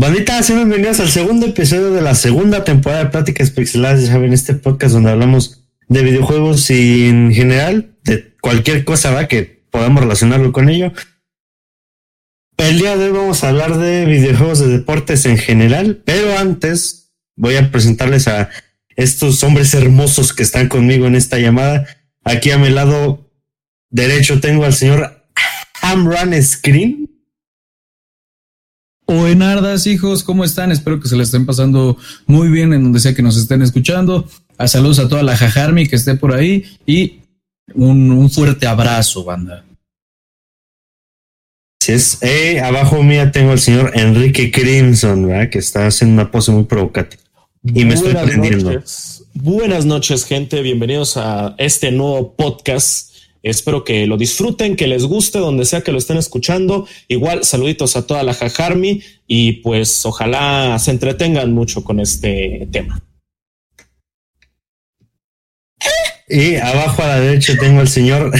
Bandita, sean bienvenidos al segundo episodio de la segunda temporada de Pláticas Pixeladas. Ya saben, este podcast donde hablamos de videojuegos y en general de cualquier cosa, ¿va?, que podamos relacionarlo con ello. El día de hoy vamos a hablar de videojuegos, de deportes en general, pero antes voy a presentarles a estos hombres hermosos que están conmigo en esta llamada. Aquí a mi lado derecho tengo al señor Amran Screen. Buenardas, hijos, ¿cómo están? Espero que se la estén pasando muy bien en donde sea que nos estén escuchando. A saludos a toda la jajarmi que esté por ahí y un fuerte abrazo, banda. Así es. Abajo mía tengo al señor Enrique Crimson, ¿verdad?, que está haciendo una pose muy provocativa. Y me estoy prendiendo. Buenas noches, gente. Bienvenidos a este nuevo podcast. Espero que lo disfruten, que les guste donde sea que lo estén escuchando. Igual, saluditos a toda la jajarmi y pues ojalá se entretengan mucho con este tema. Y abajo a la derecha tengo al señor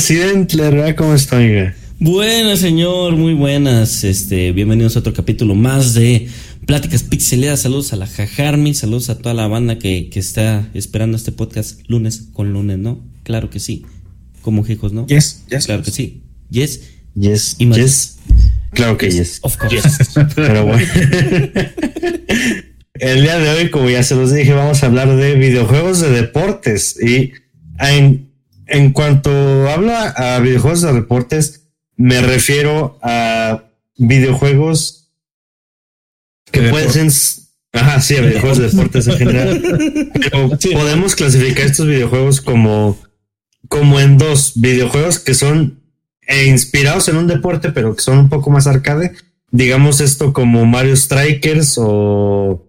Sidentler, ¿verdad? ¿Cómo está, amiga? Buenas, señor, muy buenas. Bienvenidos a otro capítulo más de Pláticas Pixeleadas. Saludos a la jajarmi, saludos a toda la banda que está esperando este podcast lunes con lunes, ¿no? Claro que sí. Como hijos, ¿no? Yes, yes. Claro que sí. Yes. Yes. Y más. Yes. Claro que yes. Of course. Yes. Pero bueno. El día de hoy, como ya se los dije, vamos a hablar de videojuegos de deportes. Y en cuanto habla a videojuegos de deportes, me refiero a videojuegos que pueden ser, ajá, sí, videojuegos de deportes en general. Pero sí, podemos clasificar estos videojuegos como en dos: videojuegos que son inspirados en un deporte, pero que son un poco más arcade. Digamos esto como Mario Strikers o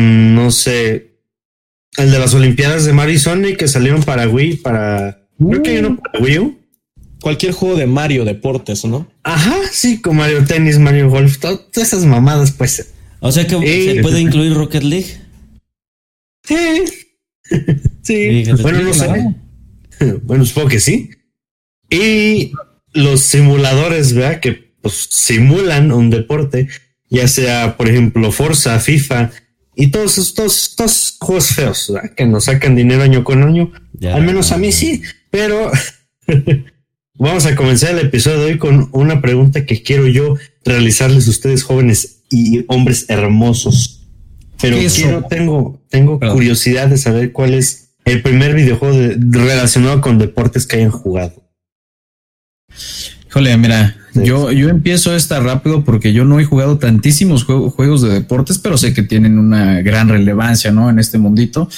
no sé, el de las Olimpiadas de Mario y Sony que salieron para Wii, creo que hay uno para Wii U. Cualquier juego de Mario Deportes, ¿no? Ajá, sí, como Mario Tenis, Mario Golf, todas esas mamadas, pues. O sea que se puede incluir Rocket League. Sí. Sí. Bueno, no sé. Bueno, supongo que sí. Y los simuladores, ¿verdad?, que pues simulan un deporte, ya sea, por ejemplo, Forza, FIFA y todos estos juegos feos, ¿verdad?, que nos sacan dinero año con año. Ya, al menos a mí sí, pero... Vamos a comenzar el episodio de hoy con una pregunta que quiero yo realizarles a ustedes, jóvenes y hombres hermosos. Pero tengo curiosidad de saber cuál es el primer videojuego relacionado con deportes que hayan jugado. Híjole, mira, sí, yo empiezo esta rápido porque yo no he jugado tantísimos juegos de deportes, pero sé que tienen una gran relevancia, ¿no?, en este mundito.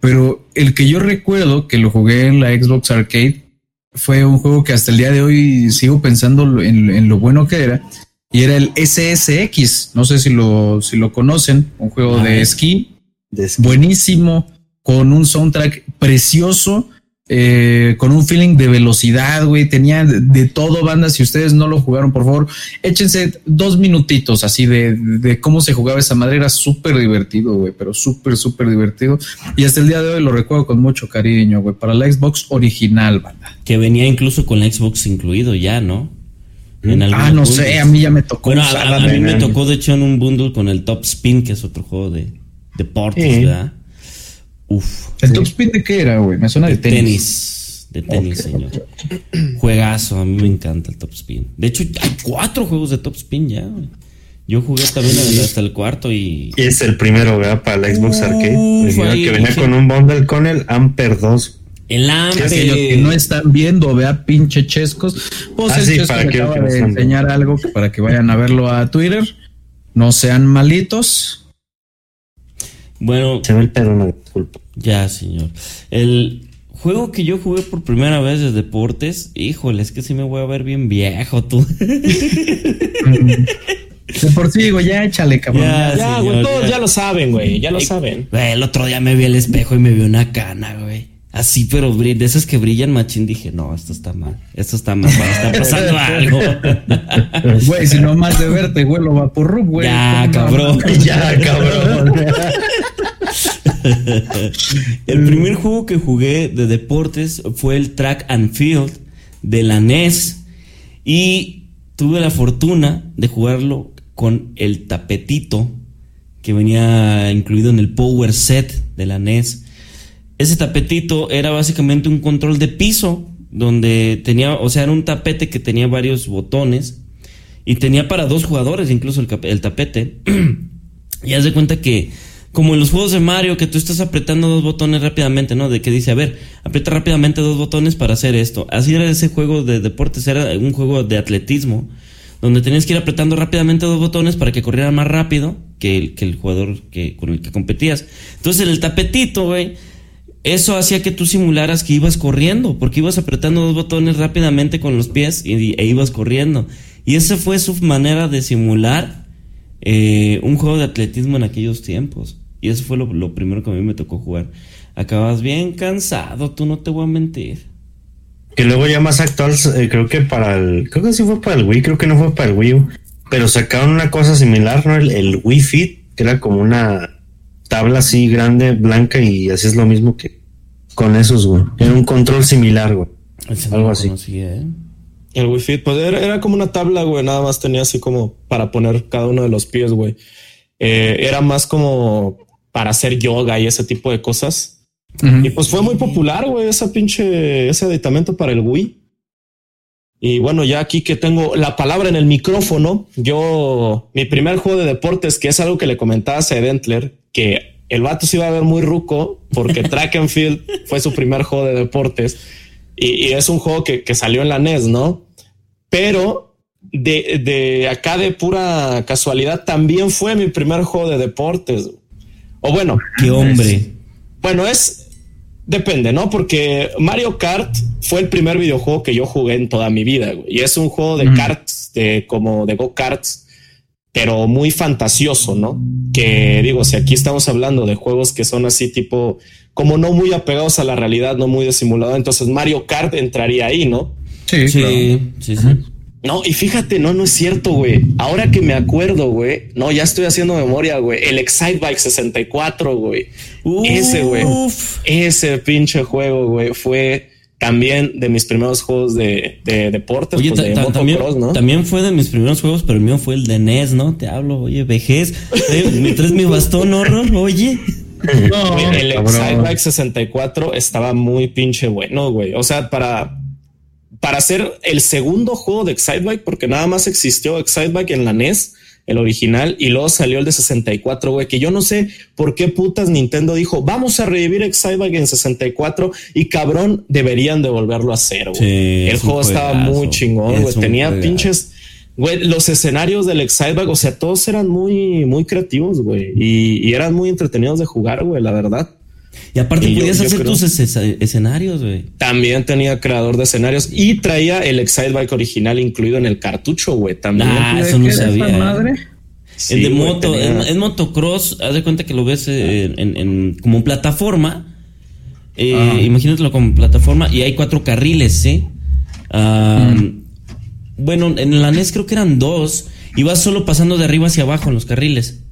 Pero el que yo recuerdo que lo jugué en la Xbox Arcade fue un juego que hasta el día de hoy sigo pensando en lo bueno que era, y era el SSX. No sé si lo conocen, un juego de esquí, buenísimo, con un soundtrack precioso, con un feeling de velocidad, güey. Tenía de todo, banda. Si ustedes no lo jugaron, por favor, échense 2 minutitos así de cómo se jugaba esa madre. Era súper divertido, güey, pero súper, súper divertido. Y hasta el día de hoy lo recuerdo con mucho cariño, güey, para la Xbox original, banda. Que venía incluso con la Xbox incluido ya, ¿no? No sé, a mí ya me tocó. Bueno, a mí me tocó, de hecho, en un bundle con el Top Spin, que es otro juego de deportes, ¿verdad? Uf. ¿El Top Spin de qué era, güey? Me suena de tenis. Señor. Okay. Juegazo, a mí me encanta el Top Spin. De hecho, hay 4 juegos de Top Spin ya, güey. Yo jugué hasta el 4 y... Es el primero, ¿verdad?, para la Xbox Arcade. Que venía con un bundle con el Amper 2. El Amper. Aquellos que no están viendo, vea, pinche chescos. Pues el chesco me acaba de enseñar algo para que vayan a verlo a Twitter. No sean malitos. Bueno, se ve el pedo, no disculpa. Ya, señor. El juego que yo jugué por primera vez de deportes, híjole, es que sí me voy a ver bien viejo, tú. De por sí, güey, ya échale, cabrón. Ya, güey, todos ya lo saben, güey, ya lo saben. El otro día me vi al espejo y me vi una cana, güey. Así, pero de esas que brillan, machín, dije, no, esto está mal, está pasando algo. Güey, si no más de verte, güey, lo va por rub, güey. Ya, cabrón. El primer juego que jugué de deportes fue el Track and Field de la NES. Y tuve la fortuna de jugarlo con el tapetito que venía incluido en el Power Set de la NES. Ese tapetito era básicamente un control de piso donde tenía, o sea, era un tapete que tenía varios botones y tenía para dos jugadores incluso el tapete. Y haz de cuenta que como en los juegos de Mario, que tú estás apretando dos botones rápidamente, ¿no? De que dice, a ver, aprieta rápidamente dos botones para hacer esto. Así era ese juego de deportes, era un juego de atletismo, donde tenías que ir apretando rápidamente dos botones para que corriera más rápido que el jugador con el que competías. Entonces en el tapetito, güey, eso hacía que tú simularas que ibas corriendo, porque ibas apretando dos botones rápidamente con los pies e ibas corriendo. Y esa fue su manera de simular un juego de atletismo en aquellos tiempos. Y eso fue lo primero que a mí me tocó jugar. Acabas bien cansado, tú, no te voy a mentir. Que luego ya más actual, creo que sí fue para el Wii, creo que no fue para el Wii U, pero sacaron una cosa similar, ¿no? El Wii Fit, que era como una tabla así grande, blanca, y así es lo mismo que con esos, güey. Era un control similar, güey. Algo así. El Wii Fit, pues era como una tabla, güey, nada más tenía así como para poner cada uno de los pies, güey. Era más como para hacer yoga y ese tipo de cosas. Uh-huh. Y pues fue muy popular, güey, ese aditamento para el Wii. Y bueno, ya aquí que tengo la palabra en el micrófono, mi primer juego de deportes, que es algo que le comentaba a Sedentler, que el vato se iba a ver muy ruco porque Track and Field fue su primer juego de deportes. Y es un juego que salió en la NES, ¿no? Pero de acá, de pura casualidad, también fue mi primer juego de deportes. O bueno, qué hombre. Bueno, depende, ¿no? Porque Mario Kart fue el primer videojuego que yo jugué en toda mi vida, güey. Y es un juego de karts, como de go-karts, pero muy fantasioso, ¿no? Que digo, si aquí estamos hablando de juegos que son así tipo, como no muy apegados a la realidad, no muy de simulado, entonces Mario Kart entraría ahí, ¿no? Sí, claro. Sí. No, y fíjate, no es cierto, güey. Ahora que me acuerdo, güey, no, ya estoy haciendo memoria, güey. El Excitebike 64, güey. Ese pinche juego, güey, fue también de mis primeros juegos de deportes. Oye, pues motocross, ¿no? También fue de mis primeros juegos, pero el mío fue el de NES, ¿no? Te hablo, oye, vejez. Me traes mi bastón, horror, oye. No, el Excitebike 64 estaba muy pinche bueno, güey. O sea, para hacer el segundo juego de Excitebike, porque nada más existió Excitebike en la NES, el original, y luego salió el de 64, güey, que yo no sé por qué putas Nintendo dijo, vamos a revivir Excitebike en 64, y cabrón, deberían de volverlo a hacer, güey. Sí, el juego estaba muy chingón, güey. Tenía pinches, güey, los escenarios del Excitebike, o sea, todos eran muy, muy creativos, güey, y eran muy entretenidos de jugar, güey, la verdad. Y aparte podías hacer tus escenarios, güey. También tenía creador de escenarios y traía el Excitebike original incluido en el cartucho, güey. También. Eso no sabía. Madre. Sí, el de moto, en motocross, haz de cuenta que lo ves como plataforma. Imagínatelo como plataforma y hay 4 carriles, ¿sí? Bueno, en la NES creo que eran 2 y vas solo pasando de arriba hacia abajo en los carriles.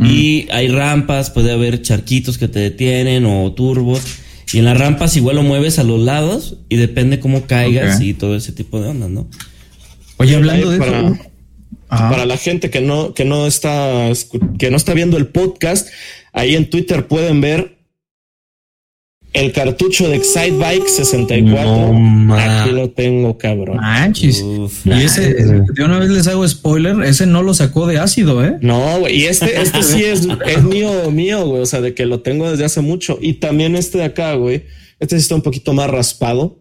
Y hay rampas, puede haber charquitos que te detienen o turbos. Y en las rampas igual lo mueves a los lados y depende cómo caigas, okay, y todo ese tipo de ondas, ¿no? Oye, hablando de eso, para la gente que no está viendo el podcast, ahí en Twitter pueden ver el cartucho de Excitebike 64. No, aquí lo tengo, cabrón. Manches. Y ese, de una vez les hago spoiler, ese no lo sacó de ácido, ¿eh? No, güey. Y este sí es mío, güey. O sea, de que lo tengo desde hace mucho. Y también este de acá, güey. Este sí está un poquito más raspado.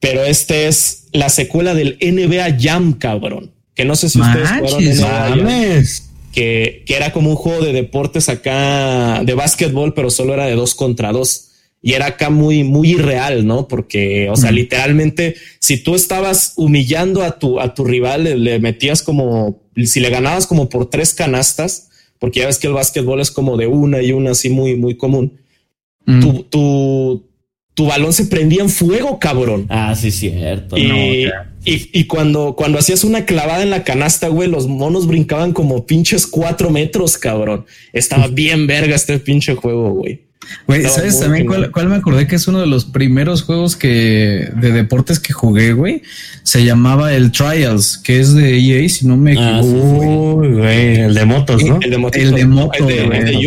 Pero este es la secuela del NBA Jam, cabrón. Que no sé si ustedes jugaron NBA Jam. Que era como un juego de deportes acá, de básquetbol, pero solo era de 2 contra 2. Y era acá muy, muy irreal, ¿no? Porque, o sea, literalmente, si tú estabas humillando a tu rival, le metías como, si le ganabas como por 3 canastas, porque ya ves que el básquetbol es como de una y una, así muy, muy común. Tu balón se prendía en fuego, cabrón. Ah, sí, cierto. Y cuando hacías una clavada en la canasta, güey, los monos brincaban como pinches 4 metros, cabrón. Estaba bien verga este pinche juego, güey. Güey, ¿sabes también cuál me acordé que es uno de los primeros juegos que de deportes que jugué, güey? Se llamaba el Trials, que es de EA, si no me equivoco. Uy, güey, el de motos, ¿no? El de motos. Es de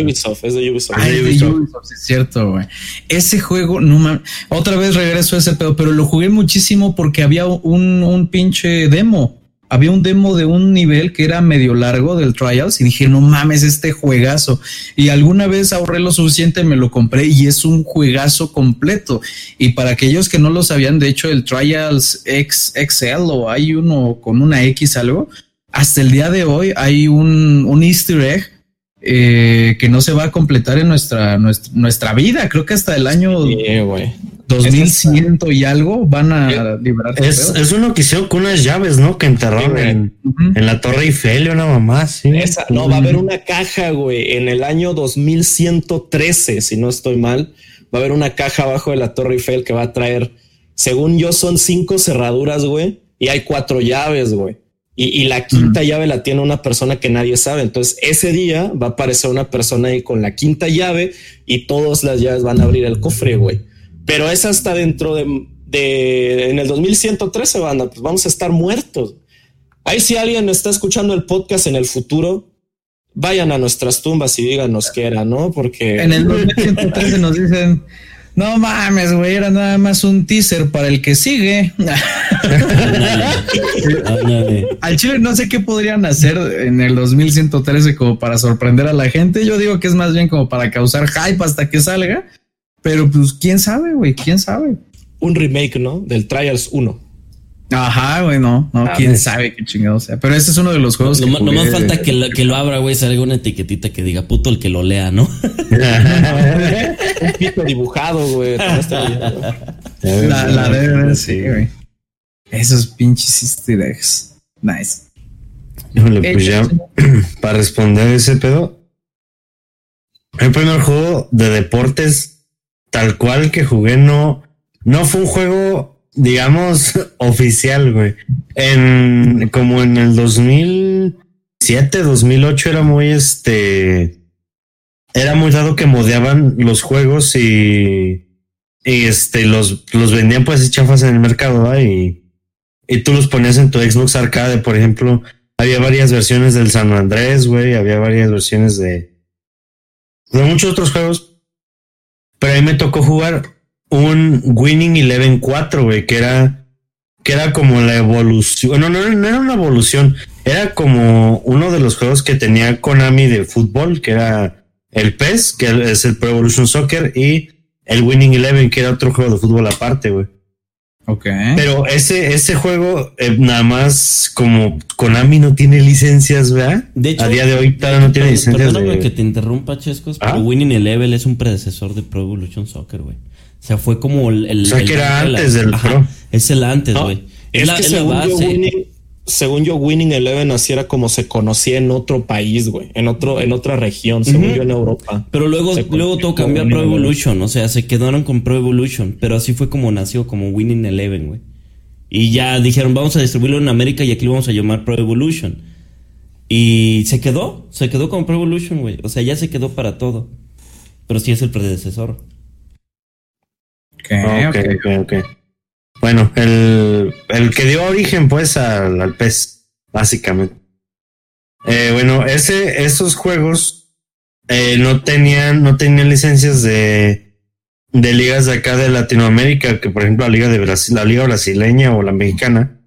Ubisoft. Ah, es de Ubisoft, es cierto, güey. Ese juego, no mames. Otra vez regreso a ese pedo, pero lo jugué muchísimo porque había un pinche demo. Había un demo de un nivel que era medio largo del Trials y dije, no mames, este juegazo. Y alguna vez ahorré lo suficiente, me lo compré y es un juegazo completo. Y para aquellos que no lo sabían, de hecho, el Trials XL o hay uno con una X algo, hasta el día de hoy hay un easter egg que no se va a completar en nuestra vida. Creo que hasta el año... Sí, güey. 2100 y algo van a liberar. Es uno que hicieron con unas llaves, ¿no? Que enterraron en la Torre Eiffel, una mamá. Sí. Esa, no, va a haber una caja, güey, en el año 2113, si no estoy mal. Va a haber una caja abajo de la Torre Eiffel que va a traer, según yo, son 5 cerraduras, güey, y hay 4 llaves, güey. Y la quinta llave la tiene una persona que nadie sabe. Entonces, ese día va a aparecer una persona ahí con la quinta llave y todas las llaves van a abrir el cofre, güey. Pero esa está dentro de en el 2113, banda, pues vamos a estar muertos. Ahí si alguien está escuchando el podcast en el futuro, vayan a nuestras tumbas y díganos qué era, ¿no? Porque en el 2113 nos dicen, no mames, güey, era nada más un teaser para el que sigue. Al chile no sé qué podrían hacer en el 2113 como para sorprender a la gente. Yo digo que es más bien como para causar hype hasta que salga. Pero pues quién sabe, güey, quién sabe. Un remake, ¿no? Del Trials 1. Ajá, güey, no, quién sabe qué chingado sea. Pero este es uno de los juegos que no más falta que lo abra, güey, salga una etiquetita que diga puto el que lo lea, ¿no? Un pito dibujado, güey. La de sí, güey. Esos pinches easter eggs. Nice. Híjole, pues ya, para responder ese pedo. El primer juego de deportes tal cual que jugué no fue un juego, digamos, oficial, güey. Como en el 2007, 2008 era muy era muy raro que modeaban los juegos y los vendían pues así chafas en el mercado, ¿verdad? Y tú los ponías en tu Xbox Arcade, por ejemplo. Había varias versiones del San Andrés, güey, había varias versiones de muchos otros juegos. Pero a mí me tocó jugar un Winning Eleven 4, güey, que era como la evolución. No era una evolución. Era como uno de los juegos que tenía Konami de fútbol, que era el PES, que es el Pro Evolution Soccer, y el Winning Eleven, que era otro juego de fútbol aparte, güey. Okay. Pero ese juego, nada más como Konami no tiene licencias, ¿verdad? De hecho, a día de hoy no tiene licencias. Perdóname que te interrumpa, Chescos, pero Winning Eleven es un predecesor de Pro Evolution Soccer, güey. O sea, fue como el que era antes del Pro. Es el antes, güey. No, según yo, Winning Eleven así era como se conocía en otro país, güey. En otra región, según yo, en Europa. Pero luego todo cambió a Pro Evolution. O sea, se quedaron con Pro Evolution. Pero así fue como nació, como Winning Eleven, güey. Y ya dijeron, vamos a distribuirlo en América y aquí lo vamos a llamar Pro Evolution. Y se quedó con Pro Evolution, güey. O sea, ya se quedó para todo. Pero sí es el predecesor. Okay. Bueno, el que dio origen, pues, al PES, básicamente. Bueno, esos juegos no tenían licencias de ligas de acá de Latinoamérica, que por ejemplo la Liga de Brasil, la Liga brasileña o la mexicana.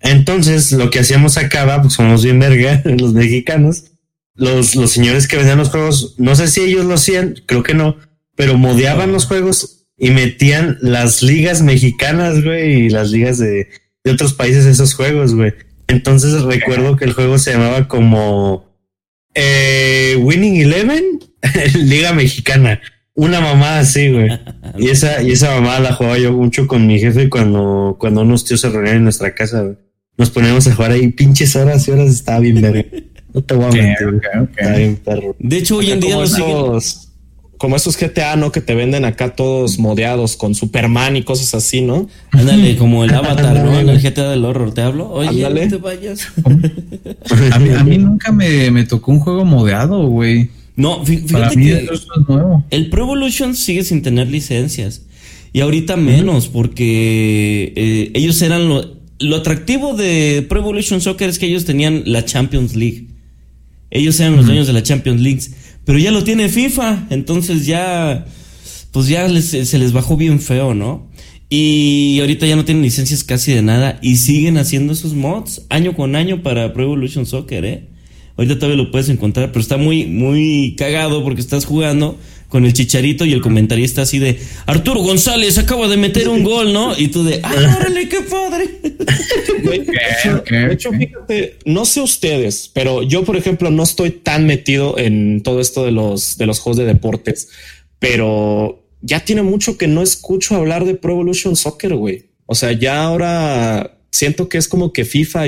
Entonces, lo que hacíamos acá, pues somos bien verga, los mexicanos. Los señores que vendían los juegos, no sé si ellos lo hacían, creo que no, pero modeaban los juegos. Y metían las ligas mexicanas, güey, y las ligas de otros países esos juegos, güey. Entonces recuerdo que el juego se llamaba como Winning Eleven, Liga Mexicana. Una mamada así, güey. Y esa mamada la jugaba yo mucho con mi jefe cuando unos tíos se reunían en nuestra casa, güey. Nos poníamos a jugar ahí pinches horas y horas, estaba bien verga. No te voy a mentir, okay. Estaba bien perro. De hecho, hoy en día como esos GTA, ¿no? Que te venden acá todos modeados con Superman y cosas así, ¿no? Ándale, como el Avatar, ¿no? En el GTA del horror, ¿te hablo? Oye, ándale. No te vayas. A mí nunca me tocó un juego modeado, güey. No, fíjate que eso es nuevo. El Pro Evolution sigue sin tener licencias. Y ahorita menos, porque ellos eran lo atractivo de Pro Evolution Soccer es que ellos tenían la Champions League. Ellos eran los dueños de la Champions League. Pero ya lo tiene FIFA. Entonces ya, pues ya se les bajó bien feo, ¿no? Y ahorita ya no tienen licencias casi de nada. Y siguen haciendo esos mods año con año para Pro Evolution Soccer, ¿eh? Ahorita todavía lo puedes encontrar, pero está muy, muy cagado porque estás jugando con el Chicharito y el comentarista así de Arturo González acaba de meter un gol, ¿no? Y tú de ¡ah, órale, qué padre! De hecho, fíjate, no sé ustedes, pero yo, por ejemplo, no estoy tan metido en todo esto de los juegos de deportes, pero ya tiene mucho que no escucho hablar de Pro Evolution Soccer, güey. O sea, ya ahora siento que es como que FIFA,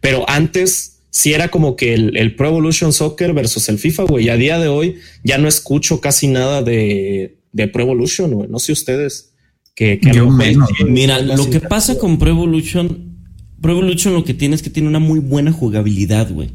pero antes... Sí, era como que el Pro Evolution Soccer versus el FIFA, güey. A día de hoy ya no escucho casi nada de Pro Evolution, güey. No sé ustedes. Mira, lo que pasa con Pro Evolution lo que tiene es que tiene una muy buena jugabilidad, güey.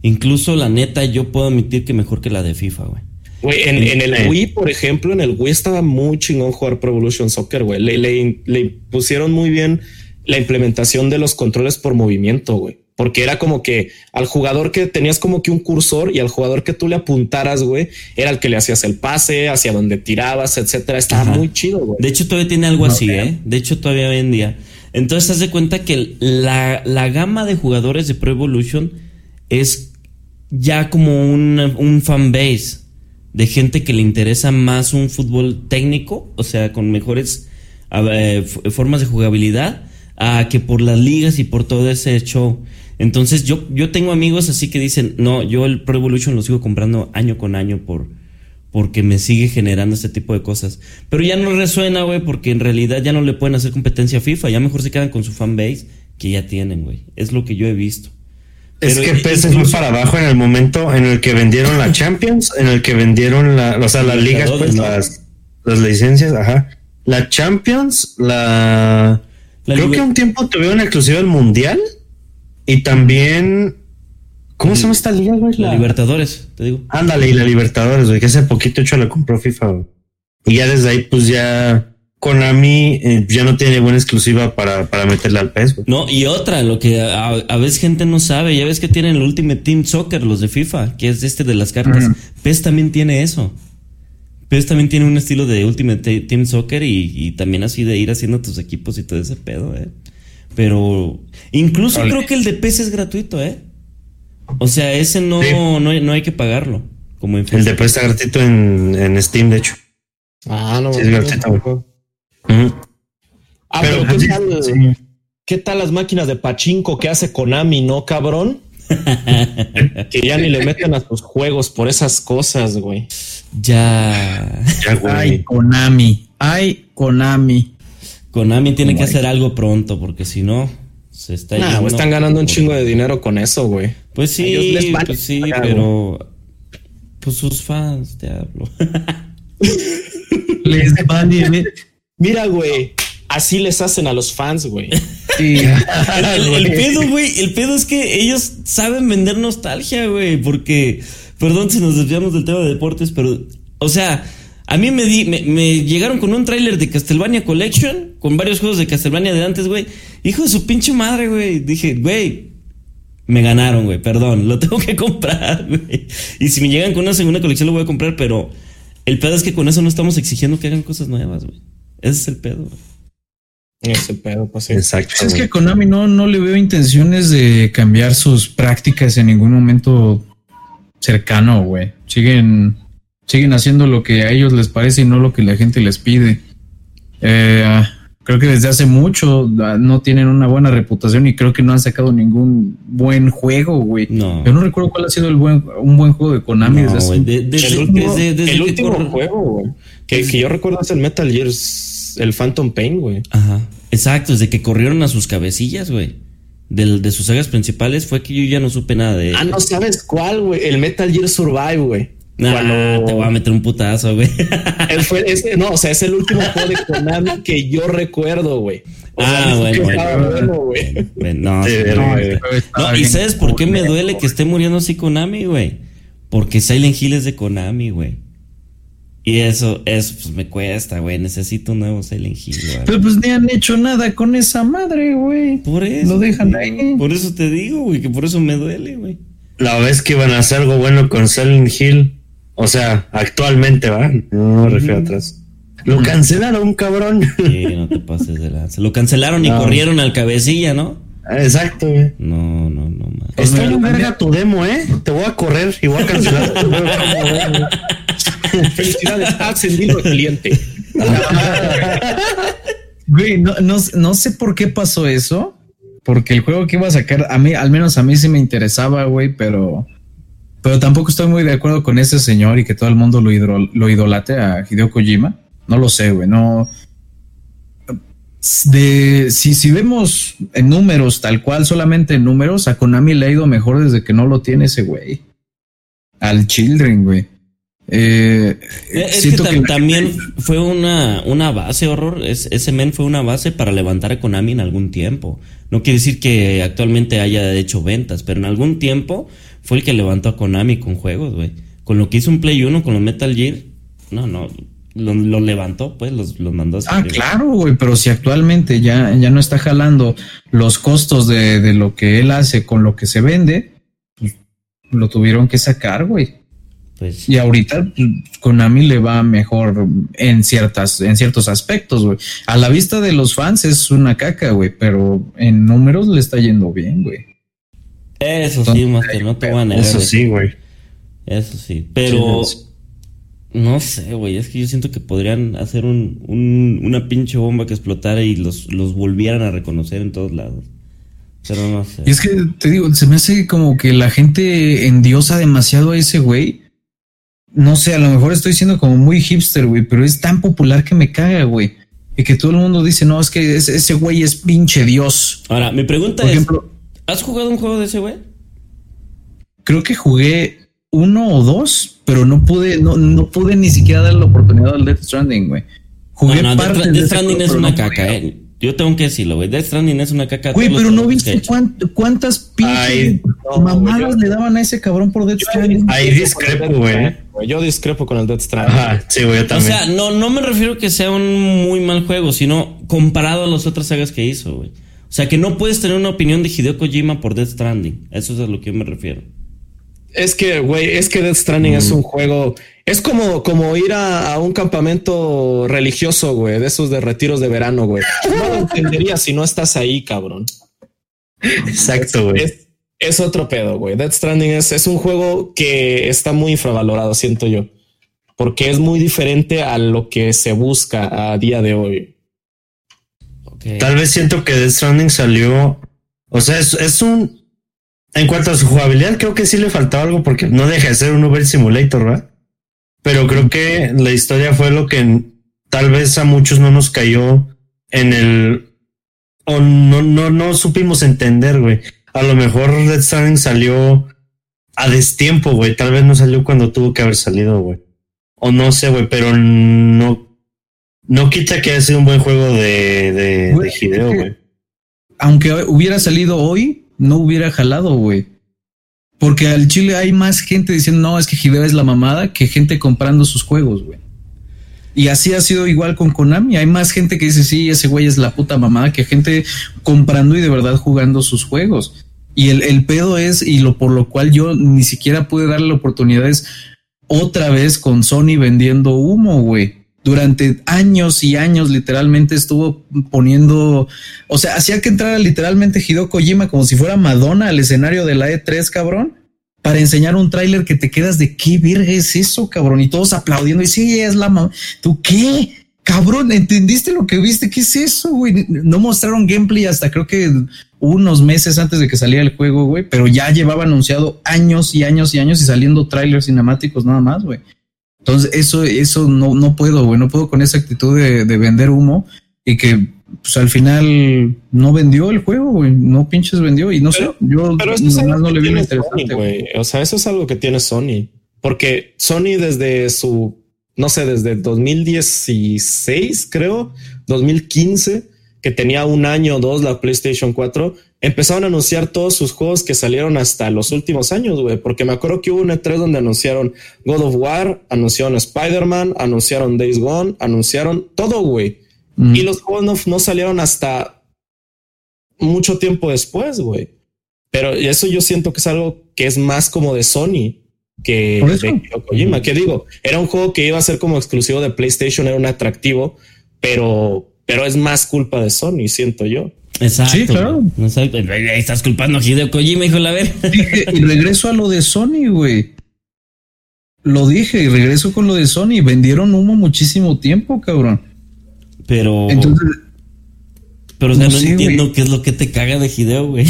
Incluso, la neta, yo puedo admitir que mejor que la de FIFA, güey. Güey, en el Wii, por ejemplo, en el Wii estaba muy chingón jugar Pro Evolution Soccer, güey. Le pusieron muy bien la implementación de los controles por movimiento, güey. Porque era como que al jugador que tenías como que un cursor y al jugador que tú le apuntaras, güey, era el que le hacías el pase, hacia donde tirabas, etcétera. Estaba muy chido, güey. De hecho, todavía tiene algo así, ¿eh? De hecho, todavía hoy en día. Entonces, haz de cuenta que la gama de jugadores de Pro Evolution es ya como un fan base de gente que le interesa más un fútbol técnico, o sea, con mejores formas de jugabilidad, a que por las ligas y por todo ese show. Entonces yo tengo amigos así que dicen, no, yo el Pro Evolution lo sigo comprando año con año porque me sigue generando este tipo de cosas. Pero ya no resuena, güey, porque en realidad ya no le pueden hacer competencia a FIFA. Ya mejor se quedan con su fanbase que ya tienen, güey. Es lo que yo he visto. Es pero que PES fue para abajo en el momento en el que vendieron la Champions, en el que vendieron las ligas, pues, ¿no? las licencias, ajá. La Champions, creo que un tiempo tuvieron exclusiva el Mundial. Y también, ¿cómo se llama esta liga, güey? La Libertadores, te digo. Ándale, y la Libertadores, güey, que hace poquito la compró FIFA, güey. Y ya desde ahí, pues ya Konami ya no tiene buena exclusiva para meterle al PES, güey. No, y otra, lo que a veces gente no sabe, ya ves que tienen el Ultimate Team Soccer, los de FIFA, que es de las cartas. PES también tiene eso. PES también tiene un estilo de Ultimate Team Soccer y también así de ir haciendo tus equipos y todo ese pedo, Pero incluso creo que el de PES es gratuito, O sea, ese no hay que pagarlo. Como en el de PES está gratuito en Steam, de hecho. Ah, no. Sí, es gratuito. Ah, pero ¿qué tal las máquinas de pachinko que hace Konami, no, cabrón? Que ya ni le meten a sus juegos por esas cosas, güey. Ya, güey. Ay, Konami. Konami tiene que hacer algo pronto, porque si no, se está yendo. No, están ganando un chingo de dinero con eso, güey. Pues sí, pero... Pues sus fans, te hablo. Les vale. Mira, güey, así les hacen a los fans, güey. Sí. El pedo es que ellos saben vender nostalgia, güey, porque... Perdón si nos desviamos del tema de deportes, pero... O sea... A mí me llegaron con un tráiler de Castlevania Collection, con varios juegos de Castlevania de antes, güey. Hijo de su pinche madre, güey. Dije, güey, me ganaron, güey, perdón, lo tengo que comprar, güey. Y si me llegan con una segunda colección, lo voy a comprar, pero el pedo es que con eso no estamos exigiendo que hagan cosas nuevas, güey. Ese es el pedo, güey. Ese pedo, pues sí. Exacto. Pues es que Konami no le veo intenciones de cambiar sus prácticas en ningún momento cercano, güey. Siguen haciendo lo que a ellos les parece y no lo que la gente les pide. Creo que desde hace mucho no tienen una buena reputación y creo que no han sacado ningún buen juego, güey. No. Yo no recuerdo cuál ha sido un buen juego de Konami. No, desde el último juego, güey, que yo recuerdo es el Metal Gear, el Phantom Pain, güey. Ajá, exacto, desde que corrieron a sus cabecillas, güey. De sus sagas principales fue que yo ya no supe nada de... Ah, no sabes cuál, güey, el Metal Gear Survive, güey. Te voy a meter un putazo, güey. Es el último juego de Konami que yo recuerdo, güey. Bueno, no, ¿y sabes por qué me duele que esté muriendo así Konami, güey? Porque Silent Hill es de Konami, güey. Y eso pues me cuesta, güey. Necesito un nuevo Silent Hill, güey. Pero pues ni han hecho nada con esa madre, güey. Por eso. Lo dejan ahí. Por eso te digo, güey, que por eso me duele, güey. La vez que iban a hacer algo bueno con Silent Hill, o sea, actualmente, ¿va? No me refiero atrás. Lo cancelaron, cabrón. Sí, no te pases de lanza. Lo cancelaron y corrieron al cabecilla, ¿no? Exacto, güey. No, man. Está muy verga tu demo, ¿eh? Te voy a correr y voy a cancelar tu demo. Felicidades, ha ascendido el cliente. Güey, no sé por qué pasó eso. Porque el juego que iba a sacar, a mí, al menos a mí sí me interesaba, güey, pero tampoco estoy muy de acuerdo con ese señor y que todo el mundo lo idolate a Hideo Kojima. No lo sé, güey, no. Si vemos en números, tal cual, solamente en números, a Konami le ha ido mejor desde que no lo tiene ese güey. Al Children, güey. Es que también fue una base, horror. Ese men fue una base para levantar a Konami en algún tiempo. No quiere decir que actualmente haya hecho ventas, pero en algún tiempo fue el que levantó a Konami con juegos, güey. Con lo que hizo un Play 1, con los Metal Gear, no. Lo levantó, pues, los mandó. Claro, güey, pero si actualmente ya no está jalando los costos de lo que él hace con lo que se vende, pues lo tuvieron que sacar, güey. Pues, y ahorita Konami le va mejor en ciertos aspectos, güey. A la vista de los fans es una caca, güey, pero en números le está yendo bien, güey. Eso. Entonces, sí, más que no te van a negar. Eso sí, güey. Eso sí, pero... Sí, no sé, güey, es que yo siento que podrían hacer una pinche bomba que explotara y los volvieran a reconocer en todos lados. Pero no sé. Y es que, te digo, se me hace como que la gente endiosa demasiado a ese güey. No sé, a lo mejor estoy siendo como muy hipster, güey, pero es tan popular que me caga, güey. Y que todo el mundo dice, no, es que ese güey es pinche Dios. Ahora, mi pregunta es, por ejemplo, ¿has jugado un juego de ese güey? Creo que jugué... 1 o 2, pero no pude ni siquiera dar la oportunidad al Death Stranding, güey. Jugué Death Stranding es una caca, yo tengo que decirlo, güey. Death Stranding es una caca. Güey, pero no viste cuántas pinches mamadas le daban a ese cabrón por Death Stranding. Ahí discrepo, güey. Yo discrepo con el Death Stranding. Ajá, sí, güey, también. O sea, no me refiero que sea un muy mal juego, sino comparado a las otras sagas que hizo, güey. O sea, que no puedes tener una opinión de Hideo Kojima por Death Stranding. Eso es a lo que yo me refiero. Es que, güey, Death Stranding es un juego... Es como ir a un campamento religioso, güey. De esos de retiros de verano, güey. No lo entenderías si no estás ahí, cabrón. Exacto, güey. Es otro pedo, güey. Death Stranding es un juego que está muy infravalorado, siento yo. Porque es muy diferente a lo que se busca a día de hoy. Okay. Tal vez siento que Death Stranding salió... O sea, es un... En cuanto a su jugabilidad, creo que sí le faltaba algo porque no deja de ser un Uber Simulator, ¿verdad? Pero creo que la historia fue lo que tal vez a muchos no nos cayó en el... O no supimos entender, güey. A lo mejor Death Stranding salió a destiempo, güey. Tal vez no salió cuando tuvo que haber salido, güey. O no sé, güey, pero no quita que haya sido un buen juego de Hideo, güey. Aunque hubiera salido hoy... no hubiera jalado, güey. Porque al Chile hay más gente diciendo, no, es que Hideo es la mamada, que gente comprando sus juegos, güey. Y así ha sido igual con Konami. Hay más gente que dice, sí, ese güey es la puta mamada, que gente comprando y de verdad jugando sus juegos. Y el pedo es, por lo cual yo ni siquiera pude darle oportunidades otra vez con Sony vendiendo humo, güey. Durante años y años literalmente estuvo poniendo... O sea, hacía que entrara literalmente Hideo Kojima como si fuera Madonna al escenario de la E3, cabrón, para enseñar un tráiler que te quedas de qué verga es eso, cabrón. Y todos aplaudiendo y sí, es la mamá. ¿Tú qué? Cabrón, ¿entendiste lo que viste? ¿Qué es eso, güey? No mostraron gameplay hasta creo que unos meses antes de que saliera el juego, güey. Pero ya llevaba anunciado años y años y años y saliendo trailers cinemáticos nada más, güey. Entonces, eso no puedo, güey. No puedo con esa actitud de vender humo y que, pues, al final no vendió el juego, güey. No pinches vendió. Y no sé, yo nomás no le vi lo interesante, güey. O sea, eso es algo que tiene Sony. Porque Sony desde desde 2016, creo, 2015, que tenía un año o dos la PlayStation 4, empezaron a anunciar todos sus juegos que salieron hasta los últimos años, güey. Porque me acuerdo que hubo un E3 donde anunciaron God of War, anunciaron Spider-Man, anunciaron Days Gone, anunciaron todo, güey. Y los juegos no salieron hasta mucho tiempo después, güey. Pero eso yo siento que es algo que es más como de Sony que de Kojima. Que digo, era un juego que iba a ser como exclusivo de PlayStation, era un atractivo, pero es más culpa de Sony, siento yo. Exacto. Sí, claro. Exacto. Estás culpando a Hideo Kojima, hijo de la verga. Y regreso a lo de Sony, güey. Lo dije y regreso con lo de Sony. Vendieron humo muchísimo tiempo, cabrón. Pero... entonces... pero no, o sea, no sé, entiendo, güey, qué es lo que te caga de Hideo, güey.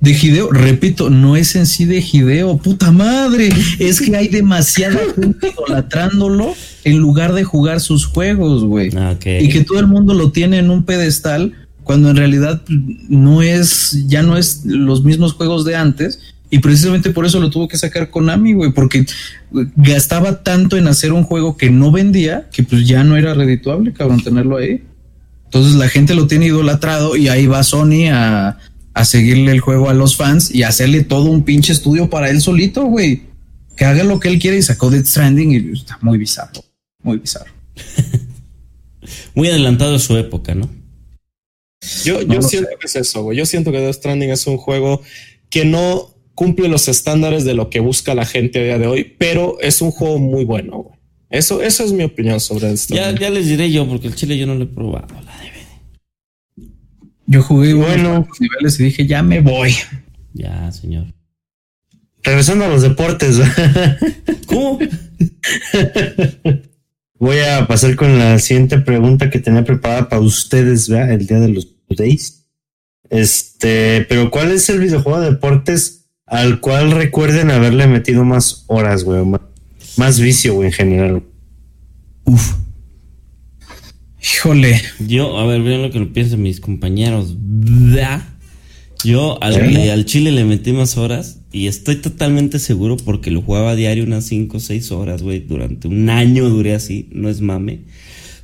De Hideo, repito, no es en sí de Hideo, puta madre. Es que hay demasiada gente idolatrándolo en lugar de jugar sus juegos, güey. Okay. Y que todo el mundo lo tiene en un pedestal cuando en realidad no es, ya no es los mismos juegos de antes. Y precisamente por eso lo tuvo que sacar Konami, güey, porque gastaba tanto en hacer un juego que no vendía, que pues ya no era redituable, cabrón, tenerlo ahí. Entonces la gente lo tiene idolatrado y ahí va Sony a seguirle el juego a los fans y hacerle todo un pinche estudio para él solito, güey. Que haga lo que él quiere y sacó Death Stranding y está muy bizarro, muy bizarro. Muy adelantado a su época, ¿no? Yo siento que es eso, güey. Yo siento que Death Stranding es un juego que no cumple los estándares de lo que busca la gente a día de hoy, pero es un juego muy bueno, güey. Eso es mi opinión sobre Death Stranding. Ya les diré yo, porque el chile yo no lo he probado, la de... yo jugué bueno los niveles y dije, ya me voy. Ya, señor. Regresando a los deportes. ¿Cómo? Voy a pasar con la siguiente pregunta que tenía preparada para ustedes, ¿verdad? El día de los days. Pero ¿cuál es el videojuego de deportes al cual recuerden haberle metido más horas, güey? Más vicio, güey, en general. Uf. Híjole. Yo, a ver, vean lo que lo piensan mis compañeros. Yo al chile le metí más horas y estoy totalmente seguro porque lo jugaba a diario unas 5 o 6 horas, güey. Durante un año duré así, no es mame.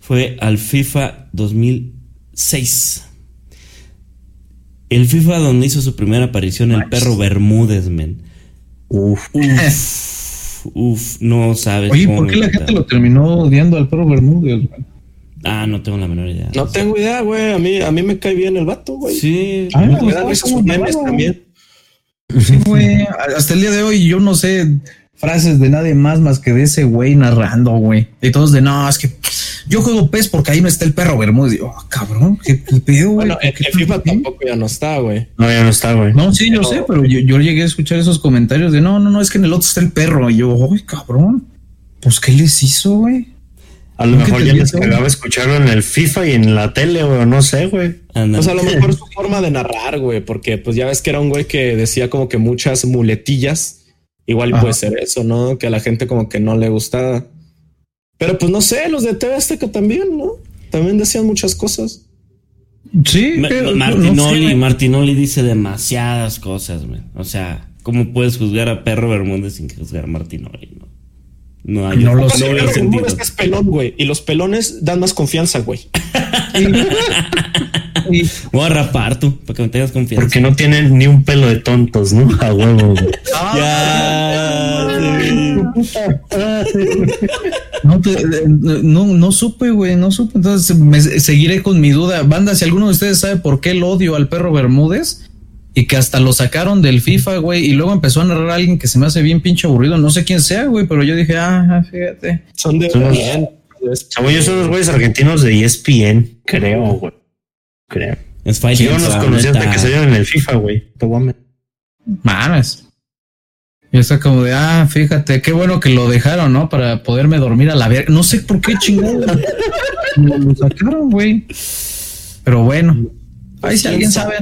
Fue al FIFA 2006. El FIFA donde hizo su primera aparición el Perro Bermúdez, men. Uf, no sabes. Oye, ¿por qué la gente lo terminó odiando al Perro Bermúdez, güey? Ah, no tengo la menor idea. No tengo idea, güey. A mí me cae bien el vato, güey. Sí. Ah, me dan esos memes también. Sí, güey. Hasta el día de hoy yo no sé frases de nadie más que de ese güey narrando, güey. Y todos de, no, es que yo juego PES porque ahí no está el Perro Bermúdez. Oh, cabrón, qué pedo, güey. Bueno, el FIFA tampoco ya no está, güey. No, ya no está, güey. No, sí, pero... yo sé, pero yo llegué a escuchar esos comentarios de, no, es que en el otro está el perro. Y yo, ay, cabrón, pues, ¿qué les hizo, güey? A lo mejor ya les cagaba escucharlo en el FIFA y en la tele, güey, no sé, güey. Pues a lo mejor su forma de narrar, güey, porque pues ya ves que era un güey que decía como que muchas muletillas. Igual puede ser eso, ¿no? Que a la gente como que no le gustaba. Pero pues no sé, los de TV Azteca también, ¿no? También decían muchas cosas. Sí. Martinoli dice demasiadas cosas, güey. O sea, ¿cómo puedes juzgar a Perro Bermúdez sin juzgar a Martinoli, no? No lo sé. Es pelón, güey. Y los pelones dan más confianza, güey. Voy a rapar tú, para que me tengas confianza. Porque no tienen ni un pelo de tontos, ¿no? A huevo, güey. Ya. No supe, güey. Entonces me seguiré con mi duda. Banda, si alguno de ustedes sabe por qué el odio al Perro Bermúdez... y que hasta lo sacaron del FIFA, güey, y luego empezó a narrar a alguien que se me hace bien pinche aburrido, no sé quién sea, güey, pero yo dije, fíjate. Son los güeyes argentinos de ESPN, creo, güey. Creo. Yo no los conocía hasta que salieron en el FIFA, güey. Mames. Y está como de, fíjate, qué bueno que lo dejaron, ¿no? Para poderme dormir a la verga. No sé por qué chingado. Lo sacaron, güey. Pero bueno. Ay, si alguien sabe.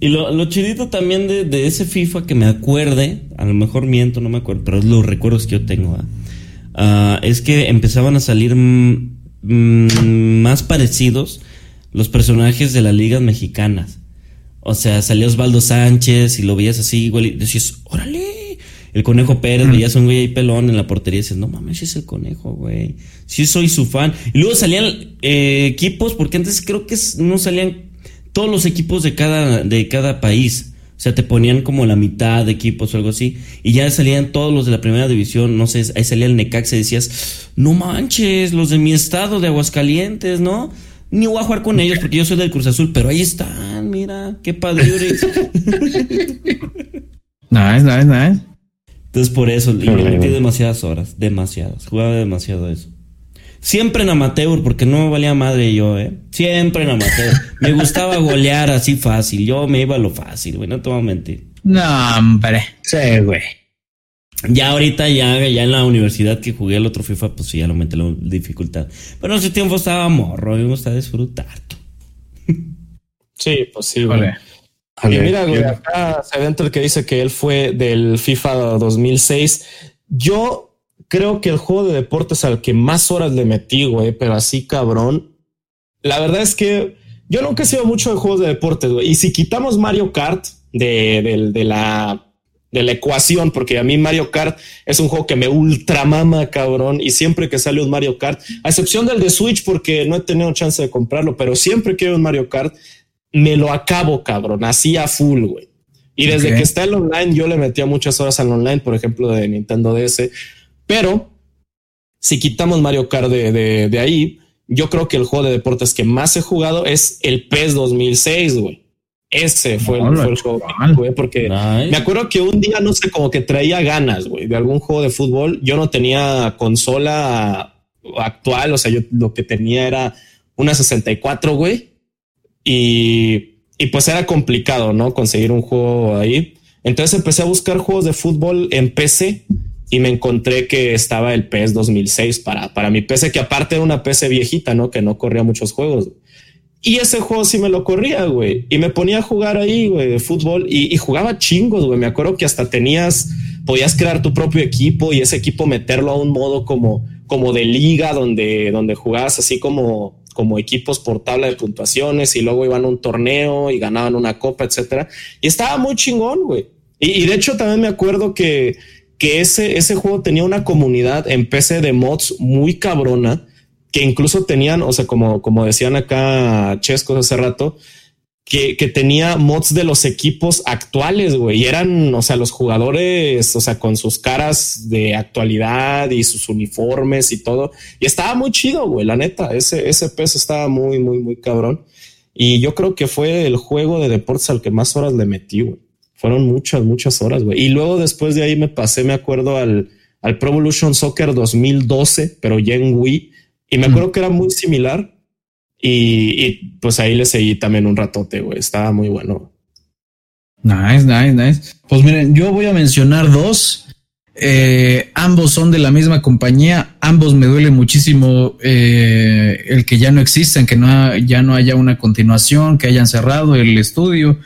Y lo chidito también de ese FIFA que me acuerde, a lo mejor miento, no me acuerdo, pero es los recuerdos que yo tengo, es que empezaban a salir más parecidos los personajes de las ligas mexicanas. O sea, salía Osvaldo Sánchez y lo veías así igual y decías, ¡órale! El Conejo Pérez, veías un güey ahí pelón en la portería y decías, no mames, sí es el Conejo, güey. Sí soy su fan. Y luego salían equipos, porque antes creo que no salían todos los equipos de cada país. O sea, te ponían como la mitad de equipos o algo así. Y ya salían todos los de la primera división. No sé, ahí salía el Necaxa y decías, no manches, los de mi estado, de Aguascalientes, ¿no? Ni voy a jugar con ellos porque yo soy del Cruz Azul. Pero ahí están, mira, qué padriures. Nice. Entonces por eso, y me metí demasiadas horas. Jugaba demasiado eso. Siempre en amateur, porque no me valía madre yo, Siempre en amateur. Me gustaba golear así fácil. Yo me iba a lo fácil, güey. No te voy a mentir. No, hombre. Sí, güey. Ya ahorita, ya en la universidad que jugué el otro FIFA, pues sí, ya lo aumenté la dificultad. Pero en ese tiempo estaba morro. Me gusta disfrutar. Sí, pues sí, güey. Y mira, güey, acá se adentra el que dice que él fue del FIFA 2006. Yo... creo que el juego de deportes al que más horas le metí, güey, pero así cabrón. La verdad es que yo nunca he sido mucho de juegos de deportes, güey. Y si quitamos Mario Kart de la ecuación, porque a mí Mario Kart es un juego que me ultramama, cabrón. Y siempre que sale un Mario Kart, a excepción del de Switch, porque no he tenido chance de comprarlo, pero siempre que veo un Mario Kart, me lo acabo, cabrón, así a full, güey. Y desde que está el online, yo le metía muchas horas al online, por ejemplo, de Nintendo DS. Pero si quitamos Mario Kart de ahí, yo creo que el juego de deportes que más he jugado es el PES 2006, güey. Ese fue el juego que jugué, porque me acuerdo que un día, no sé, como que traía ganas, güey, de algún juego de fútbol. Yo no tenía consola actual, o sea, yo lo que tenía era una 64, güey. Y pues era complicado, ¿no? Conseguir un juego ahí. Entonces empecé a buscar juegos de fútbol en PC. Y me encontré que estaba el PES 2006 para mi PC, que aparte era una PC viejita, ¿no? Que no corría muchos juegos. Y ese juego sí me lo corría, güey. Y me ponía a jugar ahí, güey, de fútbol. Y jugaba chingos, güey. Me acuerdo que hasta podías crear tu propio equipo y ese equipo meterlo a un modo como de liga, donde jugabas así como equipos por tabla de puntuaciones y luego iban a un torneo y ganaban una copa, etcétera. Y estaba muy chingón, güey. Y de hecho también me acuerdo que ese juego tenía una comunidad en PC de mods muy cabrona, que incluso tenían, o sea, como decían acá Chescos hace rato, que tenía mods de los equipos actuales, güey, y eran, o sea, los jugadores, o sea, con sus caras de actualidad y sus uniformes y todo, y estaba muy chido, güey, la neta, ese PS estaba muy, muy, muy cabrón, y yo creo que fue el juego de deportes al que más horas le metí, güey. Fueron muchas, muchas horas, güey. Y luego después de ahí me pasé, me acuerdo, al Pro Evolution Soccer 2012, pero ya en Wii. Y me acuerdo que era muy similar. Y pues ahí le seguí también un ratote, güey. Estaba muy bueno. Nice. Pues miren, yo voy a mencionar dos. Ambos son de la misma compañía. Ambos me duele muchísimo el que ya no existan, que ya no haya una continuación, que hayan cerrado el estudio.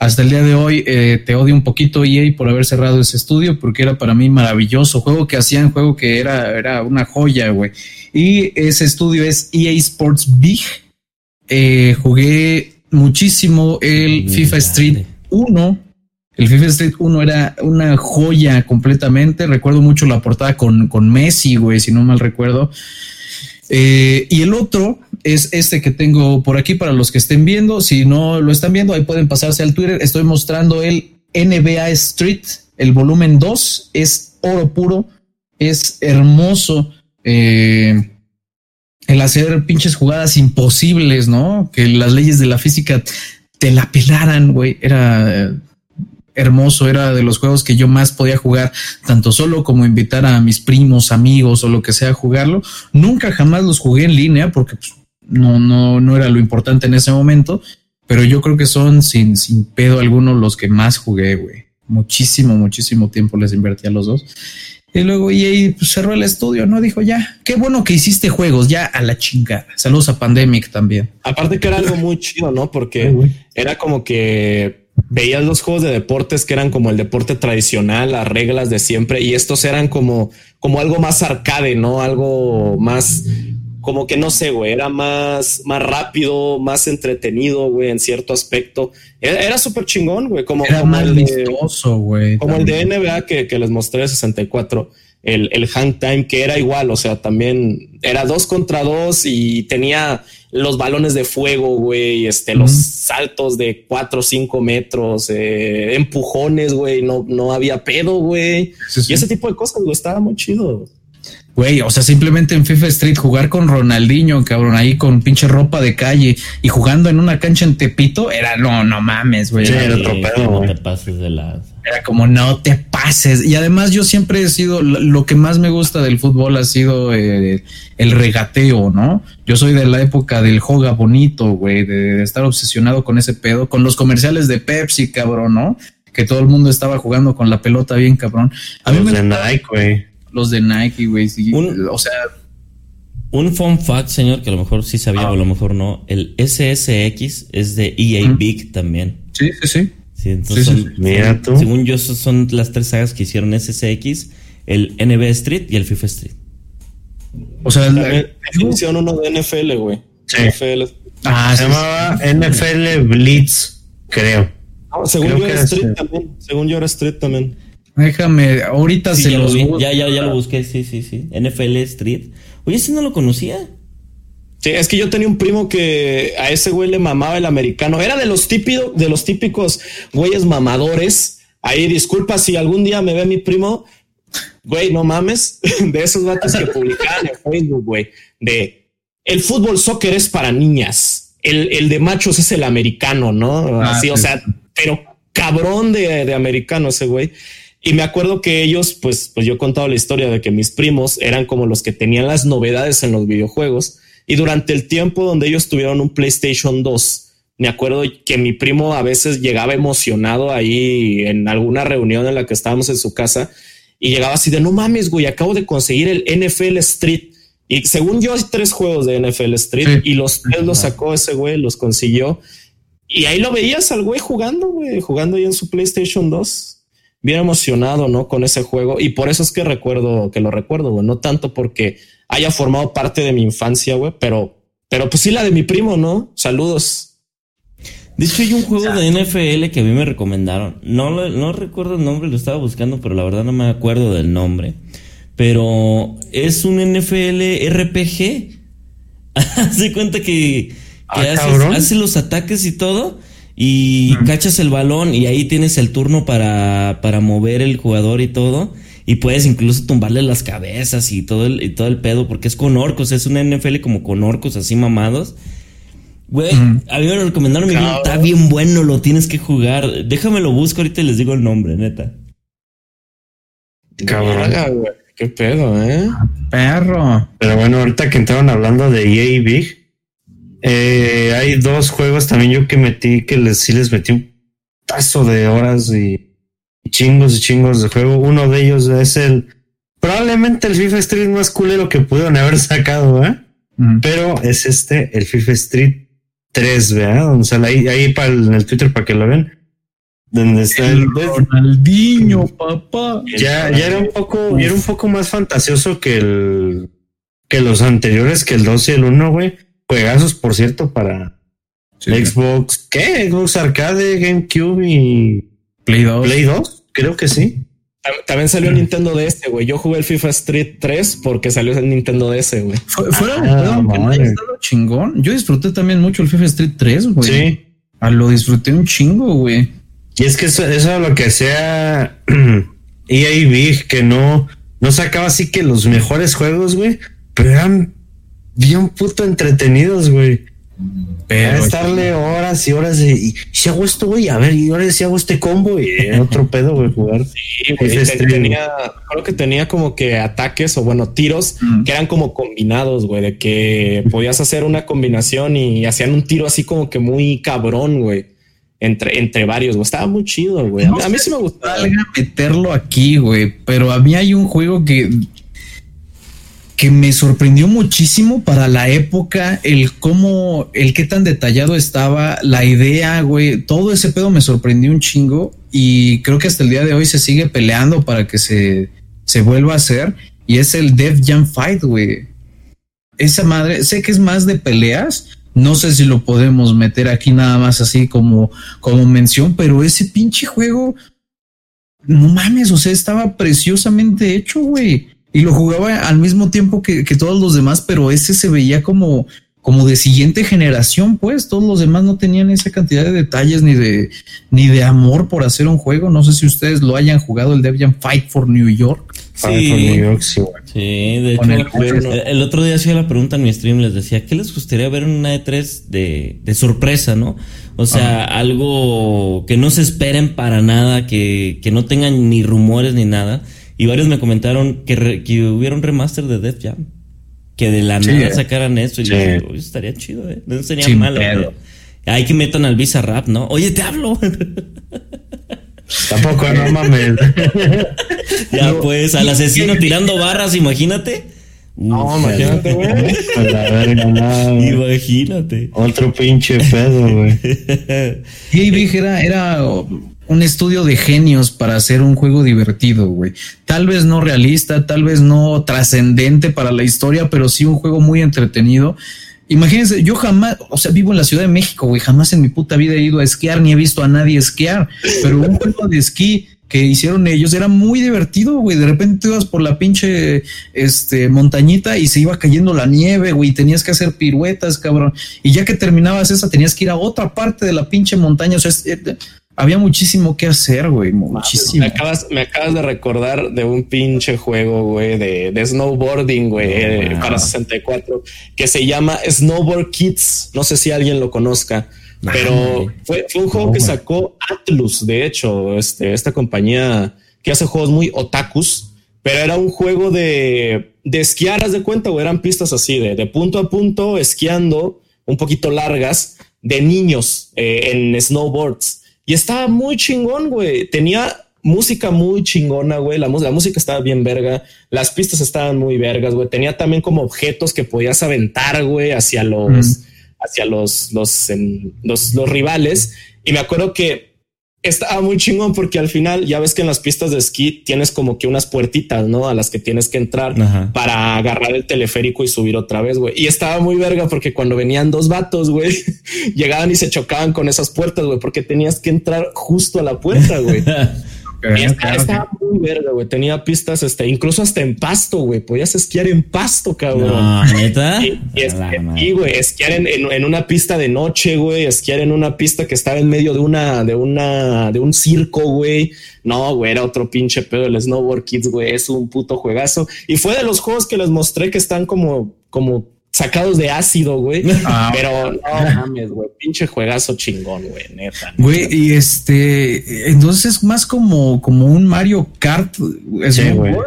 Hasta el día de hoy te odio un poquito, EA, por haber cerrado ese estudio, porque era para mí maravilloso. Juego que era una joya, güey. Y ese estudio es EA Sports Big. Jugué muchísimo el FIFA Street 1. El FIFA Street 1 era una joya completamente. Recuerdo mucho la portada con Messi, güey, si no mal recuerdo. Y el otro es este que tengo por aquí para los que estén viendo. Si no lo están viendo, ahí pueden pasarse al Twitter. Estoy mostrando el NBA Street, el volumen 2. Es oro puro, es hermoso. El hacer pinches jugadas imposibles, ¿no? Que las leyes de la física te la pelaran, güey. Era hermoso, era de los juegos que yo más podía jugar, tanto solo como invitar a mis primos, amigos o lo que sea a jugarlo. Nunca jamás los jugué en línea porque pues, no era lo importante en ese momento, pero yo creo que son sin pedo alguno los que más jugué, güey. Muchísimo tiempo les invertí a los dos. Y luego EA pues, cerró el estudio, ¿no? Dijo ya, qué bueno que hiciste juegos, ya a la chingada. Saludos a Pandemic también. Aparte que era algo muy chido, ¿no? Porque era como que veías los juegos de deportes que eran como el deporte tradicional, las reglas de siempre, y estos eran como algo más arcade, ¿no? Algo más... como que no sé, güey, era más rápido, más entretenido, güey, en cierto aspecto. Era súper chingón, güey. Era más vistoso, güey. Como el de NBA que les mostré de 64. el hang time, que era igual, o sea, también era 2 contra 2 y tenía los balones de fuego, güey, los saltos de 4 o 5 metros, empujones, güey, no había pedo, güey. Sí, sí. Y ese tipo de cosas, güey, estaba muy chido. Güey, o sea, simplemente en FIFA Street jugar con Ronaldinho, cabrón, ahí con pinche ropa de calle y jugando en una cancha en Tepito, era no mames, güey. Sí, era otro pedo, güey. No te pases de la... Era como no te pases. Y además yo siempre he sido, lo que más me gusta del fútbol ha sido el regateo, ¿no? Yo soy de la época del joga bonito, güey, de estar obsesionado con ese pedo, con los comerciales de Pepsi, cabrón, ¿no? Que todo el mundo estaba jugando con la pelota bien, cabrón. A mí me gustaba Nike, güey. Los de Nike, güey, sí. O sea, un fun fact, señor, que a lo mejor sí sabía o a lo mejor no. El SSX es de EA Big también. Sí, sí, sí. Sí, entonces mira tú. Según yo, son las 3 sagas que hicieron SSX, el NFL Street y el FIFA Street. O sea, hicieron uno de NFL, güey. Sí. Ah, se llamaba NFL Blitz, creo. No, según yo era Street también. Déjame, ahorita sí, se los busco. Ya lo busqué, sí. NFL Street. Oye, ¿ese no lo conocía? Sí, es que yo tenía un primo que a ese güey le mamaba el americano. Era de los típicos güeyes mamadores. Ahí, disculpa si algún día me ve mi primo. Güey, no mames. De esos vatos que publicaban en Facebook, güey. De el fútbol soccer es para niñas. El de machos es el americano, ¿no? Así, sí. O sea, pero cabrón de americano ese güey. Y me acuerdo que ellos, pues yo he contado la historia de que mis primos eran como los que tenían las novedades en los videojuegos. Y durante el tiempo donde ellos tuvieron un PlayStation 2, me acuerdo que mi primo a veces llegaba emocionado ahí en alguna reunión en la que estábamos en su casa y llegaba así de no mames, güey, acabo de conseguir el NFL Street. Y según yo hay 3 juegos de NFL Street, sí. Y los 3 los sacó ese güey, los consiguió. Y ahí lo veías al güey, jugando ahí en su PlayStation 2. Bien emocionado, ¿no? Con ese juego. Y por eso es que lo recuerdo, güey. No tanto porque haya formado parte de mi infancia, güey. Pero pues sí, la de mi primo, ¿no? Saludos. De hecho, hay un juego de NFL que a mí me recomendaron. No recuerdo el nombre, lo estaba buscando, pero la verdad no me acuerdo del nombre. Pero es un NFL RPG. Hace cuenta que hace los ataques y todo. Y cachas el balón y ahí tienes el turno para mover el jugador y todo. Y puedes incluso tumbarle las cabezas y todo el pedo, porque es con orcos, es una NFL como con orcos así mamados. Güey, a mí me lo recomendaron, me dijeron, está bien bueno, lo tienes que jugar. Déjame lo busco ahorita y les digo el nombre, neta. Cabrón, güey, qué pedo, perro. Pero bueno, ahorita que entraron hablando de EA Big, hay 2 juegos también yo que metí, que les metí un tazo de horas y chingos de juego. Uno de ellos es probablemente el FIFA Street más culero que pudieron haber sacado, pero es el FIFA Street 3, ¿verdad? O sea, ahí en el Twitter para que lo vean. Donde está el Ronaldinho, papá. Ya era un poco más fantasioso que los anteriores, que el 2 y el 1, güey. Juegazos, por cierto, para Xbox. ¿Qué? Xbox Arcade, GameCube y Play 2. Play 2, creo que sí. También salió el Nintendo DS, güey. Yo jugué el FIFA Street 3 porque salió el Nintendo DS, güey. Estaba chingón. Yo disfruté también mucho el FIFA Street 3, güey. Sí. Lo disfruté un chingo, güey. Y es que eso lo que sea EA Big, que no sacaba así que los mejores juegos, güey, pero eran bien puto entretenidos, güey. Pero estarle horas y horas de, y si hago esto, güey, a ver, y ahora si hago este combo, y otro pedo, güey, jugar. Sí, güey, creo que tenía como que ataques, o bueno, tiros que eran como combinados, güey, de que podías hacer una combinación y hacían un tiro así como que muy cabrón, güey. Entre varios, güey. Estaba muy chido, güey. A mí sí me gustaba. Meterlo aquí, güey, pero a mí hay un juego que me sorprendió muchísimo para la época, el qué tan detallado estaba la idea, güey, todo ese pedo me sorprendió un chingo y creo que hasta el día de hoy se sigue peleando para que se vuelva a hacer, y es el Def Jam Fight, güey. Esa madre, sé que es más de peleas, no sé si lo podemos meter aquí nada más así como mención, pero ese pinche juego, no mames, o sea, estaba preciosamente hecho, güey. y lo jugaba al mismo tiempo que todos los demás, pero ese se veía como de siguiente generación, pues todos los demás no tenían esa cantidad de detalles ni de amor por hacer un juego. No sé si ustedes lo hayan jugado, el Def Jam Fight for New York. Sí, Fight for New York, sí, bueno. Sí, de hecho, el otro día hacía la pregunta en mi stream, les decía, ¿qué les gustaría ver en una E3 de sorpresa, no? O sea, ajá, algo que no se esperen para nada, que no tengan ni rumores ni nada. Y varios me comentaron que hubiera un remaster de Def Jam. Que de la nada sacaran eso. Y yo digo, estaría chido, ¿eh? No sería sin malo. Hay que metan al Bizarrap, ¿no? Oye, te hablo. Tampoco, no mames. Ya, no, pues, al asesino tirando barras, imagínate. No, imagínate, güey. A la verga, nada. Imagínate. Otro pinche pedo, güey. Y Big era un estudio de genios para hacer un juego divertido, güey. Tal vez no realista, tal vez no trascendente para la historia, pero sí un juego muy entretenido. Imagínense, yo jamás, o sea, vivo en la Ciudad de México, güey, jamás en mi puta vida he ido a esquiar ni he visto a nadie esquiar, pero un juego de esquí que hicieron ellos era muy divertido, güey. De repente ibas por la pinche montañita y se iba cayendo la nieve, güey, tenías que hacer piruetas, cabrón, y ya que terminabas esa tenías que ir a otra parte de la pinche montaña, o sea, había muchísimo que hacer, güey, muchísimo. Me acabas de recordar de un pinche juego, güey, de snowboarding, güey, para 64, que se llama Snowboard Kids. No sé si alguien lo conozca, pero fue un juego que sacó Atlus, de hecho, esta compañía que hace juegos muy otakus, pero era un juego de esquiar, haz de cuenta, güey, eran pistas así, de punto a punto, esquiando, un poquito largas, de niños en snowboards. Y estaba muy chingón, güey. Tenía música muy chingona, güey. La música estaba bien verga. Las pistas estaban muy vergas, güey. Tenía también como objetos que podías aventar, güey, hacia los rivales. Y me acuerdo que estaba muy chingón porque al final ya ves que en las pistas de esquí tienes como que unas puertitas, ¿no? A las que tienes que entrar, ajá, para agarrar el teleférico y subir otra vez, güey. Y estaba muy verga porque cuando venían dos vatos, güey, llegaban y se chocaban con esas puertas, güey, porque tenías que entrar justo a la puerta, güey. Okay, y estaba muy verga, güey. Tenía pistas, incluso hasta en pasto, güey. Podías esquiar en pasto, cabrón. No, ¿neta? Y güey, esquiar en una pista de noche, güey. Esquiar en una pista que estaba en medio de un circo, güey. No, güey, era otro pinche pedo. El Snowboard Kids, güey, es un puto juegazo. Y fue de los juegos que les mostré que están como sacados de ácido, güey. Pero no mames, güey, pinche juegazo chingón, güey, neta. Güey, y entonces más como un Mario Kart snowboard,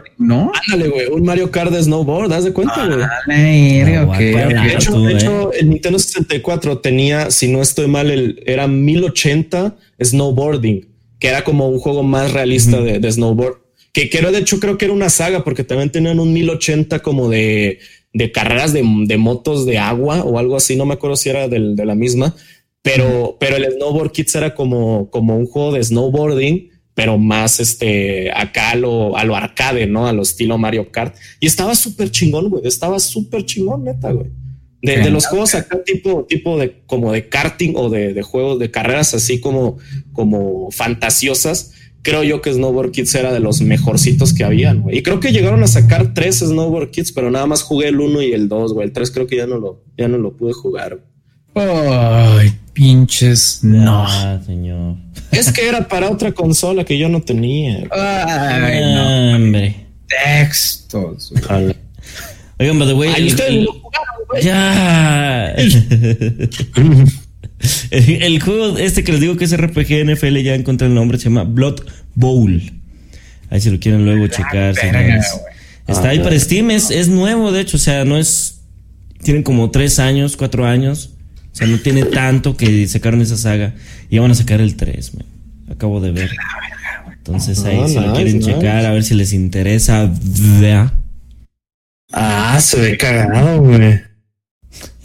sí, ¿no? Ándale, güey, un Mario Kart de snowboard, ¿das de cuenta, güey? De hecho, el Nintendo 64 tenía, si no estoy mal, era 1080 snowboarding, que era como un juego más realista de snowboard. Que era, de hecho, creo que era una saga, porque también tenían un 1080 como de carreras de motos de agua o algo así, no me acuerdo si era de la misma, pero el Snowboard Kids era como un juego de snowboarding, pero más acá a lo arcade, ¿no? A lo estilo Mario Kart. Y estaba súper chingón, güey, neta, güey. De los juegos acá tipo de como de karting o de juegos de carreras así como fantasiosas, creo yo que Snowboard Kids era de los mejorcitos que habían, güey. Y creo que llegaron a sacar 3 Snowboard Kids, pero nada más jugué el 1 y el 2, güey. El 3 creo que ya no lo pude jugar. Ay, pinches no, señor. Es que era para otra consola que yo no tenía. Ay, no, hombre. Textos, güey. Oigan, by the way, ahí ustedes lo jugaron, güey. Ya. El juego que les digo que es RPG NFL, ya encontré el nombre, se llama Blood Bowl. Ahí si lo quieren luego checar, verga, está ahí para Steam, es nuevo, de hecho, o sea, no es, tienen como 3 años, 4 años, o sea, no tiene tanto que sacaron esa saga, y van a sacar el 3, man. Acabo de ver. Entonces ahí si lo quieren checar, a ver si les interesa, vea. Se ve cagado, güey.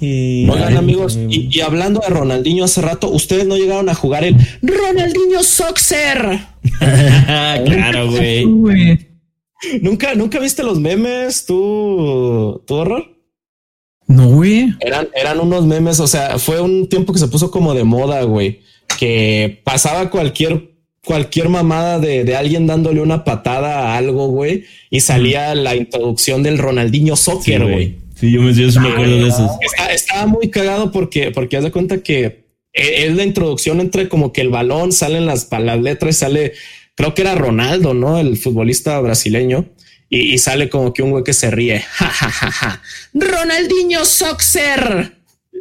Oigan, amigos, y hablando de Ronaldinho hace rato, ustedes no llegaron a jugar el Ronaldinho Soccer. Claro, güey. ¿Nunca viste los memes, tu horror? No, güey. Eran unos memes, o sea, fue un tiempo que se puso como de moda, güey, que pasaba cualquier cualquier mamada de alguien dándole una patada a algo, güey, y salía la introducción del Ronaldinho Soccer, güey. Sí, yo me acuerdo de eso. Estaba muy cagado porque haz de cuenta que es la introducción entre como que el balón, salen las letras, sale, creo que era Ronaldo, ¿no? El futbolista brasileño. Y sale como que un güey que se ríe. Ja, ja, ja, ja. Ronaldinho Soccer.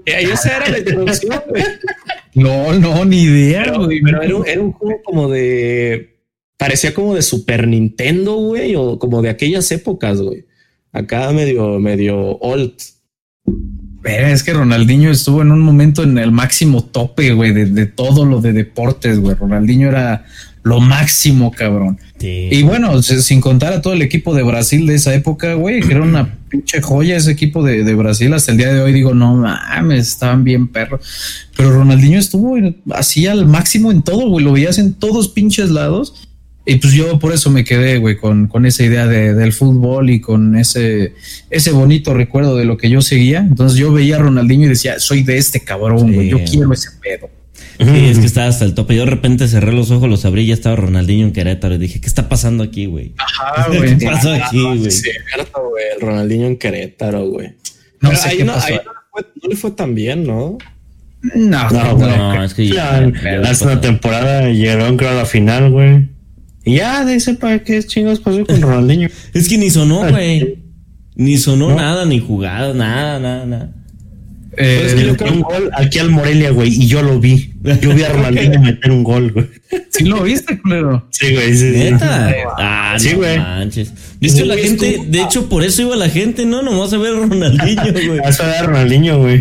Esa era la introducción, güey. No, ni idea, güey. Pero era un juego como de... Parecía como de Super Nintendo, güey, o como de aquellas épocas, güey. Acá medio old. Pero es que Ronaldinho estuvo en un momento en el máximo tope, güey, de todo lo de deportes, güey. Ronaldinho era... lo máximo, cabrón. Sí. Y bueno, sin contar a todo el equipo de Brasil de esa época, güey, que era una pinche joya ese equipo de Brasil. Hasta el día de hoy digo, no mames, estaban bien perros. Pero Ronaldinho estuvo así al máximo en todo, güey. Lo veías en todos pinches lados. Y pues yo por eso me quedé, güey, con esa idea del fútbol y con ese bonito recuerdo de lo que yo seguía. Entonces yo veía a Ronaldinho y decía, soy de este cabrón, güey, sí. Yo quiero ese pedo. Sí, es que estaba hasta el tope. Yo de repente cerré los ojos, los abrí y ya estaba Ronaldinho en Querétaro. Y dije, ¿qué está pasando aquí, güey? Ajá, güey. ¿Qué pasó aquí, güey? Cierto, güey. El Ronaldinho en Querétaro, güey. No sé qué pasó. Ahí no le fue tan bien, ¿no? No, es que ya. La temporada llegaron, creo, a la final, güey. Y ya, dice, ¿para qué chingos pasó con Ronaldinho? Es que ni sonó, güey. Ni sonó nada, ni jugado, nada. Pues es que un gol aquí al Morelia, güey, y yo lo vi. Yo vi a Ronaldinho meter un gol, güey. ¿Sí lo viste, culero? Sí, güey. Sí, ¿neta? Sí. Ah, sí, güey. No manches. ¿Viste la gente? Como... De hecho, por eso iba la gente, ¿no? Nomás a ver Ronaldinho, güey. A ver Ronaldinho, güey.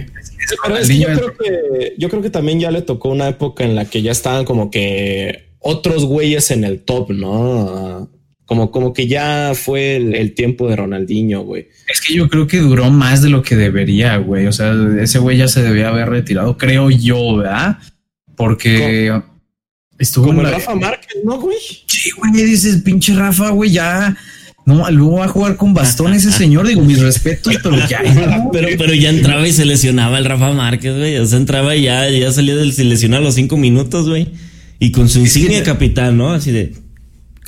Yo creo que también ya le tocó una época en la que ya estaban como que otros güeyes en el top, ¿no? Como que ya fue el tiempo de Ronaldinho, güey. Es que yo creo que duró más de lo que debería, güey. O sea, ese güey ya se debía haber retirado, creo yo, ¿verdad? Porque estuvo... Como Rafa Márquez, ¿no, güey? Sí, güey, dices, pinche Rafa, güey, ya... No, luego va a jugar con bastón ese señor, digo, mis respetos, pero ya... ¿no? Pero ya entraba y se lesionaba el Rafa Márquez, güey. O sea, entraba y ya salía del... Se lesionaba a los 5 minutos, güey. Y con su insignia capitán, ¿no? Así de...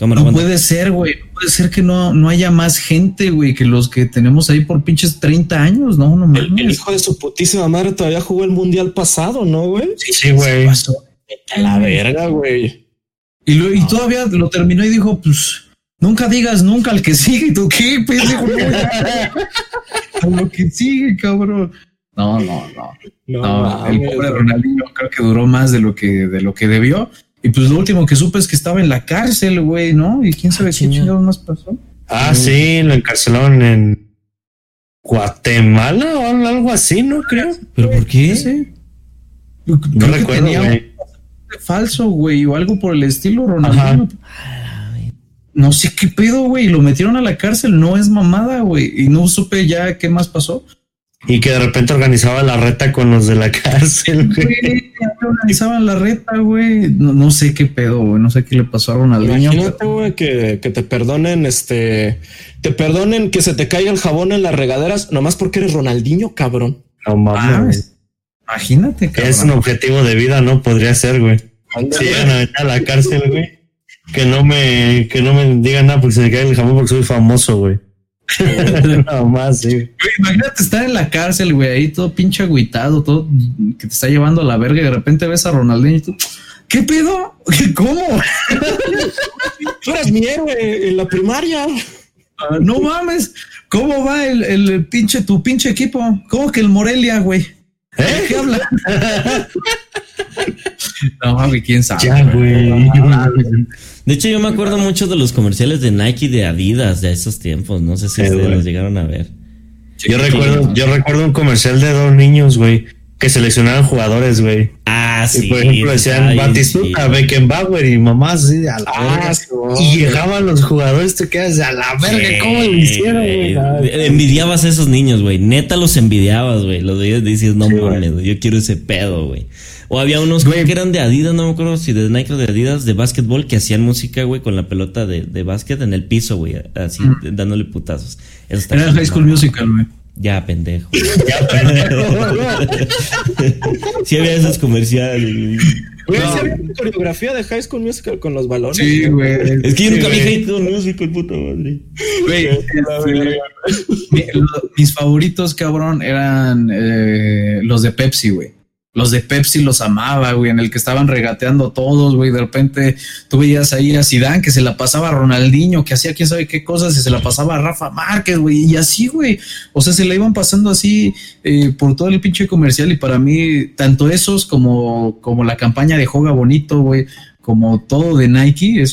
No puede ser, güey. No puede ser que no haya más gente, güey, que los que tenemos ahí por pinches 30 años, ¿no? No mames. El hijo de su putísima madre todavía jugó el mundial pasado, ¿no, güey? Sí, güey. A la verga, güey. Y todavía lo terminó y dijo, pues, nunca digas nunca al que sigue. ¿Y tú qué, pendejo? A lo que sigue, cabrón. No, el pobre Ronaldinho creo que duró más de lo que debió. Y pues lo último que supe es que estaba en la cárcel, güey, ¿no? Y quién sabe qué chingados más pasó. Sí, lo encarcelaron en Guatemala o algo así, ¿no? Creo. ¿Pero por qué? Sí. No recuerdo, güey. Falso, güey, o algo por el estilo, Ronaldinho. Ajá. No sé qué pedo, güey. Lo metieron a la cárcel, no es mamada, güey. Y no supe ya qué más pasó. Y que de repente organizaba la reta con los de la cárcel, güey. Organizaban la reta, güey. No sé qué pedo, güey. No sé qué le pasó a Ronaldinho. Imagínate, güey, que te perdonen, te perdonen que se te caiga el jabón en las regaderas, nomás porque eres Ronaldinho, cabrón. No mames. Imagínate, cabrón. Es un objetivo de vida, ¿no? Podría ser, güey. Sí, a la cárcel, güey. Que no me digan nada porque se me caiga el jabón porque soy famoso, güey. No más, sí. Güey, imagínate estar en la cárcel, güey, ahí todo pinche agüitado, todo que te está llevando a la verga y de repente ves a Ronaldinho y tú, ¿qué pedo? ¿Cómo? Tú eres mi héroe en la primaria. No mames, ¿cómo va el pinche, tu pinche equipo? ¿Cómo que el Morelia, güey? ¿Eh? ¿Qué habla? No, güey, quién sabe. Ya, güey. De hecho, yo me acuerdo mucho de los comerciales de Nike, de Adidas, de esos tiempos. No sé si ustedes los llegaron a ver. Yo recuerdo un comercial de 2 niños, güey, que seleccionaban jugadores, güey. Ah, sí. Y por ejemplo, decían Batistuta, Beckenbauer y mamás, sí, a la verga. Y llegaban los jugadores, te quedas a la verga, ¿cómo lo hicieron, güey? Envidiabas a esos niños, güey. Neta los envidiabas, güey. Los de ellos dices, no mames, yo quiero ese pedo, güey. O había unos, güey, que eran de Adidas, no me acuerdo si de Nike o de Adidas, de básquetbol, que hacían música, güey, con la pelota de básquet en el piso, güey, así, dándole putazos. Era High School Musical, güey. Ya, pendejo. Ya, pendejo. Sí había esos comerciales. Güey, no. ¿Sí había una coreografía de High School Musical con los balones? Sí, güey. Es que yo nunca vi High School Musical, puta madre. Güey, mis favoritos, cabrón, eran los de Pepsi, güey. Los de Pepsi los amaba, güey, en el que estaban regateando todos, güey. De repente tú veías ahí a Zidane, que se la pasaba a Ronaldinho, que hacía quién sabe qué cosas, y se la pasaba a Rafa Márquez, güey. Y así, güey. O sea, se la iban pasando así por todo el pinche comercial. Y para mí, tanto esos como la campaña de Joga Bonito, güey, como todo de Nike,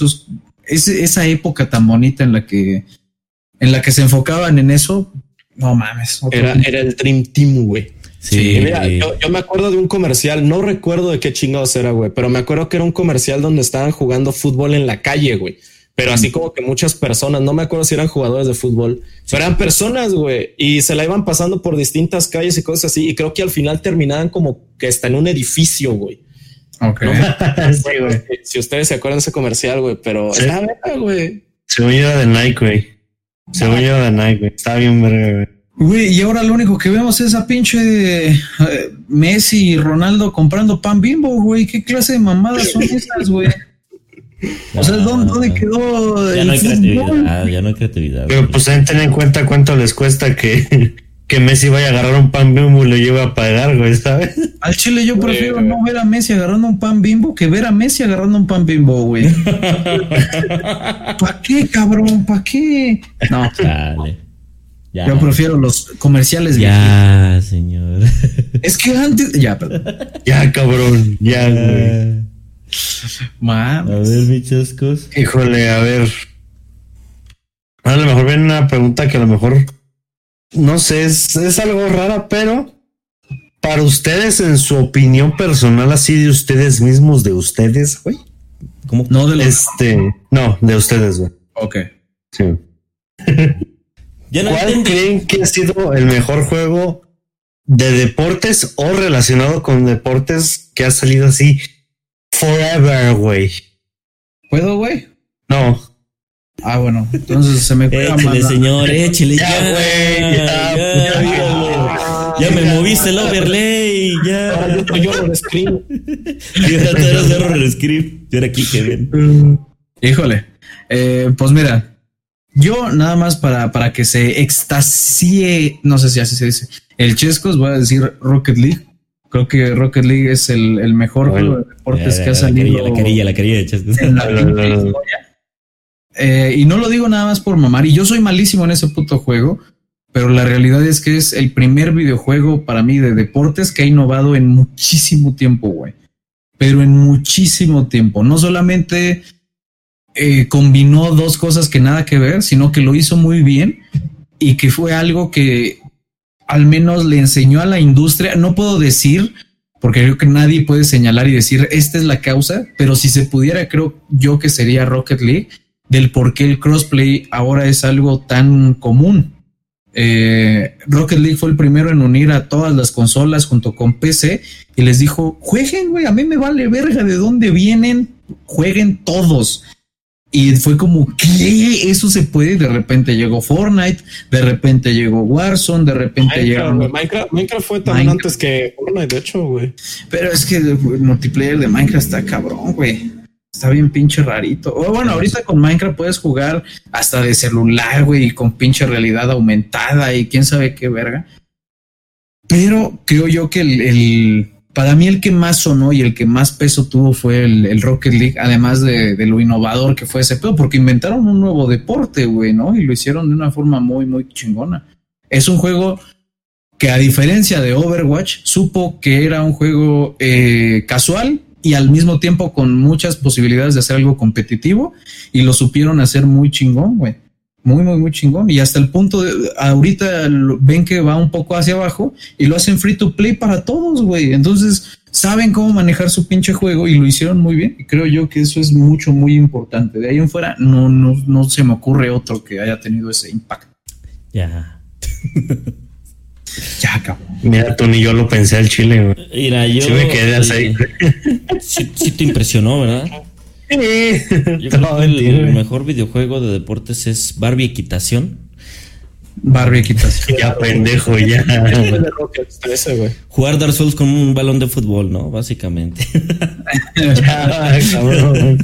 esa época tan bonita en la que se enfocaban en eso, no mames. Era el Dream Team, güey. Sí, y mira, yo me acuerdo de un comercial, no recuerdo de qué chingados era, güey, pero me acuerdo que era un comercial donde estaban jugando fútbol en la calle, güey, pero así como que muchas personas, no me acuerdo si eran jugadores de fútbol, pero eran personas, güey, y se la iban pasando por distintas calles y cosas así, y creo que al final terminaban como que está en un edificio, güey. Ok. No, sí, güey. Si ustedes se acuerdan de ese comercial, güey, pero sí. La verdad, güey. Se huyó de Nike, güey. Se huyó de Nike, güey. Está bien verga, güey. Güey, y ahora lo único que vemos es a pinche Messi y Ronaldo comprando pan Bimbo, güey. ¿Qué clase de mamadas son esas, güey? O sea, ¿dónde quedó ya el fútbol? Ya no hay creatividad. Pero güey, pues ten en cuenta cuánto les cuesta que Messi vaya a agarrar un pan Bimbo y lo lleve a pagar, güey, ¿sabes? Al chile yo prefiero no ver a Messi agarrando un pan Bimbo que ver a Messi agarrando un pan Bimbo, güey. ¿Para qué, cabrón? ¿Para qué? No, dale. Ya. Yo prefiero los comerciales. Ya, viejitos. Señor. Es que antes. Ya, perdón. Ya, cabrón. Ya, güey. Mames. A ver, bichascos. Híjole, a ver. A lo mejor viene una pregunta que a lo mejor. No sé, es algo rara, pero. Para ustedes, en su opinión personal, así de ustedes mismos, de ustedes, güey. ¿Cómo? No, de los. No, de ustedes, güey. Ok. Sí. No. ¿Cuál creen que ha sido el mejor juego de deportes o relacionado con deportes que ha salido así forever, güey? ¿Puedo, güey? No. Ah, bueno, entonces se me cuela. Échale, señor, échale. Ya, güey. Ya me moviste el overlay. Ya. Yo no lo escribo. Yo no lo escribo. Yo era aquí que ven. Híjole. Pues mira. Yo nada más para que se extasie, no sé si así se dice, el Chescos, voy a decir Rocket League. Creo que Rocket League es el mejor juego de deportes que ha salido. La carilla de Chescos. Y no lo digo nada más por mamar, y yo soy malísimo en ese puto juego, pero la realidad es que es el primer videojuego para mí de deportes que ha innovado en muchísimo tiempo, güey. Pero en muchísimo tiempo, no solamente... combinó dos cosas que nada que ver, sino que lo hizo muy bien y que fue algo que al menos le enseñó a la industria. No puedo decir, porque creo que nadie puede señalar y decir esta es la causa, pero si se pudiera, creo yo que sería Rocket League, del por qué el crossplay ahora es algo tan común. Rocket League fue el primero en unir a todas las consolas junto con PC y les dijo, jueguen, güey, a mí me vale verga de dónde vienen, jueguen todos. Y fue como, ¿qué? Eso se puede. De repente llegó Fortnite, de repente llegó Warzone, de repente llegaron... Minecraft fue tan antes que Fortnite, de hecho, güey. Pero es que el multiplayer de Minecraft está cabrón, güey. Está bien pinche rarito. O bueno, ahorita con Minecraft puedes jugar hasta de celular, güey, y con pinche realidad aumentada y quién sabe qué verga. Pero creo yo que para mí el que más sonó y el que más peso tuvo fue el Rocket League, además de lo innovador que fue ese pedo, porque inventaron un nuevo deporte, güey, ¿no? Y lo hicieron de una forma muy, muy chingona. Es un juego que, a diferencia de Overwatch, supo que era un juego casual y al mismo tiempo con muchas posibilidades de hacer algo competitivo, y lo supieron hacer muy chingón, güey. Muy, muy, muy chingón. Y hasta el punto de ahorita ven que va un poco hacia abajo y lo hacen free to play para todos, güey. Entonces saben cómo manejar su pinche juego y lo hicieron muy bien. Y creo yo que eso es mucho, muy importante. De ahí en fuera no se me ocurre otro que haya tenido ese impacto. Ya. Ya, cabrón. Mira, tú ni yo lo pensé al chile, güey. Mira, yo... Sí me quedé así. Sí te impresionó, ¿verdad? Yo creo que el mejor videojuego de deportes es Barbie Equitación. Barbequitas. Ya, pendejo, ya. Jugar Dark Souls con un balón de fútbol, ¿no? Básicamente. Ya, cabrón.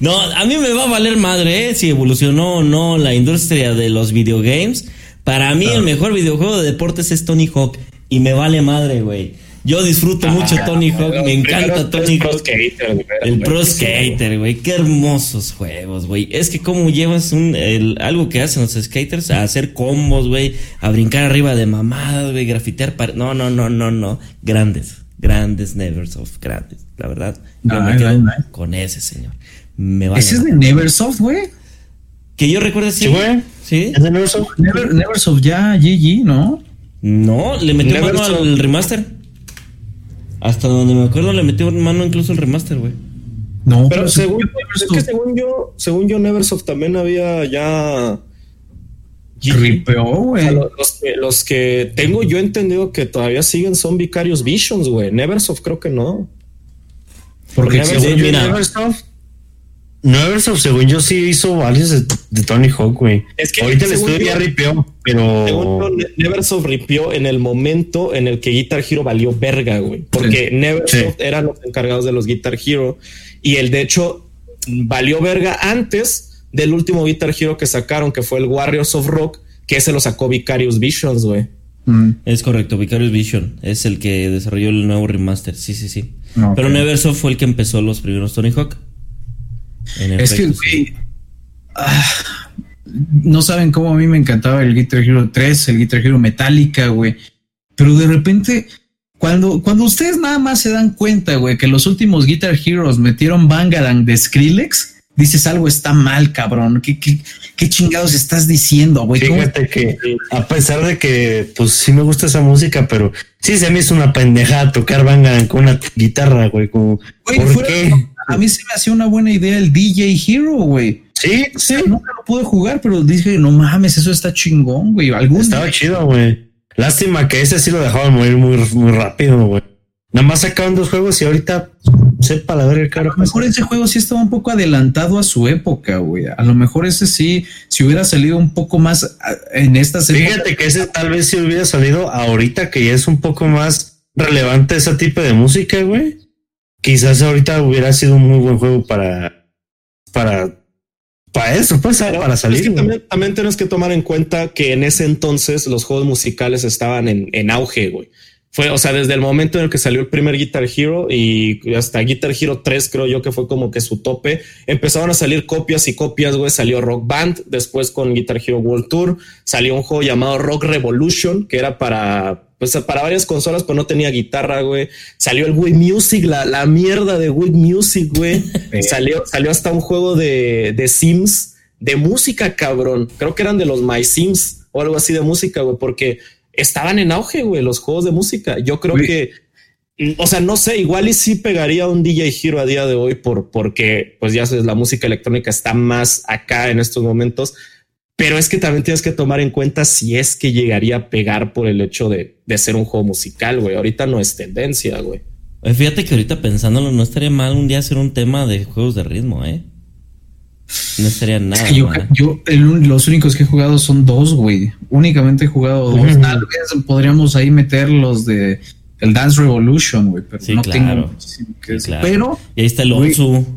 No, a mí me va a valer madre si evolucionó o no la industria de los videogames. Para mí, el mejor videojuego de deportes es Tony Hawk. Y me vale madre, güey. Yo disfruto mucho Tony Hawk. Me encanta Tony Hawk. El Pro Skater, güey. Qué hermosos juegos, güey. Es que cómo llevas algo que hacen los skaters a hacer combos, güey. A brincar arriba de mamadas, güey. Grafitear. No. Grandes, Neversoft. Grandes, la verdad. Yo me quedo con ese, señor. Me vale. ¿Ese es de Neversoft, güey? Que yo recuerdo así. Sí, güey. ¿Sí? ¿Es de Neversoft? Neversoft ya, GG, ¿no? No, le metió mano al remaster. Hasta donde me acuerdo le metió mano incluso el remaster, güey. No, pero según yo Neversoft también había ya ripeó, güey. O sea, los que tengo yo entendido que todavía siguen son Vicarious Visions, güey. Neversoft creo que no. Porque según yo, Neversoft según yo sí hizo varios de Tony Hawk, güey. Es que ahorita el estudio ya ripeó, pero según yo, Neversoft ripió en el momento en el que Guitar Hero valió verga, güey, porque sí. Neversoft eran los encargados de los Guitar Hero y el de hecho valió verga antes del último Guitar Hero que sacaron, que fue el Warriors of Rock, que se lo sacó Vicarious Visions, güey. Es correcto, Vicarious Vision es el que desarrolló el nuevo remaster. Sí. Okay. Pero Neversoft fue el que empezó los primeros Tony Hawk. Es que, güey, no saben cómo a mí me encantaba el Guitar Hero 3, el Guitar Hero Metallica, güey. Pero de repente, cuando ustedes nada más se dan cuenta, güey, que los últimos Guitar Heroes metieron Bangarang de Skrillex, dices algo está mal, cabrón. ¿Qué chingados estás diciendo, güey? Fíjate que a pesar de que, pues sí me gusta esa música, pero sí se me hizo una pendejada tocar Bangarang con una guitarra, güey. Como, ¿por qué? A mí se me hacía una buena idea el DJ Hero, güey. Sí. Nunca lo pude jugar, pero dije, no mames, eso está chingón, güey. Estaba chido, güey. Lástima que ese sí lo dejaban morir muy, muy rápido, güey. Nada más sacaban 2 juegos y ahorita sepa la verga el caro. A lo mejor ese juego sí estaba un poco adelantado a su época, güey. A lo mejor ese sí, si hubiera salido un poco más en estas épocas. Fíjate que ese tal vez sí hubiera salido ahorita, que ya es un poco más relevante ese tipo de música, güey. Quizás ahorita hubiera sido un muy buen juego para eso, pues, claro, para salir. Es que también tienes que tomar en cuenta que en ese entonces los juegos musicales estaban en auge, güey. Fue, o sea, desde el momento en el que salió el primer Guitar Hero y hasta Guitar Hero 3, creo yo que fue como que su tope, empezaron a salir copias y copias, güey. Salió Rock Band, después con Guitar Hero World Tour, salió un juego llamado Rock Revolution, que era para varias consolas, pues no tenía guitarra, güey. Salió el Wii Music, la mierda de Wii Music, güey. Salió hasta un juego de Sims, de música, cabrón. Creo que eran de los My Sims o algo así de música, güey, porque estaban en auge, güey, los juegos de música. Yo creo que, o sea, no sé, igual y sí pegaría un DJ Hero a día de hoy porque, pues ya sabes, la música electrónica está más acá en estos momentos. Pero es que también tienes que tomar en cuenta si es que llegaría a pegar por el hecho de ser un juego musical, güey. Ahorita no es tendencia, güey. Fíjate que ahorita pensándolo, no estaría mal un día hacer un tema de juegos de ritmo, ¿eh? No estaría nada. Es que los únicos que he jugado son 2, güey. Únicamente he jugado 2. Tal vez podríamos ahí meter los de el Dance Revolution, güey. Pero sí, no claro. Tengo. Pero y ahí está el Onsu.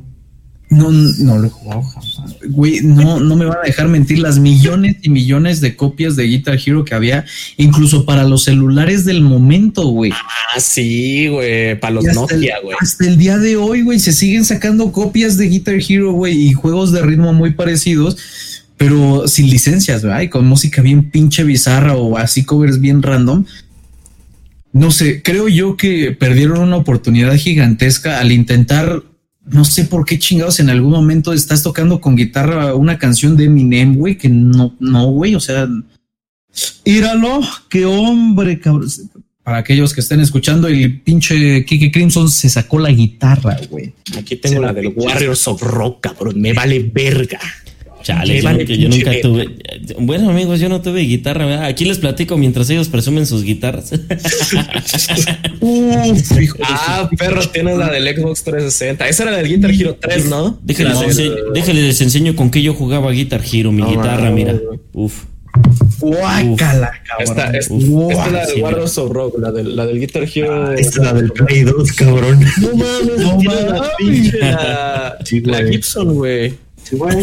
No lo he jugado jamás. Güey, no me van a dejar mentir las millones y millones de copias de Guitar Hero que había, incluso para los celulares del momento, güey. Ah, sí, güey, para los Nokia, güey. Hasta el día de hoy, güey, se siguen sacando copias de Guitar Hero, güey, y juegos de ritmo muy parecidos, pero sin licencias, ¿verdad? Y con música bien pinche bizarra o así covers bien random. No sé, creo yo que perdieron una oportunidad gigantesca al intentar. No sé por qué chingados en algún momento estás tocando con guitarra una canción de Eminem, güey, que no, güey, o sea, íralo, qué hombre, cabrón. Para aquellos que estén escuchando, el pinche Kike Crimson se sacó la guitarra, güey. Aquí tengo la del Warriors of Rock, cabrón, me vale verga. Chale, yo nunca tuve. Bueno, amigos, yo no tuve guitarra, ¿verdad? Aquí les platico mientras ellos presumen sus guitarras. Perro, tienes la del Xbox 360. Esa era la del Guitar Hero 3, ¿no? Déjenles enseño con qué yo jugaba Guitar Hero, mi guitarra, mira. Uf. Guácala, cabrón. Esta es la del Warriors of Rock, la del Guitar Hero. Esta es la del Play 2, cabrón. No mames, no mames. La Gibson, güey. Güey,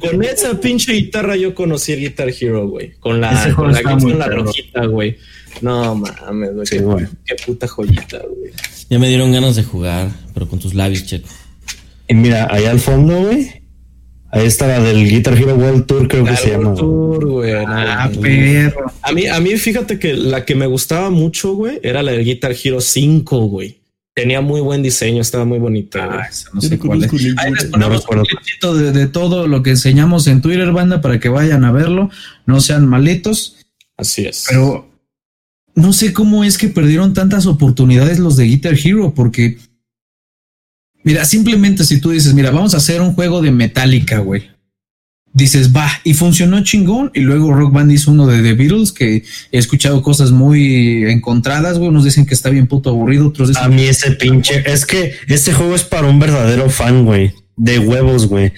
con esa pinche guitarra yo conocí el Guitar Hero, güey. Con la Gibson, la rojita, güey. No mames, güey. Sí, qué puta joyita, güey. Ya me dieron ganas de jugar, pero con tus labios, Checo. Y mira, allá al fondo, güey. Ahí está la del Guitar Hero World Tour, creo que se llama. World Tour, güey. Perro. A mí, fíjate que la que me gustaba mucho, güey, era la del Guitar Hero 5, güey. Tenía muy buen diseño, estaba muy bonita. No sé cuál es. Ahí les ponemos un poquito de todo lo que enseñamos en Twitter, banda, para que vayan a verlo. No sean malitos. Así es. Pero no sé cómo es que perdieron tantas oportunidades los de Guitar Hero, porque mira, simplemente si tú dices, mira, vamos a hacer un juego de Metallica, güey. Dices, va, y funcionó chingón. Y luego Rock Band hizo uno de The Beatles, que he escuchado cosas muy encontradas, güey. Unos dicen que está bien puto aburrido, otros dicen... A mí ese pinche... Es que este juego es para un verdadero fan, güey. De huevos, güey.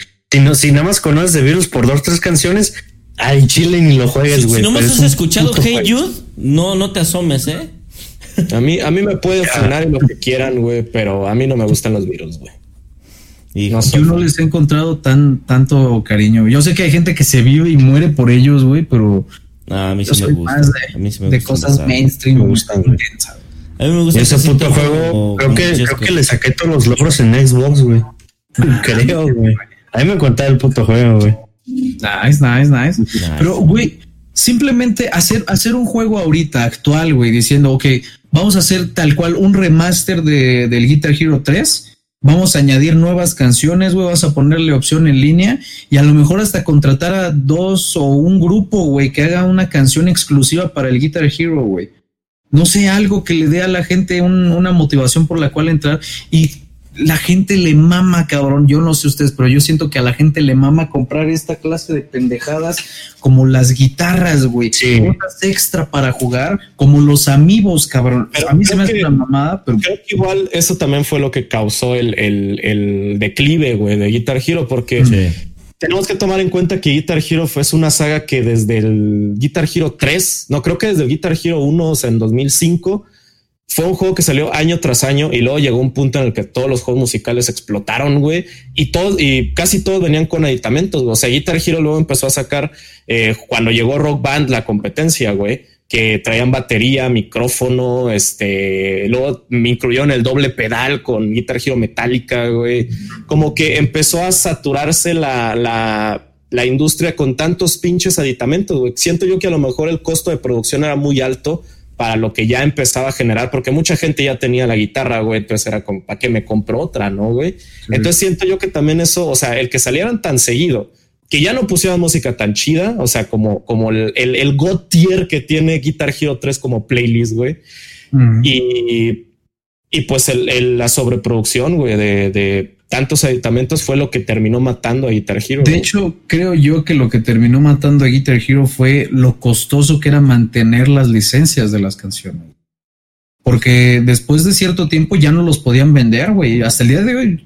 Si nada más conoces The Beatles por 2 o 3 canciones, al chile ni lo juegues, güey. Si no más has escuchado Hey Jude, no te asomes, ¿eh? A mí me puede funar en lo que quieran, güey, pero a mí no me gustan los Beatles, güey. Yo no les he encontrado tanto cariño. Yo sé que hay gente que se vive y muere por ellos, güey, pero a mí sí me gusta. De cosas mainstream me gustan. A mí me gusta ese puto juego. Creo que le saqué todos los logros en Xbox, güey. Creo, güey. A mí me encantaba el puto juego, güey. Nice. Pero, güey, simplemente hacer un juego ahorita actual, güey, diciendo, ok, vamos a hacer tal cual un remaster del Guitar Hero 3. Vamos a añadir nuevas canciones, güey, vas a ponerle opción en línea y a lo mejor hasta contratar a 2 o un grupo, güey, que haga una canción exclusiva para el Guitar Hero, güey. No sé, algo que le dé a la gente una motivación por la cual entrar, y la gente le mama, cabrón. Yo no sé ustedes, pero yo siento que a la gente le mama comprar esta clase de pendejadas como las guitarras, güey. Sí. Cosas extra para jugar, como los amigos, cabrón. Pero a mí se me hace una mamada, pero... Creo que igual eso también fue lo que causó el declive, güey, de Guitar Hero, porque... Sí. Tenemos que tomar en cuenta que Guitar Hero fue una saga que desde el Guitar Hero 3... No, creo que desde el Guitar Hero 1, o sea, en 2005... Fue un juego que salió año tras año y luego llegó un punto en el que todos los juegos musicales explotaron, güey, y casi todos venían con aditamentos, güey. O sea, Guitar Hero luego empezó a sacar, cuando llegó Rock Band, la competencia, güey, que traían batería, micrófono, luego me incluyeron el doble pedal con Guitar Hero Metallica, güey. Como que empezó a saturarse la industria con tantos pinches aditamentos, güey. Siento yo que a lo mejor el costo de producción era muy alto para lo que ya empezaba a generar, porque mucha gente ya tenía la guitarra, güey, entonces era como, ¿para qué me compro otra, no, güey? Sí. Entonces siento yo que también eso, o sea, el que salieran tan seguido, que ya no pusieran música tan chida, o sea, como el God tier que tiene Guitar Hero 3 como playlist, güey, y pues la sobreproducción, güey, de tantos aditamentos fue lo que terminó matando a Guitar Hero. De hecho, creo yo que lo que terminó matando a Guitar Hero fue lo costoso que era mantener las licencias de las canciones. Porque después de cierto tiempo ya no los podían vender, güey. Hasta el día de hoy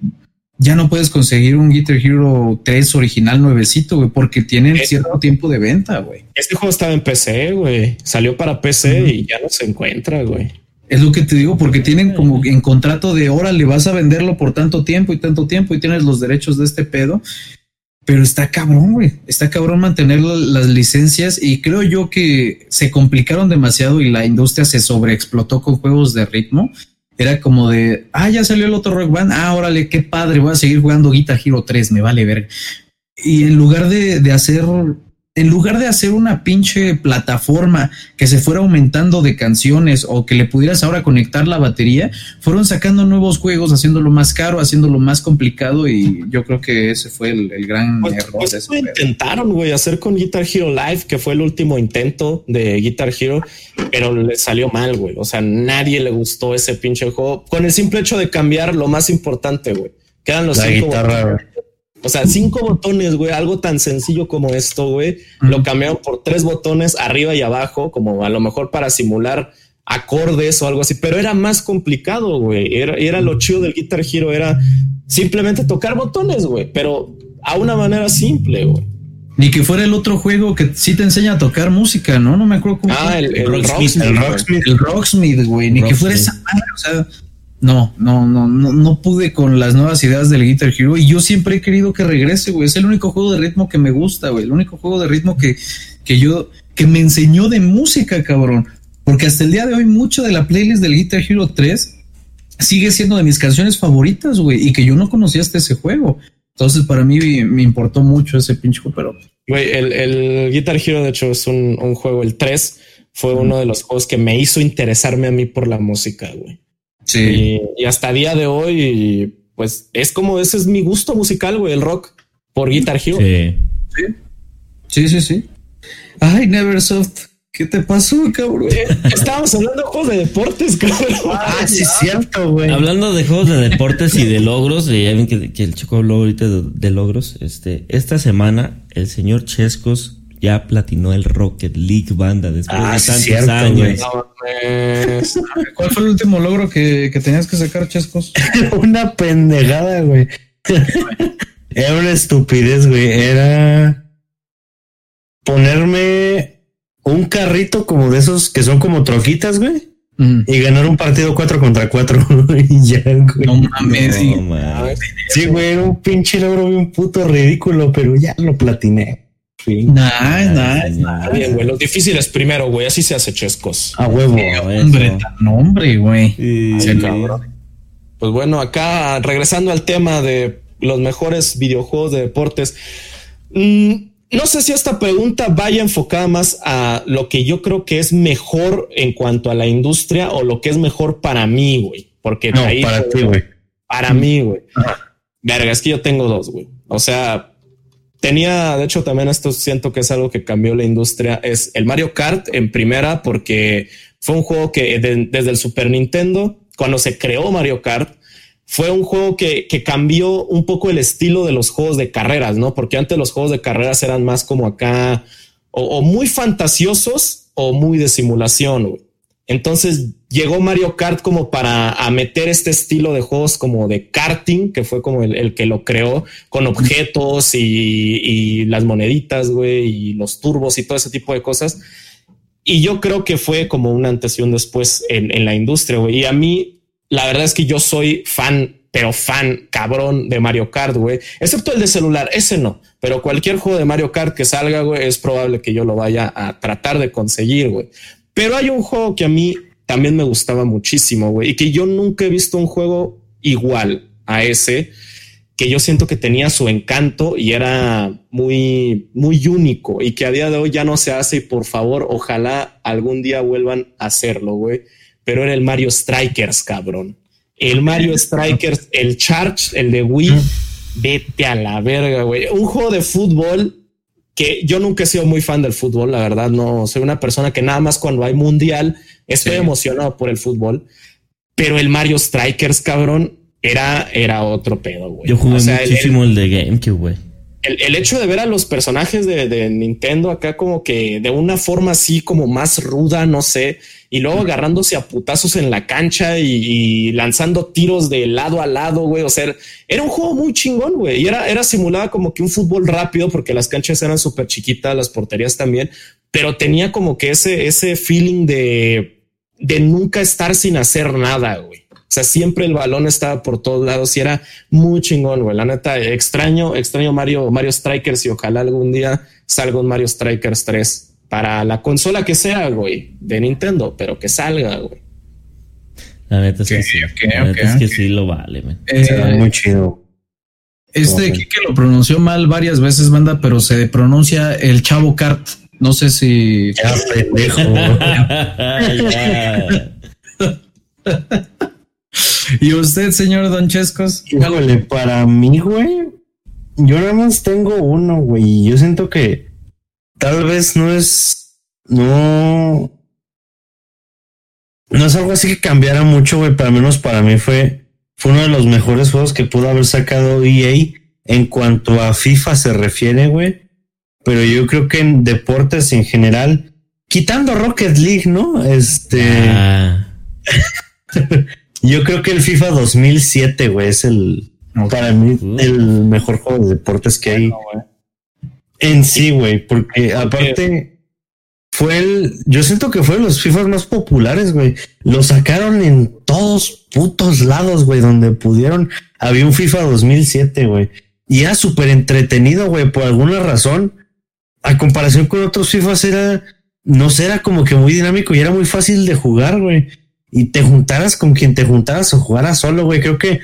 ya no puedes conseguir un Guitar Hero 3 original nuevecito, güey, porque tienen cierto tiempo de venta, güey. Este juego estaba en PC, güey. Salió para PC y ya no se encuentra, güey. Es lo que te digo, porque tienen como en contrato de órale, vas a venderlo por tanto tiempo y tienes los derechos de este pedo, pero está cabrón, güey. Está cabrón mantener las licencias y creo yo que se complicaron demasiado y la industria se sobreexplotó con juegos de ritmo. Era como de, ya salió el otro Rock Band, órale, qué padre, voy a seguir jugando Guitar Hero 3, me vale ver. Y en lugar de hacer una pinche plataforma que se fuera aumentando de canciones o que le pudieras ahora conectar la batería, fueron sacando nuevos juegos, haciéndolo más caro, haciéndolo más complicado, y yo creo que ese fue el gran error. Pues eso intentaron, güey, hacer con Guitar Hero Live, que fue el último intento de Guitar Hero, pero le salió mal, güey. O sea, nadie le gustó ese pinche juego con el simple hecho de cambiar lo más importante, güey. Quedan los 5 guitarra. O sea, 5 botones, güey, algo tan sencillo como esto, güey, lo cambiaron por 3 botones arriba y abajo, como a lo mejor para simular acordes o algo así, pero era más complicado, güey. Era lo chido del Guitar Hero, era simplemente tocar botones, güey, pero a una manera simple, güey. Ni que fuera el otro juego que sí te enseña a tocar música, ¿no? No me acuerdo cómo. Ah, el Rocksmith, güey. Ni que fuera esa madre, o sea, no pude con las nuevas ideas del Guitar Hero. Y yo siempre he querido que regrese, güey. Es el único juego de ritmo que me gusta, güey. El único juego de ritmo que me enseñó de música, cabrón. Porque hasta el día de hoy, mucho de la playlist del Guitar Hero 3 sigue siendo de mis canciones favoritas, güey. Y que yo no conocía hasta ese juego. Entonces, para mí me importó mucho ese pinche juego, pero... Güey, el Guitar Hero, de hecho, es un juego, el 3, fue uno de los juegos que me hizo interesarme a mí por la música, güey. Sí. Y hasta día de hoy, pues, es como, ese es mi gusto musical, güey, el rock por Guitar Hero. Sí. Sí. Ay, Neversoft, ¿qué te pasó, cabrón? Estábamos hablando de juegos de deportes, cabrón. Ah, sí, es cierto, güey. Hablando de juegos de deportes y de logros, ya ven que el chico habló ahorita de logros. Esta semana, el señor Chescos ya platinó el Rocket League, banda, después de tantos años. ¿Cuál fue el último logro que tenías que sacar, Chescos? Una pendejada, güey. Era una estupidez, güey. Era ponerme un carrito como de esos que son como troquitas, güey, y ganar un partido 4 contra 4. Y ya, güey. No mames. No, mames. Sí, güey, era un pinche logro bien puto ridículo, pero ya lo platiné. Sí. Nah. Bien, güey, lo difícil es primero, güey, así se hace, Chescos. A huevo. Hombre, tan hombre, güey. Sí, cabrón. Pues bueno, acá regresando al tema de los mejores videojuegos de deportes. No sé si esta pregunta vaya enfocada más a lo que yo creo que es mejor en cuanto a la industria o lo que es mejor para mí, güey. Porque no, ahí, para ti, güey. Para mí, güey. Verga, es que yo tengo dos, güey. O sea, tenía, de hecho, también esto siento que es algo que cambió la industria. Es el Mario Kart en primera, porque fue un juego que desde el Super Nintendo, cuando se creó Mario Kart, fue un juego que cambió un poco el estilo de los juegos de carreras, ¿no? Porque antes los juegos de carreras eran más como acá o muy fantasiosos o muy de simulación, güey. Entonces llegó Mario Kart como para a meter este estilo de juegos como de karting, que fue como el que lo creó, con objetos y las moneditas, güey, y los turbos y todo ese tipo de cosas. Y yo creo que fue como un antes y un después en la industria, güey. Y a mí, la verdad es que yo soy fan, pero fan cabrón de Mario Kart, güey. Excepto el de celular, ese no. Pero cualquier juego de Mario Kart que salga, güey, es probable que yo lo vaya a tratar de conseguir, güey. Pero hay un juego que a mí también me gustaba muchísimo, güey, y que yo nunca he visto un juego igual a ese, que yo siento que tenía su encanto y era muy, muy único y que a día de hoy ya no se hace. Y por favor, ojalá algún día vuelvan a hacerlo, güey. Pero era el Mario Strikers, cabrón. El Mario Strikers, el Charge, el de Wii, vete a la verga, güey. Un juego de fútbol que yo nunca he sido muy fan del fútbol, la verdad, no. Soy una persona que nada más cuando hay mundial estoy emocionado por el fútbol. Pero el Mario Strikers, cabrón, era otro pedo, güey. Yo jugué muchísimo el de GameCube, güey. El hecho de ver a los personajes de Nintendo acá como que de una forma así como más ruda, no sé, y luego agarrándose a putazos en la cancha y lanzando tiros de lado a lado, güey. O sea, era un juego muy chingón, güey. Y era simulada como que un fútbol rápido, porque las canchas eran súper chiquitas, las porterías también, pero tenía como que ese feeling de nunca estar sin hacer nada, güey. O sea, siempre el balón estaba por todos lados y era muy chingón, güey. La neta, extraño Mario Strikers, y ojalá algún día salga un Mario Strikers 3 para la consola que sea, güey, de Nintendo, pero que salga, güey. La neta es que sí. La neta es que sí lo vale, man. Muy chido. Aquí que lo pronunció mal varias veces, banda, pero se pronuncia el Chavo Kart. No sé si... Ya, pendejo. ¿Y usted, señor Don Chescos? Híjole, para mí, güey, yo nada más tengo uno, güey, y yo siento que tal vez no es algo así que cambiara mucho, güey, pero al menos para mí fue uno de los mejores juegos que pudo haber sacado EA en cuanto a FIFA se refiere, güey, pero yo creo que en deportes en general, quitando Rocket League, ¿no? Yo creo que el FIFA 2007, güey, es para mí el mejor juego de deportes que hay. en sí, güey, porque aparte fue el, yo siento que fue de los FIFA más populares, güey. Lo sacaron en todos putos lados, güey, donde pudieron. Había un FIFA 2007, güey, y era súper entretenido, güey, por alguna razón. A comparación con otros FIFAs era, no sé, era como que muy dinámico y era muy fácil de jugar, güey. Y te juntaras con quien te juntaras o jugaras solo, güey. Creo que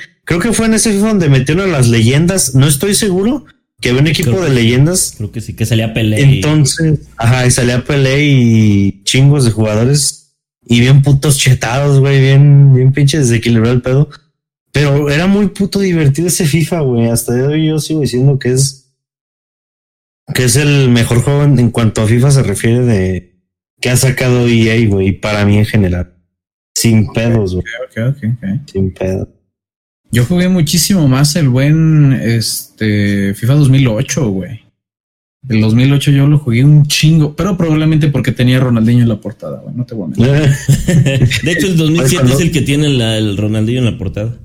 fue en ese FIFA donde metieron a las leyendas. No estoy seguro que había un equipo de leyendas. Creo que sí, que salía Pelé. Entonces, y salía Pelé y chingos de jugadores. Y bien putos chetados, güey. Bien pinche desequilibrado el pedo. Pero era muy puto divertido ese FIFA, güey. Hasta de hoy yo sigo diciendo que es el mejor juego en cuanto a FIFA se refiere de que ha sacado EA, güey, para mí en general. Sin pedos, güey. Okay. Sin pedos. Yo jugué muchísimo más el buen FIFA 2008, güey. El 2008 yo lo jugué un chingo, pero probablemente porque tenía Ronaldinho en la portada, güey. No te voy a mentir. De hecho, el 2007 es el que tiene el Ronaldinho en la portada.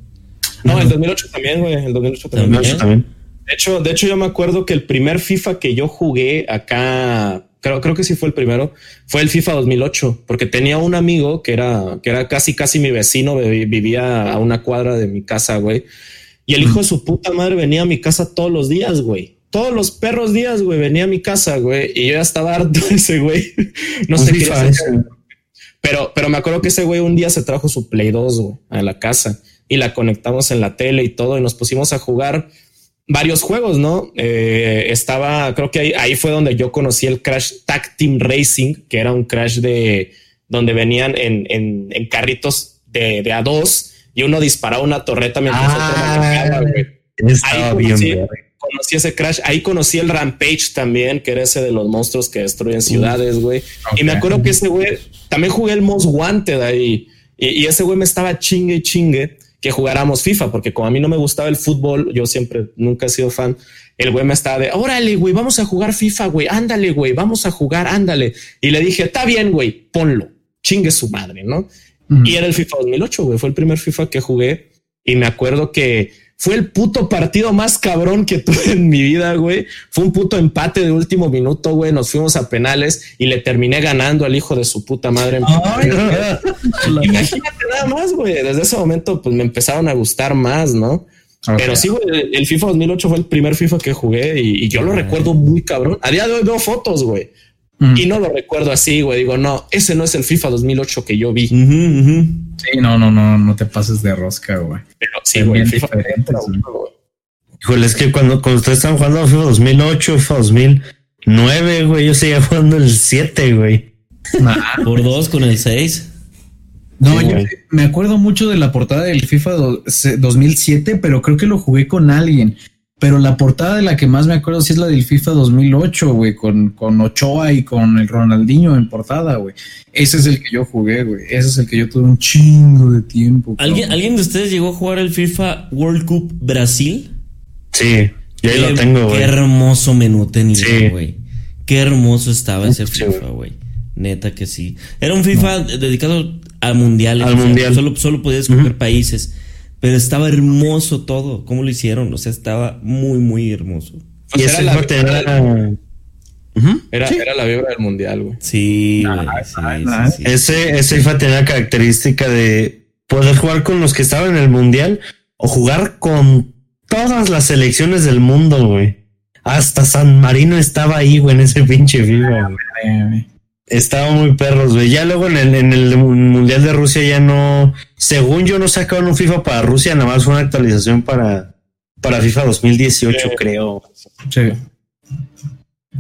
No, el 2008 también, güey. El 2008 también. De hecho, yo me acuerdo que el primer FIFA que yo jugué acá, creo que sí fue el primero, fue el FIFA 2008, porque tenía un amigo que era casi mi vecino, vivía a una cuadra de mi casa, güey. Y el hijo de su puta madre venía a mi casa todos los días, güey. Todos los perros días, güey, venía a mi casa, güey. Y yo ya estaba harto de ese güey. No sé qué hacer. Pero me acuerdo que ese güey un día se trajo su Play 2, güey, a la casa. Y la conectamos en la tele y todo, y nos pusimos a jugar varios juegos, ¿no? Creo que ahí fue donde yo conocí el Crash Tag Team Racing, que era un Crash de donde venían en carritos de a dos y uno disparaba una torreta mientras otro manejaba, güey. Estaba ahí conocí ese Crash. Ahí conocí el Rampage también, que era ese de los monstruos que destruyen ciudades, güey. Okay. Y me acuerdo que ese güey también jugué el Most Wanted ahí y ese güey me estaba chingue que jugáramos FIFA, porque como a mí no me gustaba el fútbol, yo nunca he sido fan, el güey me estaba de, órale, güey, vamos a jugar FIFA, güey, ándale, güey, vamos a jugar, ándale. Y le dije, está bien, güey, ponlo, chingue su madre, ¿no? Uh-huh. Y era el FIFA 2008, güey, fue el primer FIFA que jugué y me acuerdo que fue el puto partido más cabrón que tuve en mi vida, güey. Fue un puto empate de último minuto, güey. Nos fuimos a penales y le terminé ganando al hijo de su puta madre. Imagínate nada más, güey. Desde ese momento, pues me empezaron a gustar más, ¿no? Okay. Pero sí, güey, el FIFA 2008 fue el primer FIFA que jugué y yo lo recuerdo muy cabrón. A día de hoy veo fotos, güey. Y no lo recuerdo así, güey. Digo, no, ese no es el FIFA 2008 que yo vi. Uh-huh, uh-huh. Sí, no te pases de rosca, güey. Pero sí, güey, FIFA diferente, güey. Híjole, es que cuando ustedes estaban jugando FIFA 2008, FIFA 2009, güey, yo seguía jugando el 7, güey. Nah, por dos con el 6. No, sí, yo me acuerdo mucho de la portada del FIFA 2007, pero creo que lo jugué con alguien. Pero la portada de la que más me acuerdo sí es la del FIFA 2008, güey, con Ochoa y con el Ronaldinho en portada, güey. Ese es el que yo jugué, güey. Ese es el que yo tuve un chingo de tiempo. ¿Alguien de ustedes llegó a jugar el FIFA World Cup Brasil? Sí, yo ahí lo tengo, güey. Qué hermoso menú tenía, güey. Sí. Qué hermoso estaba ese FIFA, güey. Neta que sí. Era un FIFA dedicado a mundiales. Al mundial. Solo podías escoger países. Pero estaba hermoso todo. ¿Cómo lo hicieron? O sea, estaba muy, muy hermoso. Y esa era la vibra del mundial, güey. Sí, sí. Ese FIFA tenía la característica de poder jugar con los que estaban en el mundial o jugar con todas las selecciones del mundo, güey. Hasta San Marino estaba ahí, güey, en ese pinche FIFA, güey. Estaban muy perros, güey. Ya luego en el Mundial de Rusia ya no... Según yo, no sacaron un FIFA para Rusia. Nada más fue una actualización para FIFA 2018, creo. Sí.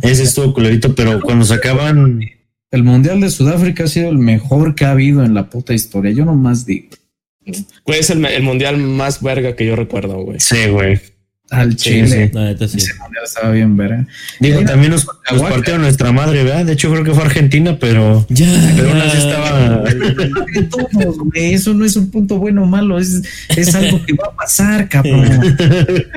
Ese estuvo culerito, pero cuando sacaban... El Mundial de Sudáfrica ha sido el mejor que ha habido en la puta historia. Yo nomás digo. Güey, es el Mundial más verga que yo recuerdo, güey. Sí, güey. Al Chile. Sí. No, entonces, sí. Ese mundial estaba bien, ¿verdad? Digo, también nos partieron nuestra madre, ¿verdad? De hecho, creo que fue Argentina, pero... Ya. Pero una estaba... Todos, güey. Eso no es un punto bueno o malo. Es algo que va a pasar, cabrón. Oye,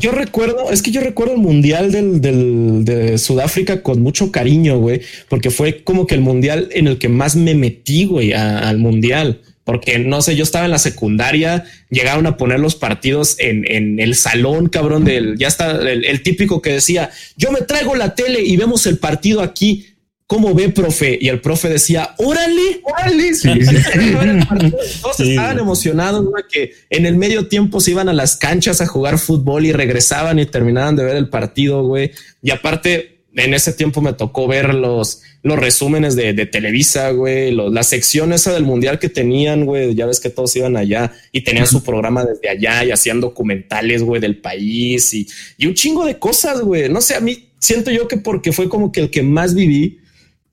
yo recuerdo el mundial de Sudáfrica con mucho cariño, güey. Porque fue como que el mundial en el que más me metí, güey, al mundial. porque no sé, yo estaba en la secundaria, llegaron a poner los partidos en el salón, cabrón, del, ya está el típico que decía, yo me traigo la tele y vemos el partido aquí. ¿Cómo ve, profe? Y el profe decía, órale, órale. Sí, sí. Todos sí, estaban emocionados, ¿no? Que en el medio tiempo se iban a las canchas a jugar fútbol y regresaban y terminaban de ver el partido, güey. Y aparte, en ese tiempo me tocó ver los resúmenes de Televisa, güey. La sección esa del mundial que tenían, güey. Ya ves que todos iban allá y tenían su programa desde allá y hacían documentales, güey, del país y un chingo de cosas, güey. No sé, a mí siento yo que porque fue como que el que más viví,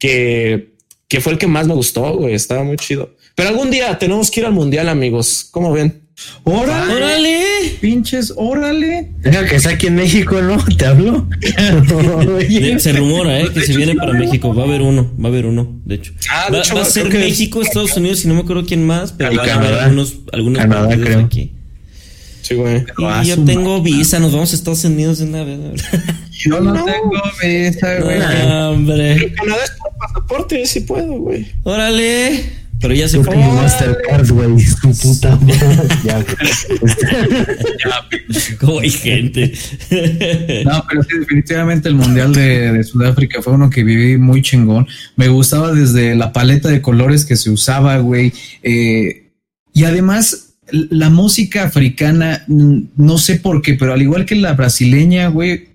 que fue el que más me gustó, güey. Estaba muy chido. Pero algún día tenemos que ir al mundial, amigos. ¿Cómo ven? ¡Órale! ¡Órale! ¡Pinches, órale! Deja que saque en México, ¿no? ¿Te habló? Se rumora, que se viene para México. Va a haber uno, de hecho. De hecho va a ser México, Estados Unidos, y no me acuerdo quién más, pero va a haber algunos Canadá, creo. Aquí. Sí, güey. Y yo tengo visa, nos vamos a Estados Unidos de una vez. Yo no tengo visa, güey. No, hombre. En Canadá es por pasaporte, sí puedo, güey. ¡Órale! Pero ya se fue. Mastercard, güey. Su puta madre. Ya, como hay gente. No, pero sí, definitivamente el Mundial de Sudáfrica fue uno que viví muy chingón. Me gustaba desde la paleta de colores que se usaba, güey. Y además... la música africana, no sé por qué, pero al igual que la brasileña, güey,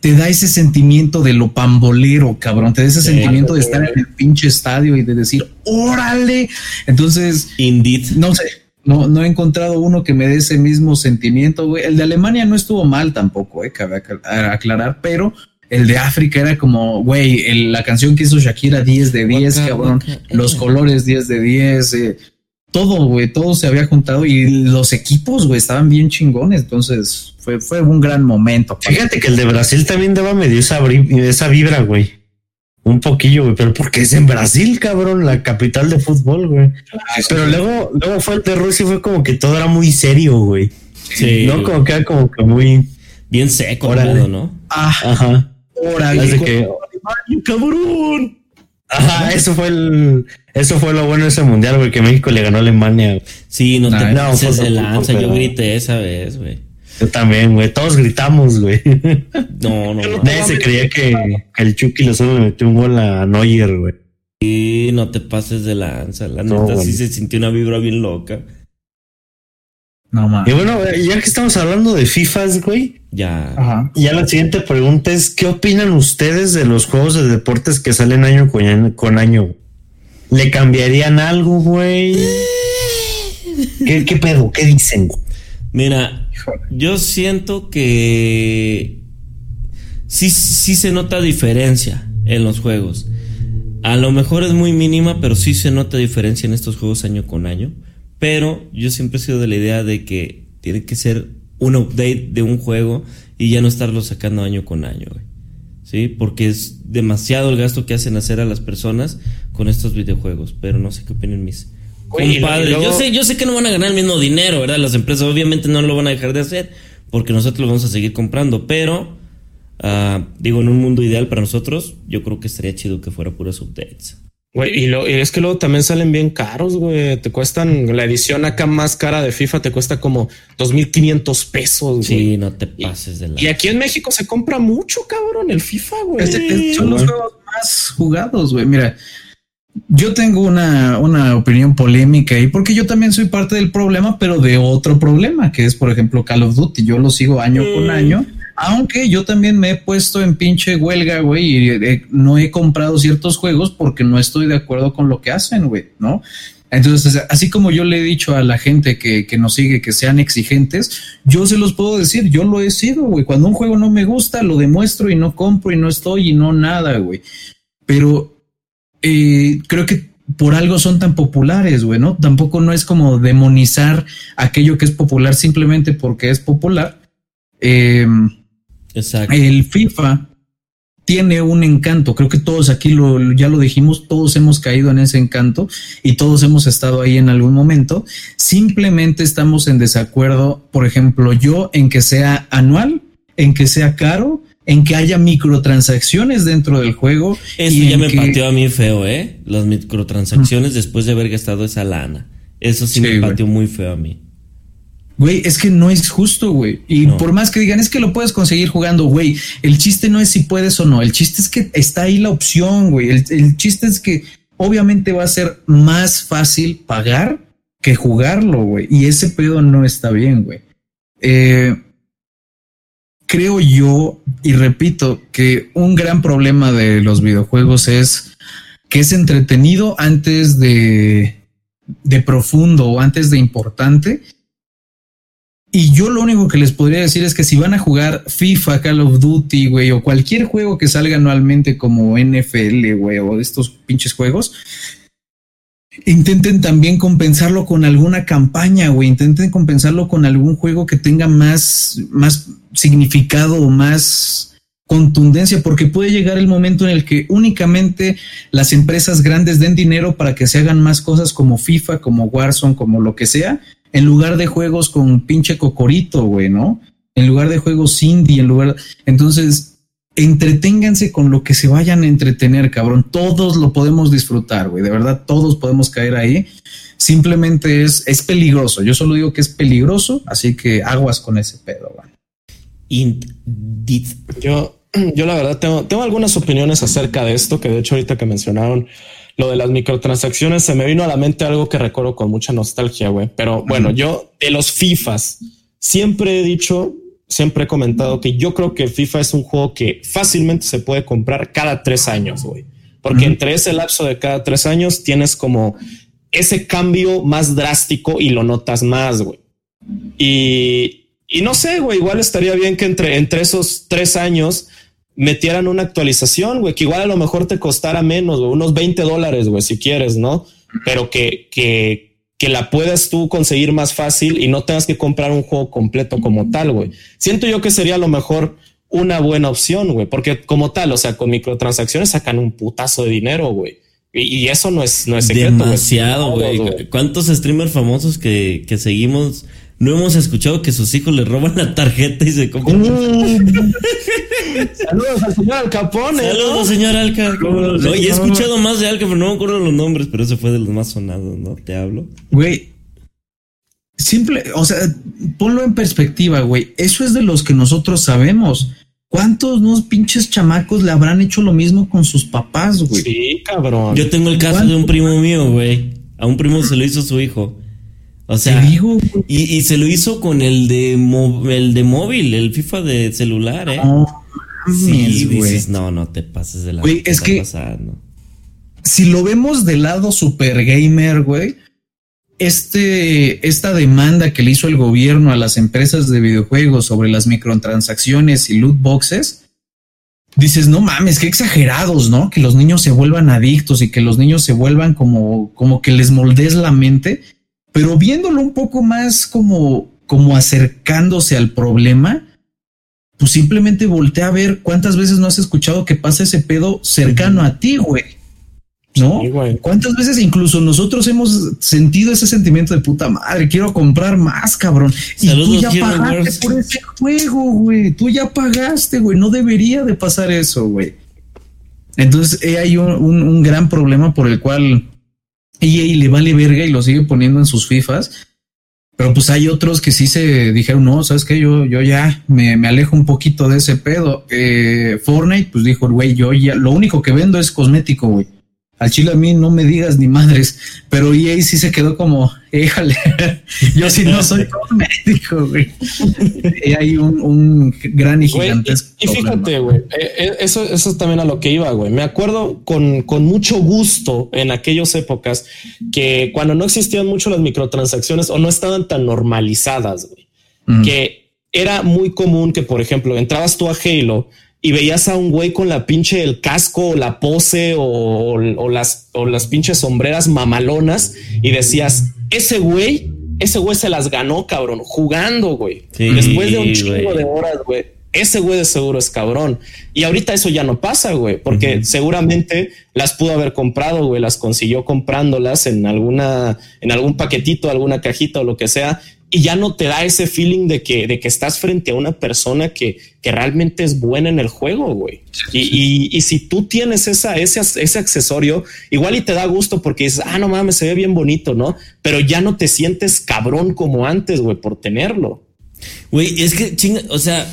te da ese sentimiento de lo pambolero, cabrón. Te da ese sentimiento de estar en el pinche estadio y de decir, ¡órale! Entonces, indeed. No sé, no he encontrado uno que me dé ese mismo sentimiento, güey. El de Alemania no estuvo mal tampoco, cabe aclarar, pero... el de África era como, güey, la canción que hizo Shakira, 10 de 10, cabrón. Los colores, 10 de 10, todo, güey, todo se había juntado y los equipos, güey, estaban bien chingones. Entonces fue un gran momento. Fíjate que el de Brasil también daba medio esa vibra, güey. Un poquillo, güey, pero porque es en Brasil, cabrón, la capital de fútbol, güey. Pero luego fue el de Rusia y fue como que todo era muy serio, güey. Sí. No, como que era como que muy... bien seco, órale, ¿no? Ajá. Órale, que... cabrón. Ajá, eso fue lo bueno de ese mundial, güey, que México le ganó a Alemania. Sí, no te pases de lanza, yo grité esa vez, güey. Yo también, güey, todos gritamos, güey. No. Nadie se creía que el Chucky Lozano le metió un gol a Neuer, güey. Sí, no te pases de lanza, la neta, bueno. Sí se sintió una vibra bien loca. No mames. Y bueno, ya que estamos hablando de FIFAs, güey. Ya. Ajá. Ya la siguiente pregunta es, ¿qué opinan ustedes de los juegos de deportes que salen año con año? ¿Le cambiarían algo, güey? ¿Qué pedo? ¿Qué dicen? Mira, yo siento que sí se nota diferencia en los juegos. A lo mejor es muy mínima, pero sí se nota diferencia en estos juegos año con año. Pero yo siempre he sido de la idea de que tiene que ser un update de un juego y ya no estarlo sacando año con año, güey. ¿Sí? Porque es demasiado el gasto que hacen hacer a las personas con estos videojuegos. Pero no sé qué opinan mis compadres. Luego... Yo sé que no van a ganar el mismo dinero, ¿verdad? Las empresas obviamente no lo van a dejar de hacer porque nosotros lo vamos a seguir comprando. Pero, en un mundo ideal para nosotros, yo creo que estaría chido que fuera puros updates. Güey, y es que luego también salen bien caros, güey. Te cuestan la edición acá más cara de FIFA, te cuesta como $2,500 pesos, güey. Sí, no te pases de la... Y aquí en México se compra mucho, cabrón, el FIFA, güey. Son los juegos más jugados, güey. Mira, yo tengo una opinión polémica ahí, porque yo también soy parte del problema, pero de otro problema, que es, por ejemplo, Call of Duty. Yo lo sigo año con año. Aunque yo también me he puesto en pinche huelga, güey, y no he comprado ciertos juegos porque no estoy de acuerdo con lo que hacen, güey, ¿no? Entonces, así como yo le he dicho a la gente que nos sigue, que sean exigentes, yo se los puedo decir, yo lo he sido, güey. Cuando un juego no me gusta, lo demuestro y no compro y no estoy y no nada, güey. Pero creo que por algo son tan populares, güey, ¿no? Tampoco no es como demonizar aquello que es popular simplemente porque es popular. Exacto. El FIFA tiene un encanto, creo que todos aquí ya lo dijimos, todos hemos caído en ese encanto y todos hemos estado ahí en algún momento, simplemente estamos en desacuerdo, por ejemplo yo, en que sea anual, en que sea caro, en que haya microtransacciones dentro del juego. Eso ya me pateó a mí feo, las microtransacciones después de haber gastado esa lana. Eso sí, me pateó muy feo a mí. Güey, es que no es justo, güey. Y no. Por más que digan, es que lo puedes conseguir jugando, güey. El chiste no es si puedes o no. El chiste es que está ahí la opción, güey. El chiste es que obviamente va a ser más fácil pagar que jugarlo, güey. Y ese pedo no está bien, güey. Creo yo, y repito, que un gran problema de los videojuegos es que es entretenido antes de profundo o antes de importante. Y yo lo único que les podría decir es que si van a jugar FIFA, Call of Duty, güey, o cualquier juego que salga anualmente como NFL, güey, o estos pinches juegos, intenten también compensarlo con alguna campaña, güey, intenten compensarlo con algún juego que tenga más significado o más contundencia, porque puede llegar el momento en el que únicamente las empresas grandes den dinero para que se hagan más cosas como FIFA, como Warzone, como lo que sea, en lugar de juegos con pinche cocorito, güey, ¿no? En lugar de juegos indie, Entonces, entreténganse con lo que se vayan a entretener, cabrón. Todos lo podemos disfrutar, güey. De verdad, todos podemos caer ahí. Simplemente es peligroso. Yo solo digo que es peligroso, así que aguas con ese pedo, güey. Yo la verdad tengo algunas opiniones acerca de esto, que de hecho ahorita que mencionaron lo de las microtransacciones, se me vino a la mente algo que recuerdo con mucha nostalgia, güey. Pero bueno, yo de los FIFAs siempre he dicho, siempre he comentado que yo creo que FIFA es un juego que fácilmente se puede comprar cada 3 años, güey. Porque entre ese lapso de cada 3 años tienes como ese cambio más drástico y lo notas más, güey. Y no sé, güey, igual estaría bien que entre esos 3 años metieran una actualización, güey, que igual a lo mejor te costara menos, güey, unos $20, güey, si quieres, ¿no? Pero que la puedas tú conseguir más fácil y no tengas que comprar un juego completo como tal, güey. Siento yo que sería a lo mejor una buena opción, güey, porque como tal, o sea, con microtransacciones sacan un putazo de dinero, güey. Y eso no es secreto. Demasiado, güey. ¿Cuántos streamers famosos que seguimos no hemos escuchado que sus hijos le roban la tarjeta y se compran? Saludos al señor Alcapone. Saludos, señor Alca. No, y he escuchado más de Alca, pero no me acuerdo los nombres, pero ese fue de los más sonados, ¿no? Te hablo. Güey, simple, o sea, ponlo en perspectiva, güey. Eso es de los que nosotros sabemos. ¿Cuántos unos pinches chamacos le habrán hecho lo mismo con sus papás, güey? Sí, cabrón. Yo tengo el caso de un primo mío, güey. A un primo se lo hizo su hijo. O sea, y se lo hizo con el de móvil, el FIFA de celular, ¿eh? Oh, sí, güey. Dices, no te pases de la... Güey, es que pasando. Si lo vemos del lado super gamer, güey, esta demanda que le hizo el gobierno a las empresas de videojuegos sobre las microtransacciones y loot boxes, dices, no mames, qué exagerados, ¿no? Que los niños se vuelvan adictos y que los niños se vuelvan como que les moldees la mente... Pero viéndolo un poco más como acercándose al problema, pues simplemente voltea a ver cuántas veces no has escuchado que pasa ese pedo cercano a ti, güey, ¿no? Sí, güey. ¿Cuántas veces incluso nosotros hemos sentido ese sentimiento de puta madre, quiero comprar más, cabrón? Saludos, y tú ya pagaste por ese juego, güey, tú ya pagaste, güey, no debería de pasar eso, güey. Entonces hay un gran problema por el cual... EA le vale verga y lo sigue poniendo en sus FIFAs, pero pues hay otros que sí se dijeron, no, ¿sabes qué? Yo ya me alejo un poquito de ese pedo. Fortnite, pues dijo, güey, yo ya, lo único que vendo es cosmético, güey. Al chile a mí no me digas ni madres, pero EA sí se quedó como, éjale, yo sí no soy cosmético, güey. Hay un gran y gigantesco. Wey, y fíjate, güey, eso es también a lo que iba, güey. Me acuerdo con mucho gusto en aquellas épocas que cuando no existían mucho las microtransacciones o no estaban tan normalizadas, güey, que era muy común que, por ejemplo, entrabas tú a Halo y veías a un güey con la pinche el casco o la pose o las pinches sombreras mamalonas y decías, ese güey se las ganó, cabrón, jugando, güey. Sí, después de un chingo de horas, güey, ese güey de seguro es cabrón. Y ahorita eso ya no pasa, güey, porque seguramente las pudo haber comprado, güey, las consiguió comprándolas en algún paquetito, alguna cajita o lo que sea. y ya no te da ese feeling de que estás frente a una persona que realmente es buena en el juego, güey. Y si tú tienes ese accesorio, igual y te da gusto porque dices, ah, no mames, se ve bien bonito, ¿no? Pero ya no te sientes cabrón como antes, güey, por tenerlo. Güey, es que chinga, o sea,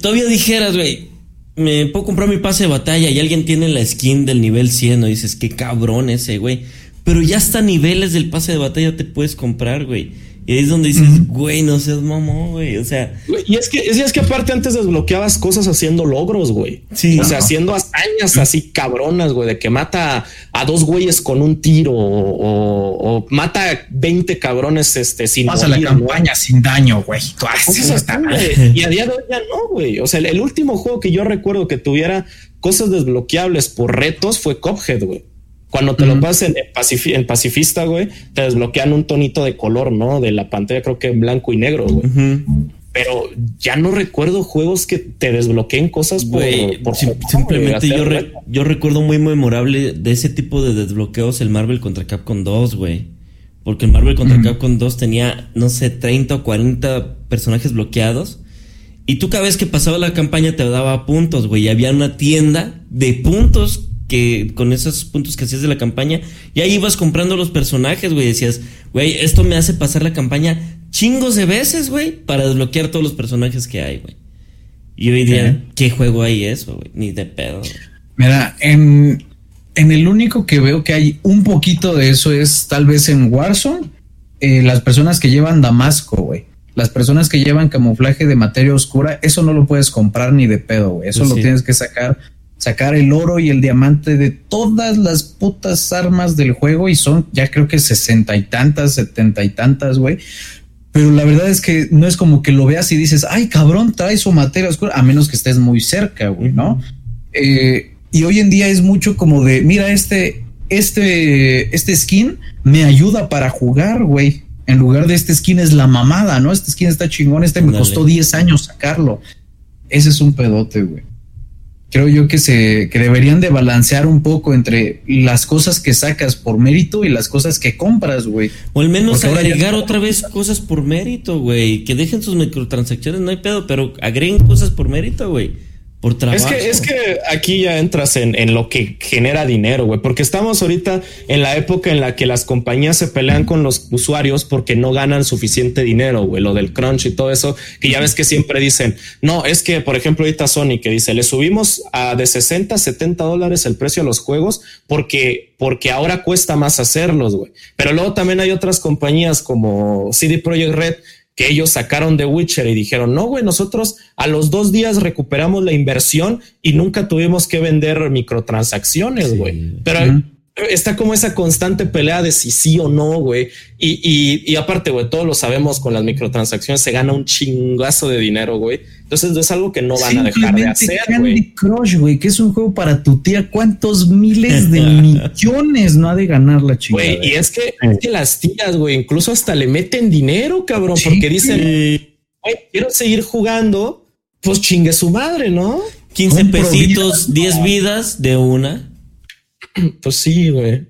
todavía dijeras, güey, me puedo comprar mi pase de batalla y alguien tiene la skin del nivel 100, ¿no? Y dices, qué cabrón ese, güey. Pero ya hasta niveles del pase de batalla te puedes comprar, güey. Y ahí es donde dices, güey, no seas mamón, güey. O sea, y es que aparte antes desbloqueabas cosas haciendo logros, güey. Sí. O sea, haciendo hazañas así cabronas, güey, de que mata a 2 güeyes con un tiro o mata a 20 cabrones sin morir. Pasa la campaña, ¿no? Sin daño, güey. Y a día de hoy ya no, güey. O sea, el último juego que yo recuerdo que tuviera cosas desbloqueables por retos fue Cuphead, güey. Cuando te lo pasas en pacifista, güey, te desbloquean un tonito de color, ¿no? De la pantalla, creo que en blanco y negro, güey. Pero ya no recuerdo juegos que te desbloqueen cosas, güey. Simplemente yo recuerdo muy memorable de ese tipo de desbloqueos el Marvel contra Capcom 2, güey. Porque el Marvel contra Capcom 2 tenía, no sé, 30 o 40 personajes bloqueados. Y tú cada vez que pasaba la campaña te daba puntos, güey. Y había una tienda de puntos que con esos puntos que hacías de la campaña, y ahí ibas comprando los personajes, güey. Decías, güey, esto me hace pasar la campaña chingos de veces, güey, para desbloquear todos los personajes que hay, güey. Y hoy día, ¿qué juego hay eso, güey? Ni de pedo. Mira, en el único que veo que hay un poquito de eso es tal vez en Warzone, las personas que llevan Damasco, güey. Las personas que llevan camuflaje de materia oscura, eso no lo puedes comprar ni de pedo, güey. Eso lo tienes que sacar el oro y el diamante de todas las putas armas del juego, y son ya creo que 60 y tantas, 70 y tantas, güey. Pero la verdad es que no es como que lo veas y dices, ay cabrón, trae su materia oscura, a menos que estés muy cerca, güey, ¿no? Y hoy en día es mucho como de, mira, este skin me ayuda para jugar, güey. En lugar de este skin es la mamada, ¿no? Este skin está chingón, me costó 10 años sacarlo. Ese es un pedote, güey. Creo yo que deberían de balancear un poco entre las cosas que sacas por mérito y las cosas que compras, güey. O al menos porque agregar otra vez cosas por mérito, güey. Que dejen sus microtransacciones, no hay pedo, pero agreguen cosas por mérito, güey. Por trabajo. Es que aquí ya entras en lo que genera dinero, güey. Porque estamos ahorita en la época en la que las compañías se pelean con los usuarios porque no ganan suficiente dinero, güey. Lo del crunch y todo eso, que ya ves que siempre dicen, no, es que, por ejemplo, ahorita Sony que dice, le subimos de 60 a $70 el precio a los juegos porque ahora cuesta más hacerlos, güey. Pero luego también hay otras compañías como CD Projekt Red, que ellos sacaron de Witcher y dijeron, no, güey, nosotros a los 2 días recuperamos la inversión y nunca tuvimos que vender microtransacciones, güey. Sí. Pero está como esa constante pelea de si sí o no, güey. Y aparte, güey, todos lo sabemos, con las microtransacciones se gana un chingazo de dinero, güey. Entonces es algo que no van a dejar de hacer, güey. Candy Crush, güey, que es un juego para tu tía. ¿Cuántos miles de millones no ha de ganar la chingada? Güey, y es que las tías, güey, incluso hasta le meten dinero, cabrón, sí, porque dicen, güey, quiero seguir jugando, pues chingue su madre, ¿no? 15 pesitos, 10 vidas de una. Pues sí, güey.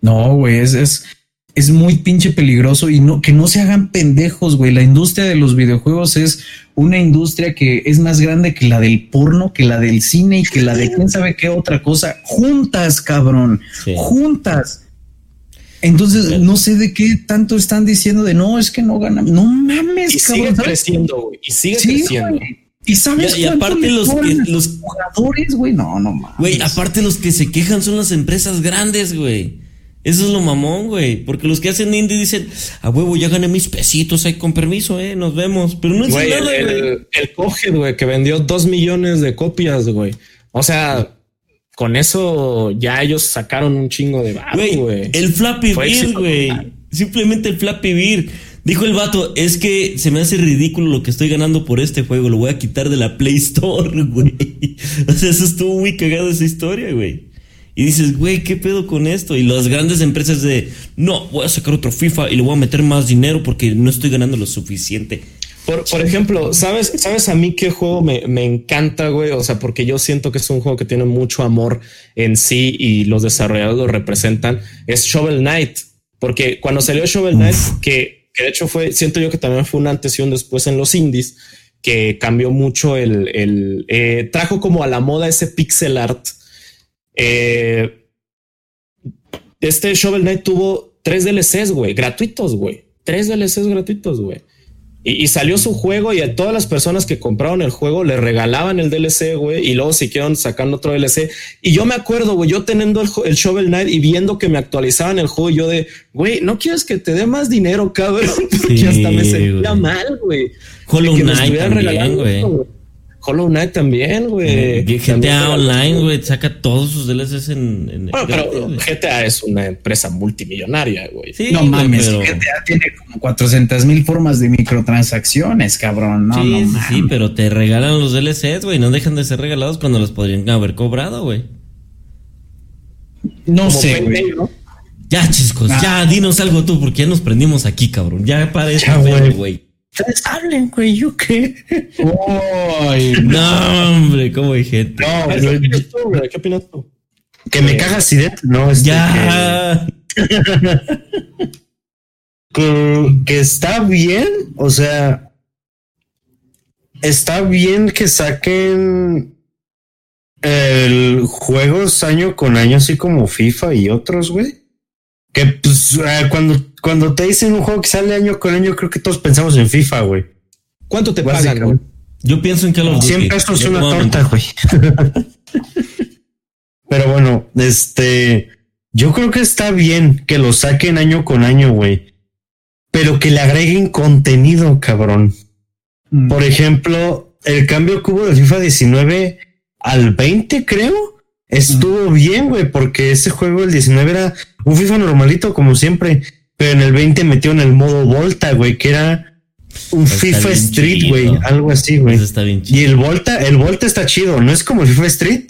No, güey, es muy pinche peligroso, y no, que no se hagan pendejos, güey. La industria de los videojuegos es una industria que es más grande que la del porno, que la del cine y que la de quién sabe qué otra cosa. Juntas, cabrón, sí. Juntas. Entonces, no sé de qué tanto están diciendo de no, es que no ganan. No mames, y cabrón. Sigue creciendo, güey. Y sigue creciendo. Güey. Y sabes, y aparte los jugadores, güey, no mames. Güey, aparte los que se quejan son las empresas grandes, güey. Eso es lo mamón, güey. Porque los que hacen indie dicen, a huevo, ya gané mis pesitos, ahí con permiso, nos vemos. Pero no es nada, güey. El coge, güey, que vendió 2 millones de copias, güey. O sea, con eso ya ellos sacaron un chingo de barro, güey. El Flappy Bird, güey. Simplemente el Flappy Bird. Dijo el vato, es que se me hace ridículo lo que estoy ganando por este juego, lo voy a quitar de la Play Store, güey. O sea, eso estuvo muy cagado esa historia, güey. Y dices, güey, ¿qué pedo con esto? Y las grandes empresas no, voy a sacar otro FIFA y le voy a meter más dinero porque no estoy ganando lo suficiente. Por ejemplo, ¿sabes a mí qué juego me encanta, güey? O sea, porque yo siento que es un juego que tiene mucho amor en sí y los desarrolladores lo representan. Es Shovel Knight, porque cuando salió Shovel Knight, que que de hecho fue, siento yo que también fue un antes y un después en los indies, que cambió mucho trajo como a la moda ese pixel art. Este Shovel Knight tuvo 3 DLCs, güey, gratuitos, güey. 3 DLCs gratuitos, güey. Y salió su juego y a todas las personas que compraron el juego le regalaban el DLC, güey, y luego siguieron sacando otro DLC. Y yo me acuerdo, güey, yo teniendo el Shovel Knight y viendo que me actualizaban el juego, yo de, güey, ¿no quieres que te dé más dinero, cabrón? Porque sí, hasta me sentía mal, güey. Hollow Knight también, güey. Hollow Knight también, güey. GTA Online, güey, saca todos sus DLCs en bueno, pero GTA es una empresa multimillonaria, güey. Sí, no mames, pero... GTA tiene como 400,000 formas de microtransacciones, cabrón. No, sí, no mames. Sí, pero te regalan los DLCs, güey. No dejan de ser regalados cuando los podrían haber cobrado, güey. No como sé, güey. Ya, chiscos, ya, dinos algo tú, porque ya nos prendimos aquí, cabrón. Ya parece, güey. Hablen, güey, ¿yo qué? Uy, no, hombre, ¿cómo hay gente? No, ¿qué opinas tú, güey? ¿Qué opinas tú? Que me cagas y no, ya. Que está bien, o sea, está bien que saquen juegos año con año, así como FIFA y otros, güey. Que pues cuando te dicen un juego que sale año con año, creo que todos pensamos en FIFA, güey. ¿Cuánto te pagan, güey? Yo pienso en que los 100 pesos es una torta, güey. Pero bueno, yo creo que está bien que lo saquen año con año, güey. Pero que le agreguen contenido, cabrón. Mm. Por ejemplo, el cambio que hubo de FIFA 19 al 20, creo. Estuvo bien, güey, porque ese juego, el 19, era un FIFA normalito, como siempre. Pero en el 20 metió en el modo Volta, güey, que era un FIFA Street, güey, algo así, güey. Y el Volta está chido, no es como el FIFA Street,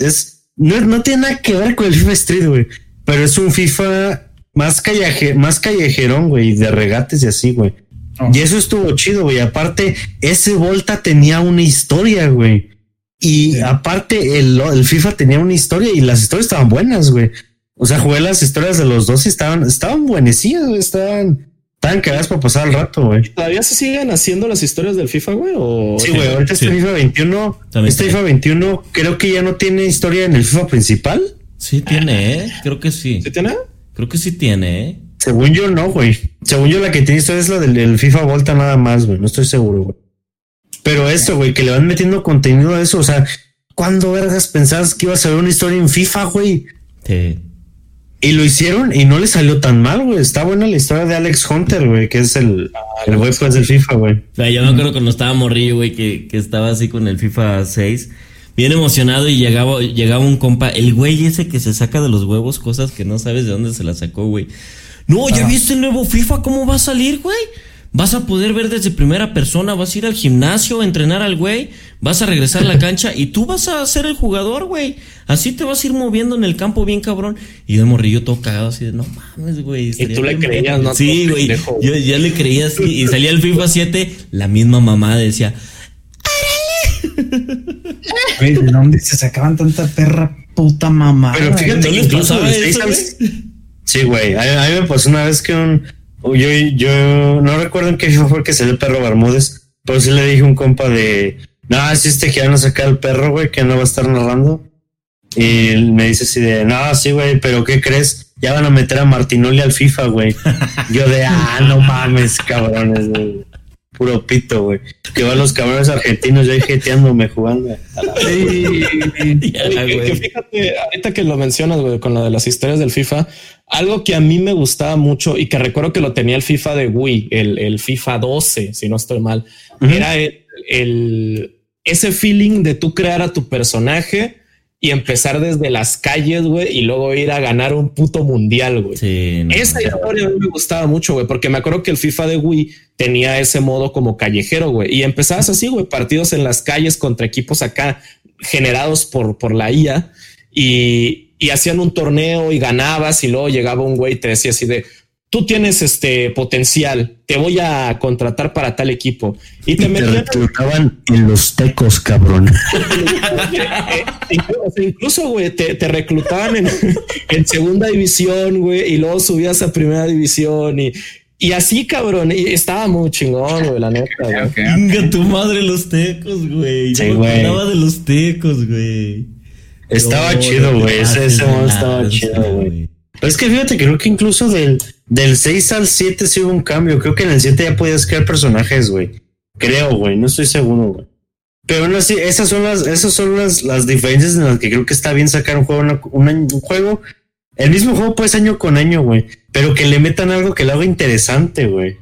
no tiene nada que ver con el FIFA Street, güey. Pero es un FIFA más callejerón, güey, de regates y así, güey. Oh. Y eso estuvo chido, güey. Aparte, ese Volta tenía una historia, güey. Y aparte el FIFA tenía una historia y las historias estaban buenas, güey. O sea, jugué las historias de los dos y estaban buenecillas, güey. Estaban cagadas para pasar el rato, güey. ¿Todavía se siguen haciendo las historias del FIFA, güey? ¿O? Sí, güey, ahorita sí. Este FIFA 21, FIFA 21 creo que ya no tiene historia en el FIFA principal. Sí tiene, creo que sí. ¿Sí tiene? Creo que sí tiene, Según yo no, güey. Según yo la que tiene historia es la del FIFA Volta nada más, güey. No estoy seguro, güey. Pero eso, güey, que le van metiendo contenido a eso. O sea, ¿cuándo vergas pensabas que iba a salir una historia en FIFA, güey? Sí. Y lo hicieron y no le salió tan mal, güey. Está buena la historia de Alex Hunter, güey, que es el güey pues del FIFA, güey. O sea, yo me acuerdo cuando estaba morrillo, güey, que estaba así con el FIFA 6. Bien emocionado y llegaba un compa. El güey ese que se saca de los huevos cosas que no sabes de dónde se las sacó, güey. No, ¿ya viste el nuevo FIFA? ¿Cómo va a salir, güey? Vas a poder ver desde primera persona, vas a ir al gimnasio, a entrenar al güey, vas a regresar a la cancha y tú vas a ser el jugador, güey. Así te vas a ir moviendo en el campo bien cabrón. Y yo morrillo todo cagado así de, no mames, güey. Y tú le creías, ¿no? Sí, güey, yo ya le creía así y salía el FIFA 7, la misma mamá decía, ¡árale! Güey, ¿de dónde se sacaban tanta perra puta mamá? Pero fíjate, ¿no les pasaba eso, güey? Sí, güey, a mí me pasó una vez que yo no recuerdo en qué FIFA fue que salió el Perro Bermúdez, pero sí le dije a un compa de, no, si este que van a sacar el perro, güey, que no va a estar narrando. Y él me dice así de, no, sí, güey, pero ¿qué crees? Ya van a meter a Martinoli al FIFA, güey. Yo de, no mames, cabrones, güey. Puro pito, güey. Que van los cabrones argentinos ya jeteándome jugando. Que fíjate, ahorita que lo mencionas, güey, con lo de las historias del FIFA, algo que a mí me gustaba mucho y que recuerdo que lo tenía el FIFA de Wii, el FIFA 12, si no estoy mal, era ese feeling de tú crear a tu personaje y empezar desde las calles, güey, y luego ir a ganar un puto mundial, güey. Sí, esa historia a mí me gustaba mucho, güey, porque me acuerdo que el FIFA de Wii tenía ese modo como callejero, güey, y empezabas así, güey, partidos en las calles contra equipos acá generados por la IA y hacían un torneo y ganabas y luego llegaba un güey y te decía así de, tú tienes potencial, te voy a contratar para tal equipo. Y te reclutaban en los tecos, cabrón. Incluso, güey, te reclutaban en segunda división, güey, y luego subías a primera división. Y Y así, cabrón, estaba muy chingón, güey, la neta. Venga, tu madre, los tecos, güey. Sí, güey. Hablaba de los tecos, güey. Estaba chido, güey. Ese modo estaba chido, güey. Pero es que fíjate, creo que incluso del 6 al 7 sí hubo un cambio. Creo que en el 7 ya podías crear personajes, güey. Creo, güey, no estoy seguro, güey. Pero aún así, esas son las diferencias en las que creo que está bien sacar un juego, un juego. El mismo juego, pues, año con año, güey. Pero que le metan algo que le haga interesante, güey.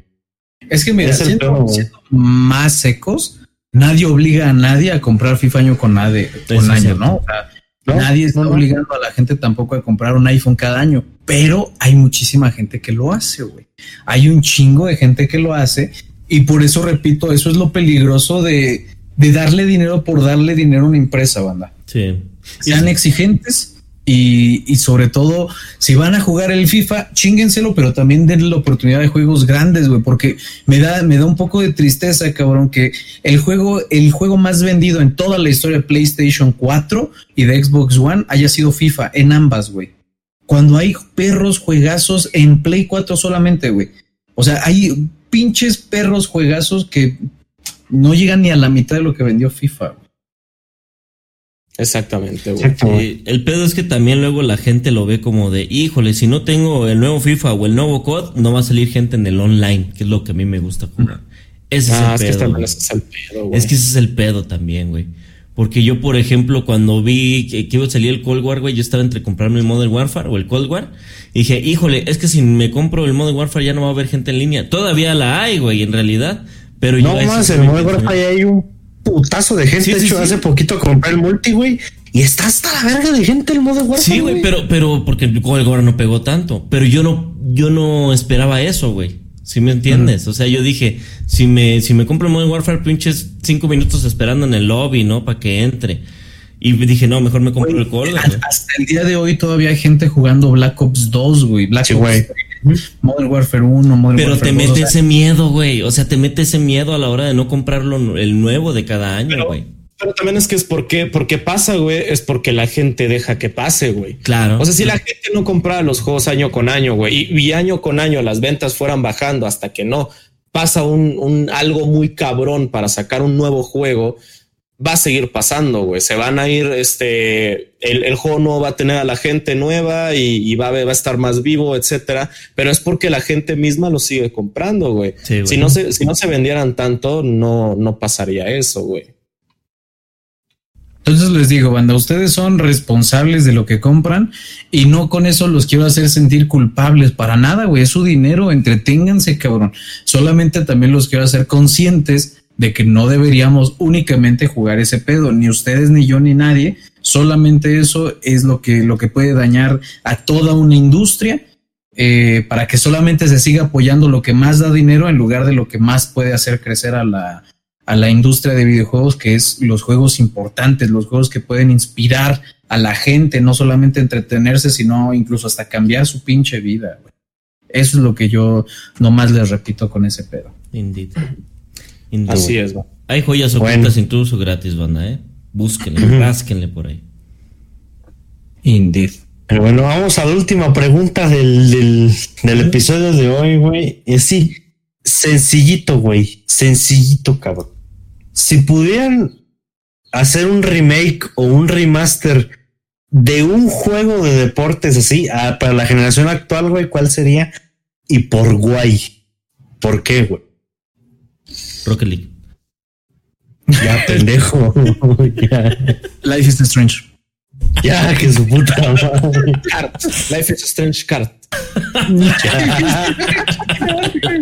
Es que, mira, siendo más secos, nadie obliga a nadie a comprar FIFA año con año, ¿no? O sea, ¿no? Nadie está obligando a la gente tampoco a comprar un iPhone cada año. Pero hay muchísima gente que lo hace, güey. Hay un chingo de gente que lo hace. Y por eso, repito, eso es lo peligroso de darle dinero por darle dinero a una empresa, banda. Sí. Sean exigentes. Y sobre todo, si van a jugar el FIFA, chíngenselo, pero también denle la oportunidad de juegos grandes, güey, porque me da un poco de tristeza, cabrón, que el juego más vendido en toda la historia de PlayStation 4 y de Xbox One haya sido FIFA en ambas, güey. Cuando hay perros juegazos en Play 4 solamente, güey. O sea, hay pinches perros juegazos que no llegan ni a la mitad de lo que vendió FIFA, güey. Exactamente, güey. Sí, el pedo es que también luego la gente lo ve como de, híjole, si no tengo el nuevo FIFA o el nuevo COD, no va a salir gente en el online, que es lo que a mí me gusta jugar. Ese es el pedo también, güey. Porque yo, por ejemplo, cuando vi que iba a salir el Cold War, güey, yo estaba entre comprarme el Modern Warfare o el Cold War. Y dije, híjole, es que si me compro el Modern Warfare ya no va a haber gente en línea. Todavía la hay, güey, en realidad. Pero no yo más, el Modern Warfare ya hay un putazo de gente. De hecho, hace poquito compré el multi, güey, y está hasta la verga de gente el Modern Warfare. Sí, güey, pero porque el Cold War no pegó tanto, pero yo no esperaba eso, güey. ¿Sí me entiendes? Uh-huh. O sea, yo dije, si me compro el Modern Warfare, pinches 5 minutos esperando en el lobby, ¿no? Para que entre. Y dije, no, mejor me compro el Cold War. Hasta el día de hoy todavía hay gente jugando Black Ops 2, güey. Black Ops 3, Modern Warfare 1, Modern Warfare 2. Pero te mete ese miedo, güey. O sea, te mete ese miedo a la hora de no comprarlo el nuevo de cada año, güey. Pero también es que es porque pasa, güey. Es porque la gente deja que pase, güey. Claro. O sea, si la gente no compraba los juegos año con año, güey, y año con año las ventas fueran bajando hasta que no pasa un algo muy cabrón para sacar un nuevo juego, va a seguir pasando, güey. Se van a ir, el juego no va a tener a la gente nueva y va a estar más vivo, etcétera. Pero es porque la gente misma lo sigue comprando, güey. Sí, güey. Si no se vendieran tanto, no pasaría eso, güey. Entonces les digo, banda, ustedes son responsables de lo que compran y no con eso los quiero hacer sentir culpables para nada, güey. Es su dinero, entreténganse, cabrón. Solamente también los quiero hacer conscientes de que no deberíamos únicamente jugar ese pedo, ni ustedes, ni yo, ni nadie. Solamente eso es lo que puede dañar a toda una industria, para que solamente se siga apoyando lo que más da dinero en lugar de lo que más puede hacer crecer a la industria de videojuegos, que es los juegos importantes, los juegos que pueden inspirar a la gente, no solamente entretenerse, sino incluso hasta cambiar su pinche vida, güey. Eso es lo que yo nomás les repito con ese pedo. Bendito. Así es, bro. Hay joyas ocultas incluso gratis, banda, Búsquenle, rásquenle por ahí. Indeed. Pero bueno, vamos a la última pregunta del episodio de hoy, güey. Y así, sencillito, güey. Sencillito, cabrón. Si pudieran hacer un remake o un remaster de un juego de deportes así, para la generación actual, güey, ¿cuál sería? Y por guay. ¿Por qué, güey? Rocket League. Ya, pendejo. Life is Strange. Ya, que su puta madre. Life is Strange Card. Está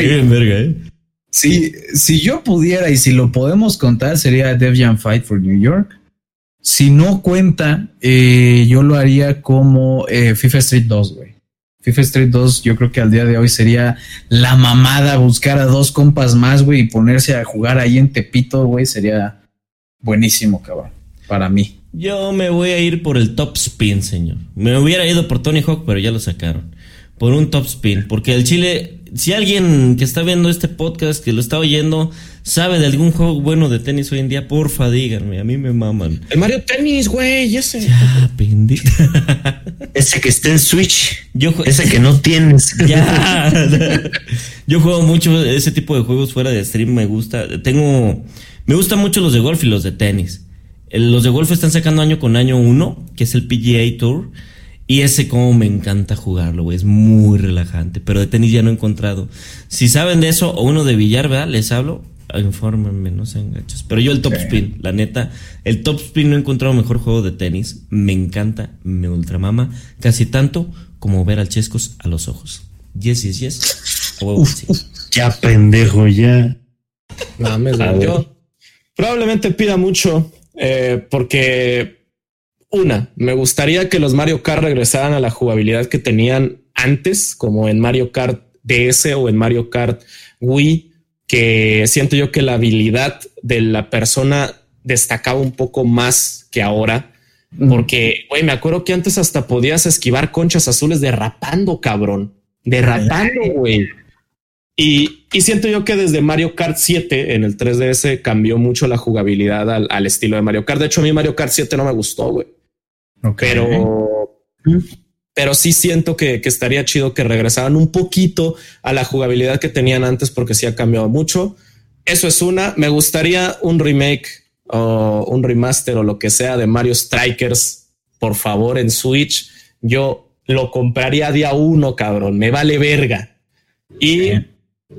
bien, verga, Si yo pudiera y si lo podemos contar, sería Def Jam Fight for New York. Si no cuenta, yo lo haría como FIFA Street 2, güey. FIFA Street 2, yo creo que al día de hoy sería la mamada buscar a 2 compas más, güey, y ponerse a jugar ahí en Tepito, güey, sería buenísimo, cabrón, para mí. Yo me voy a ir por el Top Spin, señor. Me hubiera ido por Tony Hawk, pero ya lo sacaron. Por un Top Spin, porque el Chile, si alguien que está viendo este podcast, que lo está oyendo, sabe de algún juego bueno de tenis hoy en día, porfa, díganme, a mí me maman. El Mario Tennis, güey, ese. Ya, pendejo. Ese que está en Switch. Ese que no tienes. Ya. Yo juego mucho ese tipo de juegos fuera de stream, me gusta. Me gustan mucho los de golf y los de tenis. Los de golf están sacando año con año uno, que es el PGA Tour. Y ese como me encanta jugarlo, güey, es muy relajante, pero de tenis ya no he encontrado. Si saben de eso, o uno de billar, ¿verdad? Les hablo, infórmenme, no sean gachos. Pero yo el Top Spin, la neta, el Top Spin no he encontrado mejor juego de tenis. Me encanta, me ultramama, casi tanto como ver al Chescos a los ojos. Yes, yes, yes. Oh, sí. Ya, pendejo, ya. No, me yo probablemente pida mucho, porque... me gustaría que los Mario Kart regresaran a la jugabilidad que tenían antes, como en Mario Kart DS o en Mario Kart Wii, que siento yo que la habilidad de la persona destacaba un poco más que ahora, porque, güey, me acuerdo que antes hasta podías esquivar conchas azules derrapando, cabrón, güey. Y siento yo que desde Mario Kart 7 en el 3DS cambió mucho la jugabilidad al estilo de Mario Kart. De hecho, a mí Mario Kart 7 no me gustó, güey. Okay. Pero sí siento que estaría chido que regresaran un poquito a la jugabilidad que tenían antes, porque sí ha cambiado mucho. Eso es una. Me gustaría un remake o un remaster o lo que sea de Mario Strikers, por favor, en Switch. Yo lo compraría día uno, cabrón. Me vale verga. Y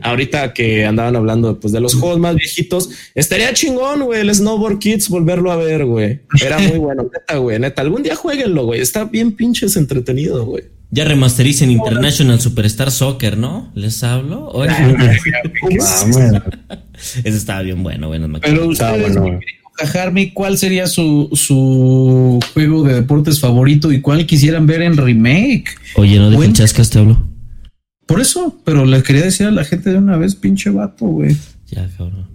ahorita que andaban hablando pues, de los juegos más viejitos, estaría chingón, güey, el Snowboard Kids, volverlo a ver, güey. Era muy bueno, neta, güey, neta. Algún día jueguenlo, güey. Está bien pinches entretenido, güey. Ya remastericen International Superstar Soccer, ¿no? ¿Les hablo? Oye, ese estaba bien bueno. Pero ustedes, bueno. Harmy, ¿cuál sería su juego de deportes favorito y cuál quisieran ver en remake? Oye, no dejen chascas, te hablo. Por eso, pero les quería decir a la gente de una vez, pinche vato, güey. Ya, cabrón.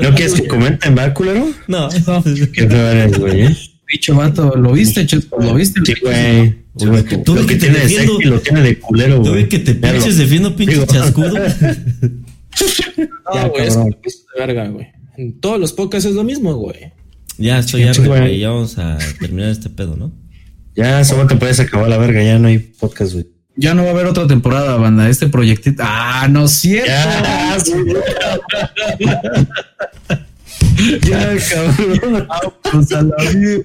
¿No quieres que comenten, va, culero? No. ¿Qué te eres, güey? Pinche vato, ¿lo viste, Chesco? ¿Lo viste? Sí, güey. Tú ves que te defiendo. Lo tiene de culero, güey. Tú ves que te pinches defiendo, pinche chascudo. Ya, güey, es que te verga, güey. En todos los podcasts es lo mismo, güey. Ya, estoy harto, güey. Ya vamos a terminar este pedo, ¿no? Ya, solo te puedes acabar la verga. Ya no hay podcast, güey. Ya no va a haber otra temporada, banda. Este proyectito. Ah, no es cierto. Ya, cabrón. Vamos a la vida.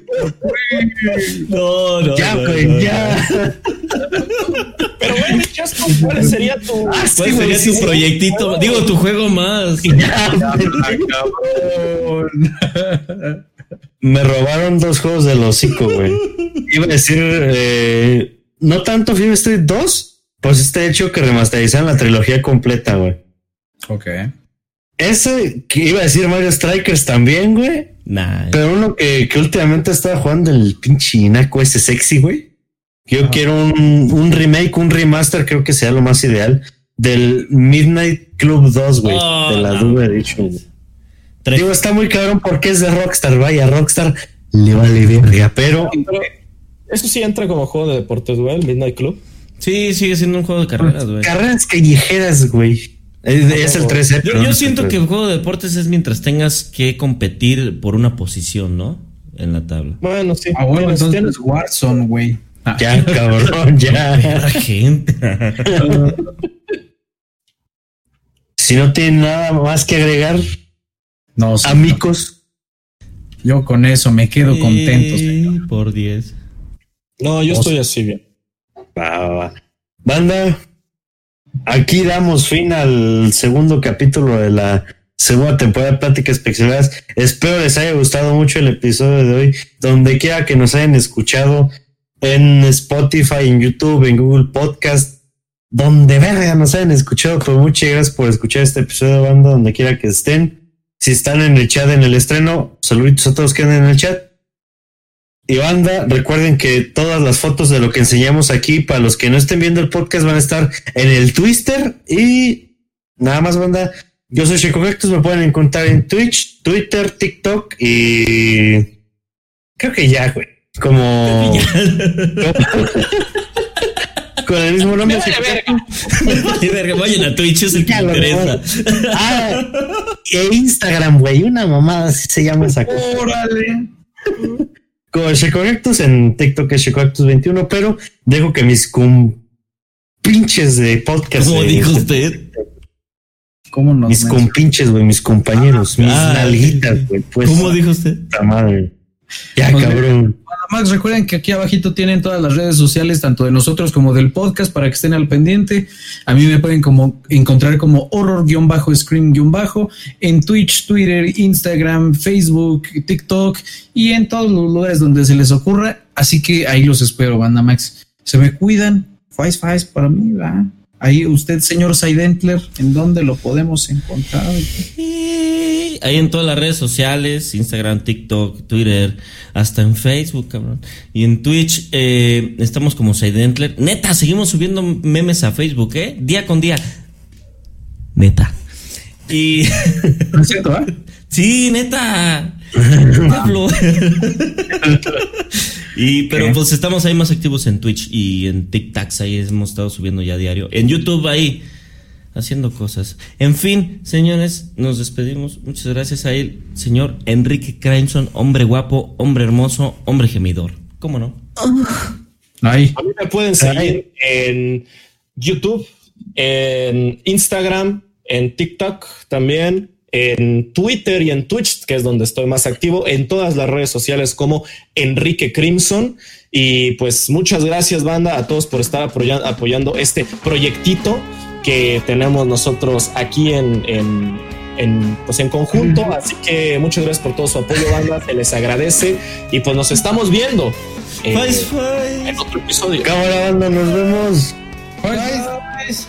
No. Ya, güey, ya. Pero, bueno, Chasco, ¿cuál sería tu. ¿Cuál sería tu proyectito? No. Digo, tu juego más. Ya, cabrón. Me robaron dos juegos del hocico, güey. Iba a decir. No tanto FIFA Street 2, pues este hecho que remasterizaron la trilogía completa, güey. Ok. Ese, que iba a decir Mario Strikers también, güey. Nah. Pero uno que últimamente estaba jugando el pinche inaco ese sexy, güey. Yo quiero un remake, un remaster, creo que sea lo más ideal, del Midnight Club 2, güey. De la Duba Edition, güey. Digo, está muy cabrón porque es de Rockstar, vaya, Rockstar le vale verga, pero... Eso sí entra como juego de deportes, güey, el Midnight Club. Sí, sigue siendo un juego de carreras, güey. Carreras callejeras, güey. Es el 3-0. Yo siento que el juego de deportes es mientras tengas que competir por una posición, ¿no? En la tabla. Bueno, sí. Ah, bueno, entonces tienes Warzone, güey. Ya, cabrón, ya. Gente. Si no tienen nada más que agregar, no, sí, amigos. Yo con eso me quedo contento. Señor. Por 10. No, yo estoy así bien. Va. Banda, aquí damos fin al segundo capítulo de la segunda temporada de Pláticas Pixeladas. Espero les haya gustado mucho el episodio de hoy. Donde quiera que nos hayan escuchado, en Spotify, en YouTube, en Google Podcast, donde verga nos hayan escuchado, pues muchas gracias por escuchar este episodio, banda, donde quiera que estén. Si están en el chat en el estreno, saluditos a todos que andan en el chat. Y banda, recuerden que todas las fotos de lo que enseñamos aquí, para los que no estén viendo el podcast, van a estar en el Twitter. Y nada más, banda, yo soy Checo Cactus, me pueden encontrar en Twitch, Twitter, TikTok y... Creo que ya, güey. Como... con el mismo nombre. Verga. Vayan a Twitch, es el que me interesa. Ah, e Instagram, güey, una mamada así se llama esa cosa. Órale. Con Shecorectus, en TikTok es Shecorectus21, pero dejo que mis compinches de podcast. ¿Cómo dijo usted? ¿Cómo no? Mis compinches, güey, mis compañeros, mis nalguitas, güey. Pues, ¿cómo dijo usted? La madre. Ya, pues, cabrón. Max, recuerden que aquí abajito tienen todas las redes sociales, tanto de nosotros como del podcast, para que estén al pendiente. A mí me pueden como encontrar como horror_scream_ en Twitch, Twitter, Instagram, Facebook, TikTok y en todos los lugares donde se les ocurra. Así que ahí los espero, banda Max. Se me cuidan. Fais para mí, va. Ahí usted, señor Sidentler, ¿en dónde lo podemos encontrar? Ahí en todas las redes sociales, Instagram, TikTok, Twitter, hasta en Facebook, cabrón. Y en Twitch estamos como Sidentler. Neta, seguimos subiendo memes a Facebook, día con día. Neta. Y ¿no es cierto, sí, neta. Y pero pues estamos ahí más activos en Twitch y en TikToks, ahí hemos estado subiendo ya diario, en YouTube ahí haciendo cosas. En fin, señores, nos despedimos. Muchas gracias a él, señor Enrique Crimson, hombre guapo, hombre hermoso, hombre gemidor. ¿Cómo no? Ahí. A mí me pueden seguir en YouTube, en Instagram, en TikTok también, en Twitter y en Twitch, que es donde estoy más activo, en todas las redes sociales como Enrique Crimson. Y pues muchas gracias, banda, a todos por estar apoyando este proyectito que tenemos nosotros aquí en conjunto. Así que muchas gracias por todo su apoyo, banda, se les agradece y pues nos estamos viendo en otro episodio. Cámara, banda, nos vemos. Bye.